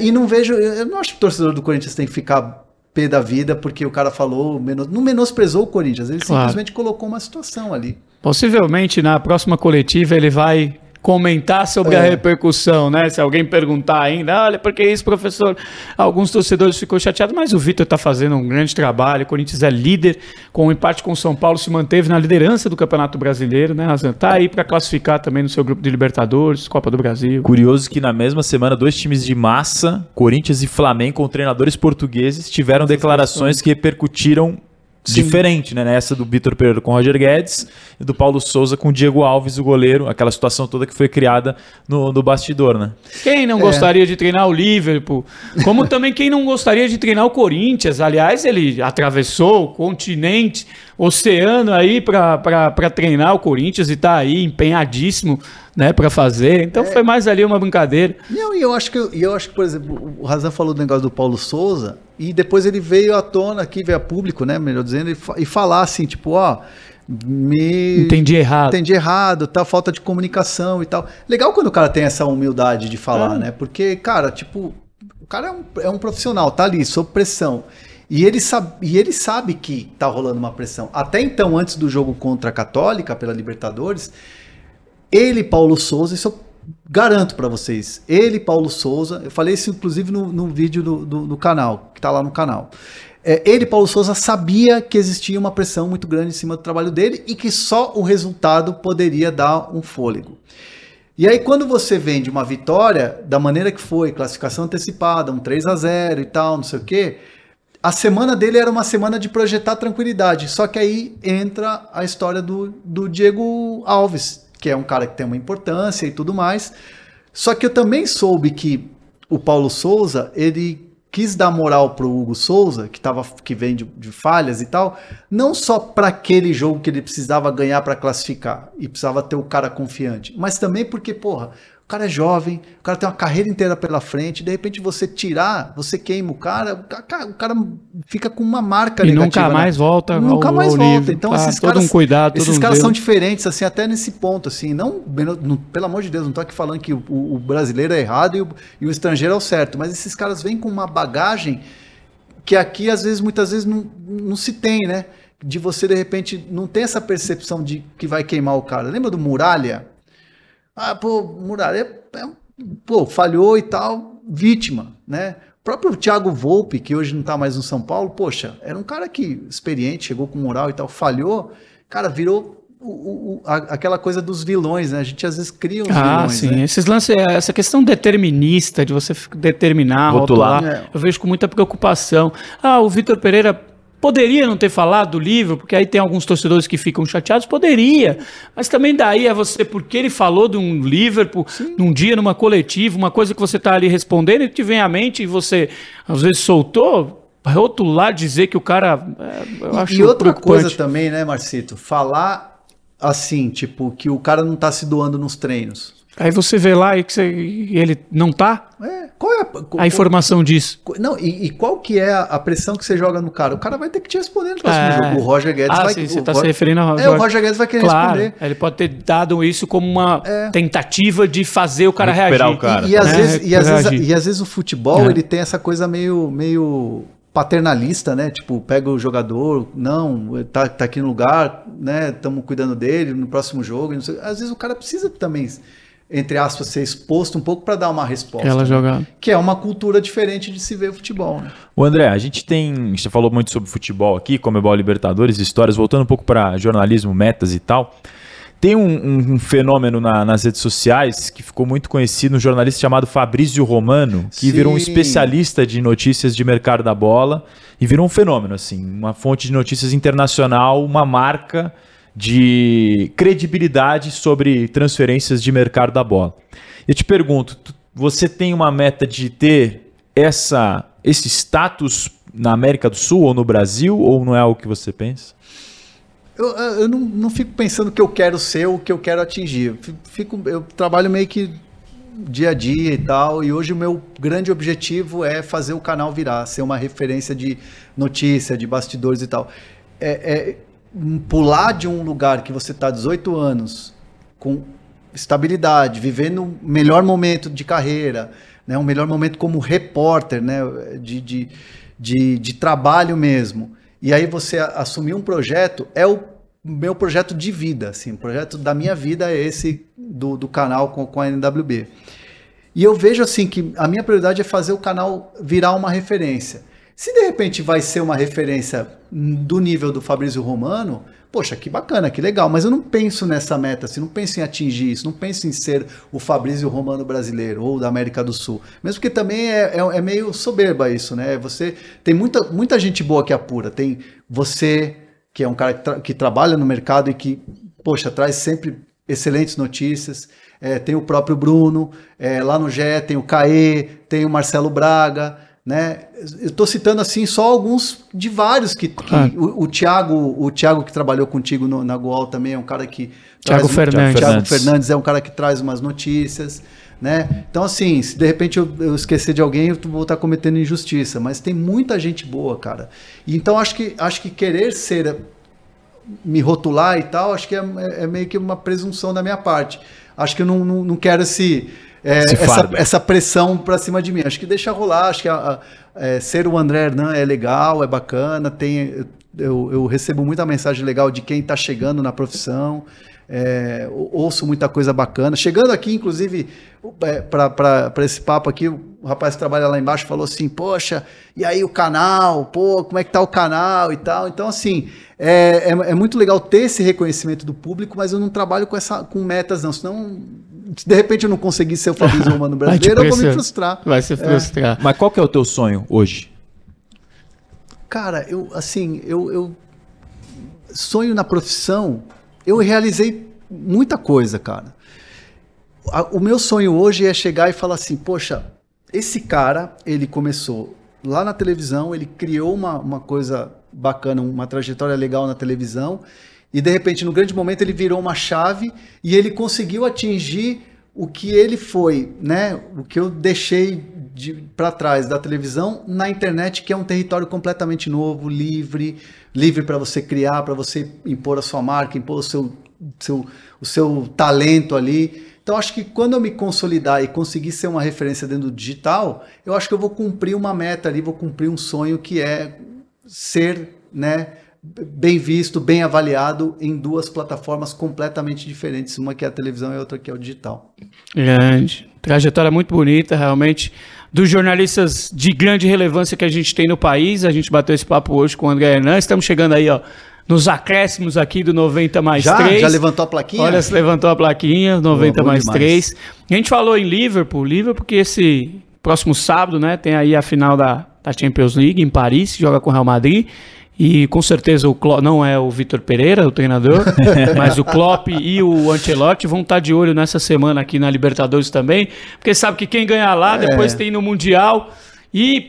e não vejo, eu não acho que o torcedor do Corinthians tem que ficar pé da vida, porque o cara falou, não menosprezou o Corinthians, ele claro. Simplesmente colocou uma situação ali. Possivelmente na próxima coletiva ele vai comentar sobre a repercussão, né? Se alguém perguntar ainda, olha, por que isso, professor? Alguns torcedores ficou chateados, mas o Vitor está fazendo um grande trabalho, o Corinthians é líder, com um empate com o São Paulo, se manteve na liderança do Campeonato Brasileiro, né, Hazan? Tá aí para classificar também no seu grupo de Libertadores, Copa do Brasil. Curioso que na mesma semana, dois times de massa, Corinthians e Flamengo, com treinadores portugueses, tiveram declarações que repercutiram diferente, né? Essa do Vitor Pereira com o Roger Guedes e do Paulo Souza com o Diego Alves, o goleiro, aquela situação toda que foi criada no bastidor, né? Quem não gostaria de treinar o Liverpool? Como também quem não gostaria de treinar o Corinthians? Aliás, ele atravessou o continente, oceano aí para treinar o Corinthians e tá aí empenhadíssimo, né, para fazer. Então foi mais ali uma brincadeira. Não, e eu acho que, por exemplo, o Hazan falou do negócio do Paulo Souza e depois ele veio à tona aqui, veio a público, né, melhor dizendo, e falar assim, tipo, ó, entendi errado, tá, falta de comunicação e tal. Legal quando o cara tem essa humildade de falar, né? Porque, cara, tipo, o cara é um profissional, tá ali, sob pressão. E ele sabe que tá rolando uma pressão. Até então, antes do jogo contra a Católica, pela Libertadores, ele, Paulo Souza, isso eu garanto pra vocês, ele, Paulo Souza, eu falei isso inclusive num vídeo do canal, que tá lá no canal, ele, Paulo Souza, sabia que existia uma pressão muito grande em cima do trabalho dele e que só o resultado poderia dar um fôlego. E aí, quando você vende uma vitória, da maneira que foi, classificação antecipada, um 3-0 e tal, não sei o quê, a semana dele era uma semana de projetar tranquilidade, só que aí entra a história do Diego Alves, que é um cara que tem uma importância e tudo mais. Só que eu também soube que o Paulo Souza, ele quis dar moral pro Hugo Souza, que vem de falhas e tal, não só para aquele jogo que ele precisava ganhar para classificar e precisava ter o cara confiante, mas também porque, porra, o cara é jovem, o cara tem uma carreira inteira pela frente, de repente você tirar, você queima o cara fica com uma marca negativa. E nunca mais volta. Nunca mais volta. Então esses caras são diferentes, assim, até nesse ponto, assim, não, pelo amor de Deus, não tô aqui falando que o brasileiro é errado e o estrangeiro é o certo, mas esses caras vêm com uma bagagem que aqui, às vezes, muitas vezes não se tem, né? De você, de repente, não ter essa percepção de que vai queimar o cara. Lembra do Muralha? Ah, pô, Muralha, pô, falhou e tal, vítima, né? O próprio Thiago Volpe, que hoje não tá mais no São Paulo, poxa, era um cara que, experiente, chegou com moral e tal, falhou, cara, virou aquela coisa dos vilões, né? A gente às vezes cria uns vilões, sim, né? Esses lances, essa questão determinista, de você determinar, rotular. Eu vejo com muita preocupação. Ah, o Vitor Pereira poderia não ter falado do livro, porque aí tem alguns torcedores que ficam chateados, poderia, mas também daí é você, porque ele falou de um Liverpool, sim, num dia, numa coletiva, uma coisa que você está ali respondendo e te vem à mente e você, às vezes, soltou, rotular, dizer que o cara... Eu acho e outra coisa também, né, Marcito, falar assim, tipo, que o cara não está se doando nos treinos. Aí você vê lá e ele não tá? Qual é a informação disso? Não, e qual que é a pressão que você joga no cara? O cara vai ter que te responder no próximo jogo. O Roger Guedes vai... Sim, você está se referindo ao Roger. O Roger Guedes vai querer responder. Ele pode ter dado isso como uma tentativa de fazer o cara recuperar reagir. O cara. E às vezes o futebol ele tem essa coisa meio paternalista, né? Tipo, pega o jogador, não, tá aqui no lugar, né? Estamos cuidando dele no próximo jogo. Não sei. Às vezes o cara precisa também... entre aspas, ser exposto um pouco para dar uma resposta. Ela jogando. Que é uma cultura diferente de se ver o futebol, né? O André, a gente falou muito sobre futebol aqui, Conmebol Libertadores, histórias, voltando um pouco para jornalismo, metas e tal. Tem um fenômeno nas redes sociais que ficou muito conhecido, um jornalista chamado Fabrício Romano, que virou um especialista de notícias de mercado da bola e virou um fenômeno, assim, uma fonte de notícias internacional, uma marca de credibilidade sobre transferências de mercado da bola. Eu te pergunto, você tem uma meta de ter esse status na América do Sul ou no Brasil, ou não é algo que você pensa? Eu não fico pensando o que eu quero ser ou o que eu quero atingir. Eu trabalho meio que dia a dia e tal, e hoje o meu grande objetivo é fazer o canal virar, ser uma referência de notícia, de bastidores e tal. Pular de um lugar que você está 18 anos, com estabilidade, vivendo o melhor momento de carreira, né, o melhor momento como repórter, né, de trabalho mesmo, e aí você assumir um projeto, é o meu projeto de vida, assim, o projeto da minha vida é esse do canal com a NWB. E eu vejo assim que a minha prioridade é fazer o canal virar uma referência. Se de repente vai ser uma referência do nível do Fabrício Romano, poxa, que bacana, que legal, mas eu não penso nessa meta, assim, não penso em atingir isso, não penso em ser o Fabrício Romano brasileiro ou da América do Sul, mesmo que também é meio soberba isso, né? Você tem muita gente boa que apura, tem você, que é um cara que trabalha no mercado e que, poxa, traz sempre excelentes notícias, tem o próprio Bruno, lá no GE tem o Caê, tem o Marcelo Braga, né? Eu estou citando assim só alguns de vários o Thiago que trabalhou contigo na Goal também é um cara que Thiago Fernandes é um cara que traz umas notícias, né? Então assim, se de repente eu esquecer de alguém, eu vou estar cometendo injustiça, mas tem muita gente boa, cara. Então acho que querer ser, me rotular e tal, acho que é meio que uma presunção da minha parte. Acho que eu não quero essa pressão para cima de mim. Acho que deixa rolar, acho que ser o André Hernan é legal, é bacana, eu recebo muita mensagem legal de quem está chegando na profissão, ouço muita coisa bacana. Chegando aqui, inclusive, para esse papo aqui, o rapaz que trabalha lá embaixo falou assim, poxa, e aí o canal, pô, como é que tá o canal e tal. Então, assim, é muito legal ter esse reconhecimento do público, mas eu não trabalho com metas não, senão... Se de repente eu não conseguir ser o Fabrício Romano brasileiro, eu vou me frustrar. Vai se frustrar. Mas qual que é o teu sonho hoje? Cara, eu sonho na profissão, eu realizei muita coisa, cara. O meu sonho hoje é chegar e falar assim, poxa, esse cara, ele começou lá na televisão, ele criou uma coisa bacana, uma trajetória legal na televisão, e de repente, no grande momento, ele virou uma chave e ele conseguiu atingir o que ele foi, né? O que eu deixei para trás da televisão na internet, que é um território completamente novo, livre para você criar, para você impor a sua marca, impor o seu talento ali. Então, acho que quando eu me consolidar e conseguir ser uma referência dentro do digital, eu acho que eu vou cumprir uma meta ali, vou cumprir um sonho que é ser, né, bem visto, bem avaliado em duas plataformas completamente diferentes, uma que é a televisão e outra que é o digital. Grande, trajetória muito bonita, realmente, dos jornalistas de grande relevância que a gente tem no país. A gente bateu esse papo hoje com o André Hernan, estamos chegando aí, ó, nos acréscimos aqui do 90+3. Já levantou a plaquinha? Olha, se levantou a plaquinha, 90+3. A gente falou em Liverpool, porque esse próximo sábado, né, tem aí a final da Champions League em Paris, joga com o Real Madrid. E com certeza o Klopp, não é o Vitor Pereira, o treinador, mas o Klopp e o Ancelotti vão estar de olho nessa semana aqui na Libertadores também, porque sabe que quem ganhar lá, depois tem no Mundial. E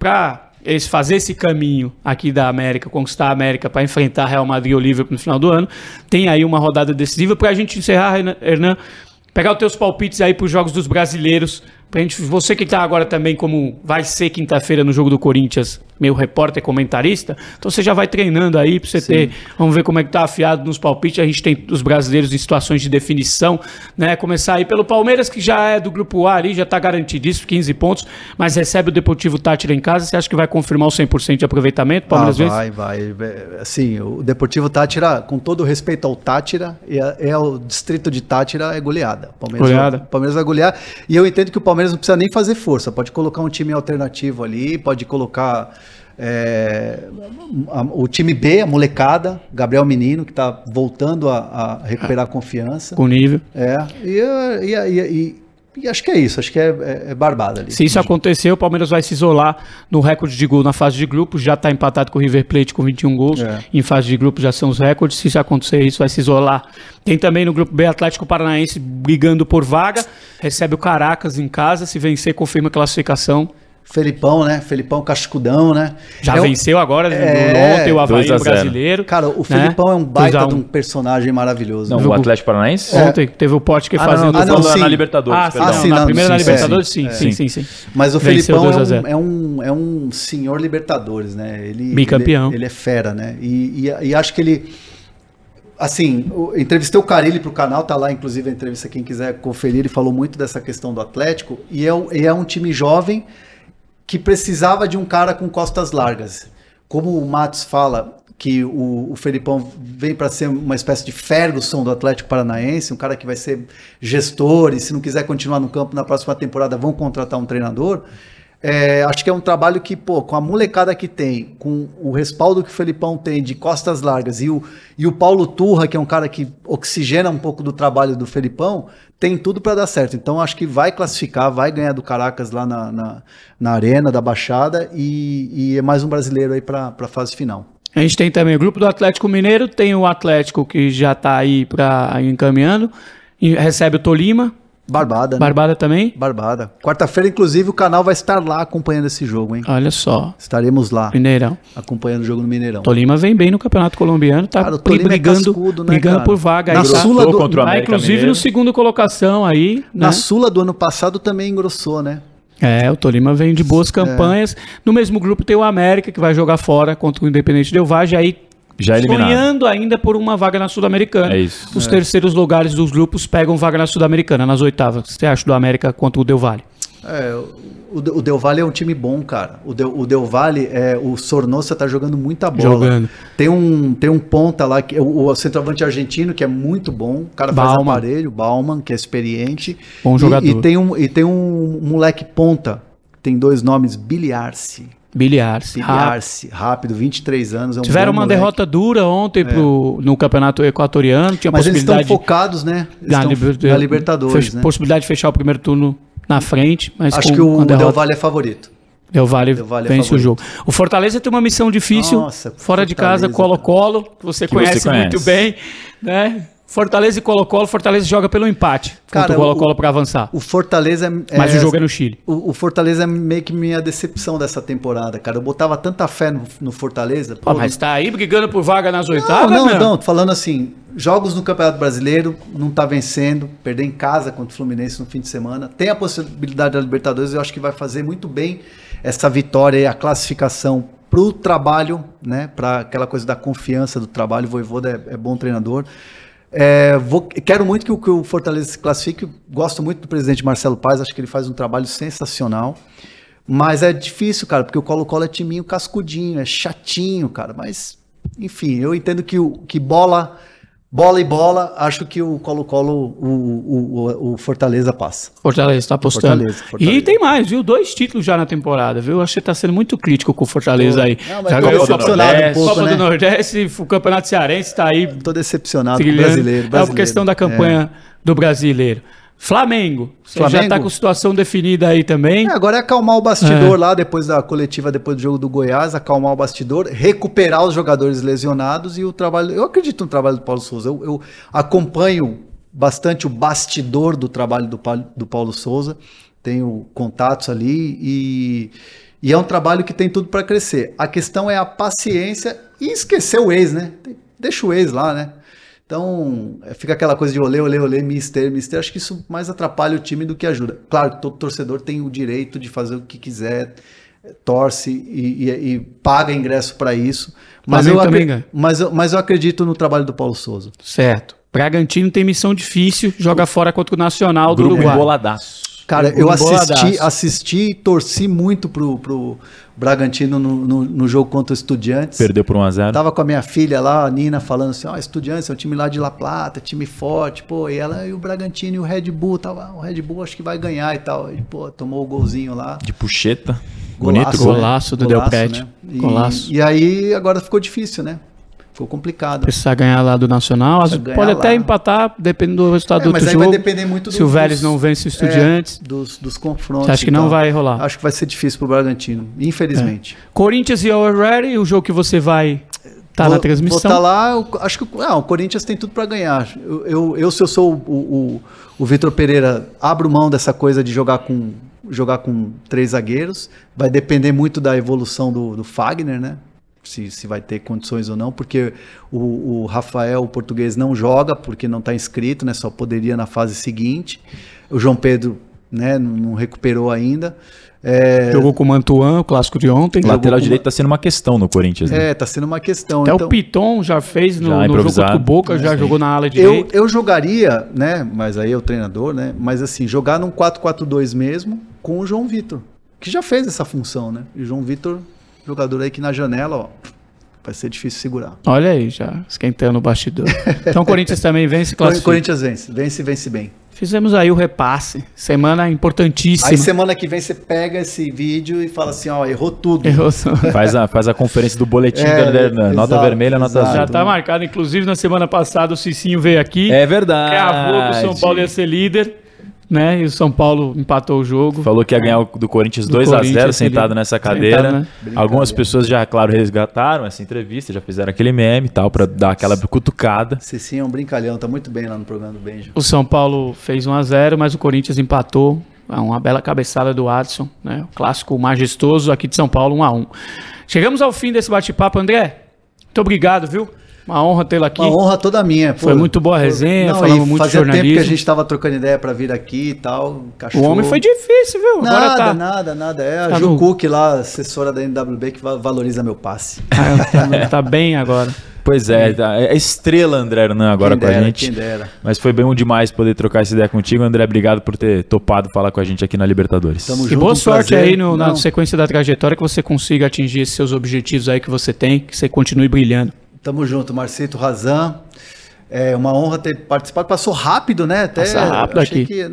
para eles fazer esse caminho aqui da América, conquistar a América para enfrentar Real Madrid ou Liverpool no final do ano, tem aí uma rodada decisiva. Para a gente encerrar, Hernan, pegar os teus palpites aí para os jogos dos brasileiros, pra gente, você que tá agora também, como vai ser quinta-feira no jogo do Corinthians, meu repórter, comentarista, então você já vai treinando aí pra você ter, vamos ver como é que tá afiado nos palpites. A gente tem os brasileiros em situações de definição, né, começar aí pelo Palmeiras, que já é do grupo A ali, já tá garantidíssimo, 15 pontos, mas recebe o Deportivo Táchira em casa. Você acha que vai confirmar o 100% de aproveitamento? Palmeiras vai, assim, o Deportivo Táchira, com todo o respeito ao Táchira, o distrito de Táchira é goleada, Palmeiras vai golear, e eu entendo que o Palmeiras não precisa nem fazer força, pode colocar um time alternativo ali, pode colocar o time B, a molecada, Gabriel Menino, que está voltando a recuperar a confiança. Com nível. E acho que é isso, acho que é barbada ali. Se isso acontecer, o Palmeiras vai se isolar no recorde de gol na fase de grupo, já está empatado com o River Plate com 21 gols, em fase de grupo já são os recordes. Se isso acontecer, isso vai se isolar. Tem também no grupo B, Atlético Paranaense brigando por vaga, recebe o Caracas em casa, se vencer confirma a classificação, Felipão, né? Felipão cascudão, né? Já venceu agora, ontem o Avaí brasileiro. Cara, o Felipão é um baita de um personagem maravilhoso. Não, né? O Atlético Paranaense? Ontem teve o Pote que fazendo na Libertadores. Na primeira na Libertadores, sim. Mas o Felipão é um senhor Libertadores, né? Ele, bicampeão. Ele é fera, né? E acho que ele... Assim, entrevistei o Carilli pro canal, tá lá inclusive a entrevista, quem quiser conferir, ele falou muito dessa questão do Atlético, e é um time jovem que precisava de um cara com costas largas. Como o Matos fala, que o Felipão vem para ser uma espécie de Ferguson do Atlético Paranaense, um cara que vai ser gestor, e se não quiser continuar no campo na próxima temporada vão contratar um treinador... acho que é um trabalho que, pô, com a molecada que tem, com o respaldo que o Felipão tem de costas largas e o Paulo Turra, que é um cara que oxigena um pouco do trabalho do Felipão, tem tudo para dar certo. Então acho que vai classificar, vai ganhar do Caracas lá na Arena da Baixada e é mais um brasileiro aí para a fase final. A gente tem também o grupo do Atlético Mineiro, tem o Atlético que já está aí encaminhando, recebe o Tolima. Barbada, né? Barbada também? Barbada. Quarta-feira, inclusive, o canal vai estar lá acompanhando esse jogo, hein? Olha só. Estaremos lá. Mineirão. Acompanhando o jogo no Mineirão. Tolima vem bem no Campeonato Colombiano, tá, cara, brigando, é cascudo, né, brigando por vaga. Na Sula contra o América, inclusive Mineiro. No segundo colocação aí. Né? Na Sula do ano passado também engrossou, né? O Tolima vem de boas campanhas. No mesmo grupo tem o América, que vai jogar fora contra o Independente Del Valle, aí... Já eliminado. Sonhando ainda por uma vaga na Sul-Americana. É isso. Os terceiros lugares dos grupos pegam vaga na Sul-Americana, nas oitavas. O que você acha do América contra o Del Valle? O Del Valle é um time bom, cara. O Del Valle, o Sornosa tá jogando muita bola. Tem um ponta lá, que é o centroavante argentino, que é muito bom. O cara faz aparelho, Bauman, que é experiente. Bom jogador. E tem um moleque ponta, tem dois nomes, Billy Arce, rápido, 23 anos. Tiveram uma derrota dura ontem no Campeonato Equatoriano. Mas eles estão focados, né? Na Libertadores, né? Possibilidade de fechar o primeiro turno na frente. Mas acho que o Del Valle é favorito. Del Valle vence o jogo. O Fortaleza tem uma missão difícil. Nossa, fora de casa, Colo-Colo, que você conhece muito bem, né? Fortaleza e Colo-Colo, Fortaleza joga pelo empate. Cara, o Colo-Colo para avançar. O Fortaleza mas o jogo é no Chile. O Fortaleza é meio que minha decepção dessa temporada, cara. Eu botava tanta fé no Fortaleza. Pô, mas tá aí brigando por vaga nas oitavas, Não, tô falando assim, jogos no Campeonato Brasileiro, não tá vencendo, perder em casa contra o Fluminense no fim de semana. Tem a possibilidade da Libertadores, eu acho que vai fazer muito bem essa vitória e a classificação pro trabalho, né? Pra aquela coisa da confiança do trabalho. O Voivoda é bom treinador. Quero muito que o Fortaleza se classifique. Gosto muito do presidente Marcelo Paes, acho que ele faz um trabalho sensacional. Mas é difícil, cara, porque o Colo-Colo é timinho cascudinho, é chatinho, cara. Mas, enfim, eu entendo que bola, acho que o Colo-Colo, o Fortaleza passa. Fortaleza está apostando. Fortaleza. E tem mais, viu? 2 títulos já na temporada, viu? Acho que tá sendo muito crítico com o Fortaleza aí. Não, mas já ganhou Copa do Nordeste, o Campeonato Cearense está aí. Tô decepcionado com o brasileiro. É uma questão da campanha do brasileiro. Flamengo já está com situação definida aí também. Agora é acalmar o bastidor lá, depois da coletiva, depois do jogo do Goiás, acalmar o bastidor, recuperar os jogadores lesionados e o trabalho... Eu acredito no trabalho do Paulo Souza, eu acompanho bastante o bastidor do trabalho do Paulo Souza, tenho contatos ali e é um trabalho que tem tudo para crescer. A questão é a paciência e esquecer o ex, né? Deixa o ex lá, né? Então, fica aquela coisa de olê, mister, acho que isso mais atrapalha o time do que ajuda. Claro, todo torcedor tem o direito de fazer o que quiser, torce e paga ingresso para isso, mas eu acredito no trabalho do Paulo Souza. Certo. Bragantino tem missão difícil, joga fora contra o Nacional do Uruguai. Boladaço. Cara, eu assisti e torci muito pro Bragantino no jogo contra o Estudiantes. Perdeu por 1-0. Tava com a minha filha lá, a Nina, falando assim, Estudiantes é um time lá de La Plata, time forte, pô, e o Bragantino e o Red Bull, o Red Bull acho que vai ganhar e tal. E, pô, tomou o golzinho lá. De puxeta. Golaço do Del Prete. Né? Golaço. E aí, agora ficou difícil, né? Ficou complicado. Precisa ganhar lá do Nacional. Pode até empatar, dependendo do resultado do outro jogo. Mas vai depender muito se o Vélez não vence o Estudiantes. Dos confrontos. Acho que não vai rolar. Acho que vai ser difícil pro Bragantino, infelizmente. Corinthians e Already, o jogo que você vai estar na transmissão. Vou estar lá, acho que o Corinthians tem tudo para ganhar. Se eu sou o Vitor Pereira, abro mão dessa coisa de jogar com jogar com 3 zagueiros. Vai depender muito da evolução do Fagner, né? Se vai ter condições ou não, porque o Rafael, o português, não joga porque não está inscrito, né? Só poderia na fase seguinte. O João Pedro, né, não recuperou ainda. Jogou com o Mantuan, o clássico de ontem. Lateral direito está sendo uma questão no Corinthians, né? Está sendo uma questão. Até então, o Piton já fez no jogo do Boca, já jogou na ala direita. Eu jogaria, né? Mas aí é o treinador, né? Mas assim, jogar num 4-4-2 mesmo com o João Vitor, que já fez essa função, né? E o João Vitor, jogador aí que na janela, ó, vai ser difícil segurar. Olha aí, já esquentando o bastidor. Então o Corinthians também vence, classifica. O Corinthians vence bem. Fizemos aí o repasse, semana importantíssima. Aí semana que vem você pega esse vídeo e fala assim, ó, errou tudo. Errou só. Faz a conferência do boletim do André Hernan, nota vermelha, nota azul. Já tá marcado, inclusive na semana passada o Cicinho veio aqui. É verdade. Cravou que o São Paulo ia ser líder, né? E o São Paulo empatou o jogo. Falou que ia ganhar do Corinthians 2-0 sentado nessa cadeira. Né? Algumas pessoas já, claro, resgataram essa entrevista, já fizeram aquele meme e tal, pra dar aquela cutucada. Cicinho é um brincalhão, tá muito bem lá no programa do Benja. O São Paulo fez 1-0, mas o Corinthians empatou. Uma bela cabeçada do Adson, né? O clássico majestoso aqui de São Paulo, 1-1. Chegamos ao fim desse bate-papo, André. Muito obrigado, viu? Uma honra tê-lo aqui. Uma honra toda minha. Pô. Foi muito boa a resenha, falamos muito de jornalismo. Fazia tempo que a gente estava trocando ideia para vir aqui e tal. Cachorro. O homem foi difícil, viu? Nada, agora tá... nada. É a Ju Cook lá, assessora da NWB, que valoriza meu passe. Tá bem agora. Pois é, é estrela André Hernan agora com a gente. Quem dera. Mas foi bem demais poder trocar essa ideia contigo. André, obrigado por ter topado falar com a gente aqui na Libertadores. Tamo junto, boa sorte aí na sequência da trajetória, que você consiga atingir esses seus objetivos aí que você tem, que você continue brilhando. Tamo junto, Marcito Hazan. É uma honra ter participado. Passou rápido, né? Até passa rápido achei aqui.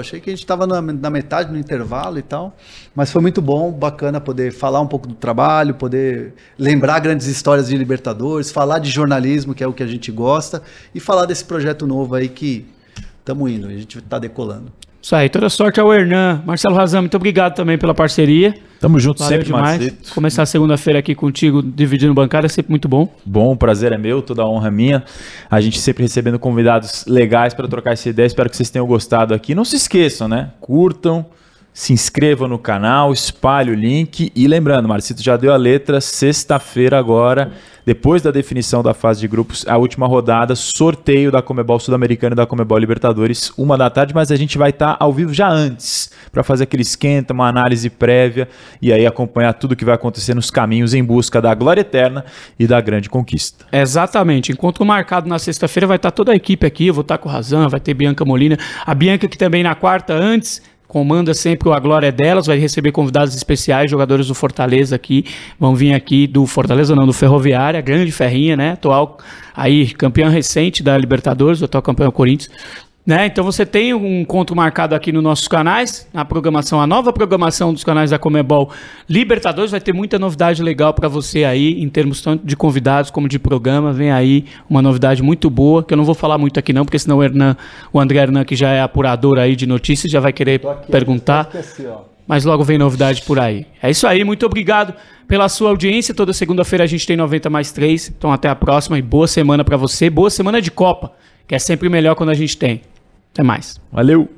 Achei que a gente estava na metade, no intervalo e tal. Mas foi muito bom, bacana poder falar um pouco do trabalho, poder lembrar grandes histórias de Libertadores, falar de jornalismo, que é o que a gente gosta, e falar desse projeto novo aí que estamos indo, a gente está decolando. Isso aí, toda sorte ao Hernan. Marcelo Hazan, muito obrigado também pela parceria. Tamo junto. Valeu sempre, Marcito. Começar segunda-feira aqui contigo, dividindo bancada, é sempre muito bom. Bom, o prazer é meu, toda a honra é minha. A gente sempre recebendo convidados legais para trocar essa ideia. Espero que vocês tenham gostado aqui. Não se esqueçam, né? Curtam, se inscrevam no canal, espalhe o link. E lembrando, Marcito já deu a letra, sexta-feira agora, depois da definição da fase de grupos, a última rodada, sorteio da Conmebol Sul-Americana e da Conmebol Libertadores, 13h, mas a gente vai estar ao vivo já antes, para fazer aquele esquenta, uma análise prévia, e aí acompanhar tudo que vai acontecer nos caminhos em busca da glória eterna e da grande conquista. Exatamente, encontro marcado na sexta-feira, vai estar toda a equipe aqui, eu vou estar com o Hazan, vai ter Bianca Molina, a Bianca que também na quarta antes... Comanda sempre o A Glória é Delas, vai receber convidados especiais, jogadores do Fortaleza aqui, vão vir aqui do Fortaleza, não, do Ferroviária, grande Ferrinha, né, atual aí, campeão recente da Libertadores, atual campeão Corinthians, né, então você tem um encontro marcado aqui nos nossos canais, na programação, a nova programação dos canais da Conmebol Libertadores, vai ter muita novidade legal para você aí, em termos tanto de convidados como de programa, vem aí uma novidade muito boa, que eu não vou falar muito aqui não, porque senão o André Hernan, que já é apurador aí de notícias, já vai querer aqui, perguntar, mas logo vem novidade por aí. É isso aí, muito obrigado pela sua audiência, toda segunda-feira a gente tem 90+3, então até a próxima e boa semana para você, boa semana de Copa, que é sempre melhor quando a gente tem. Até mais. Valeu!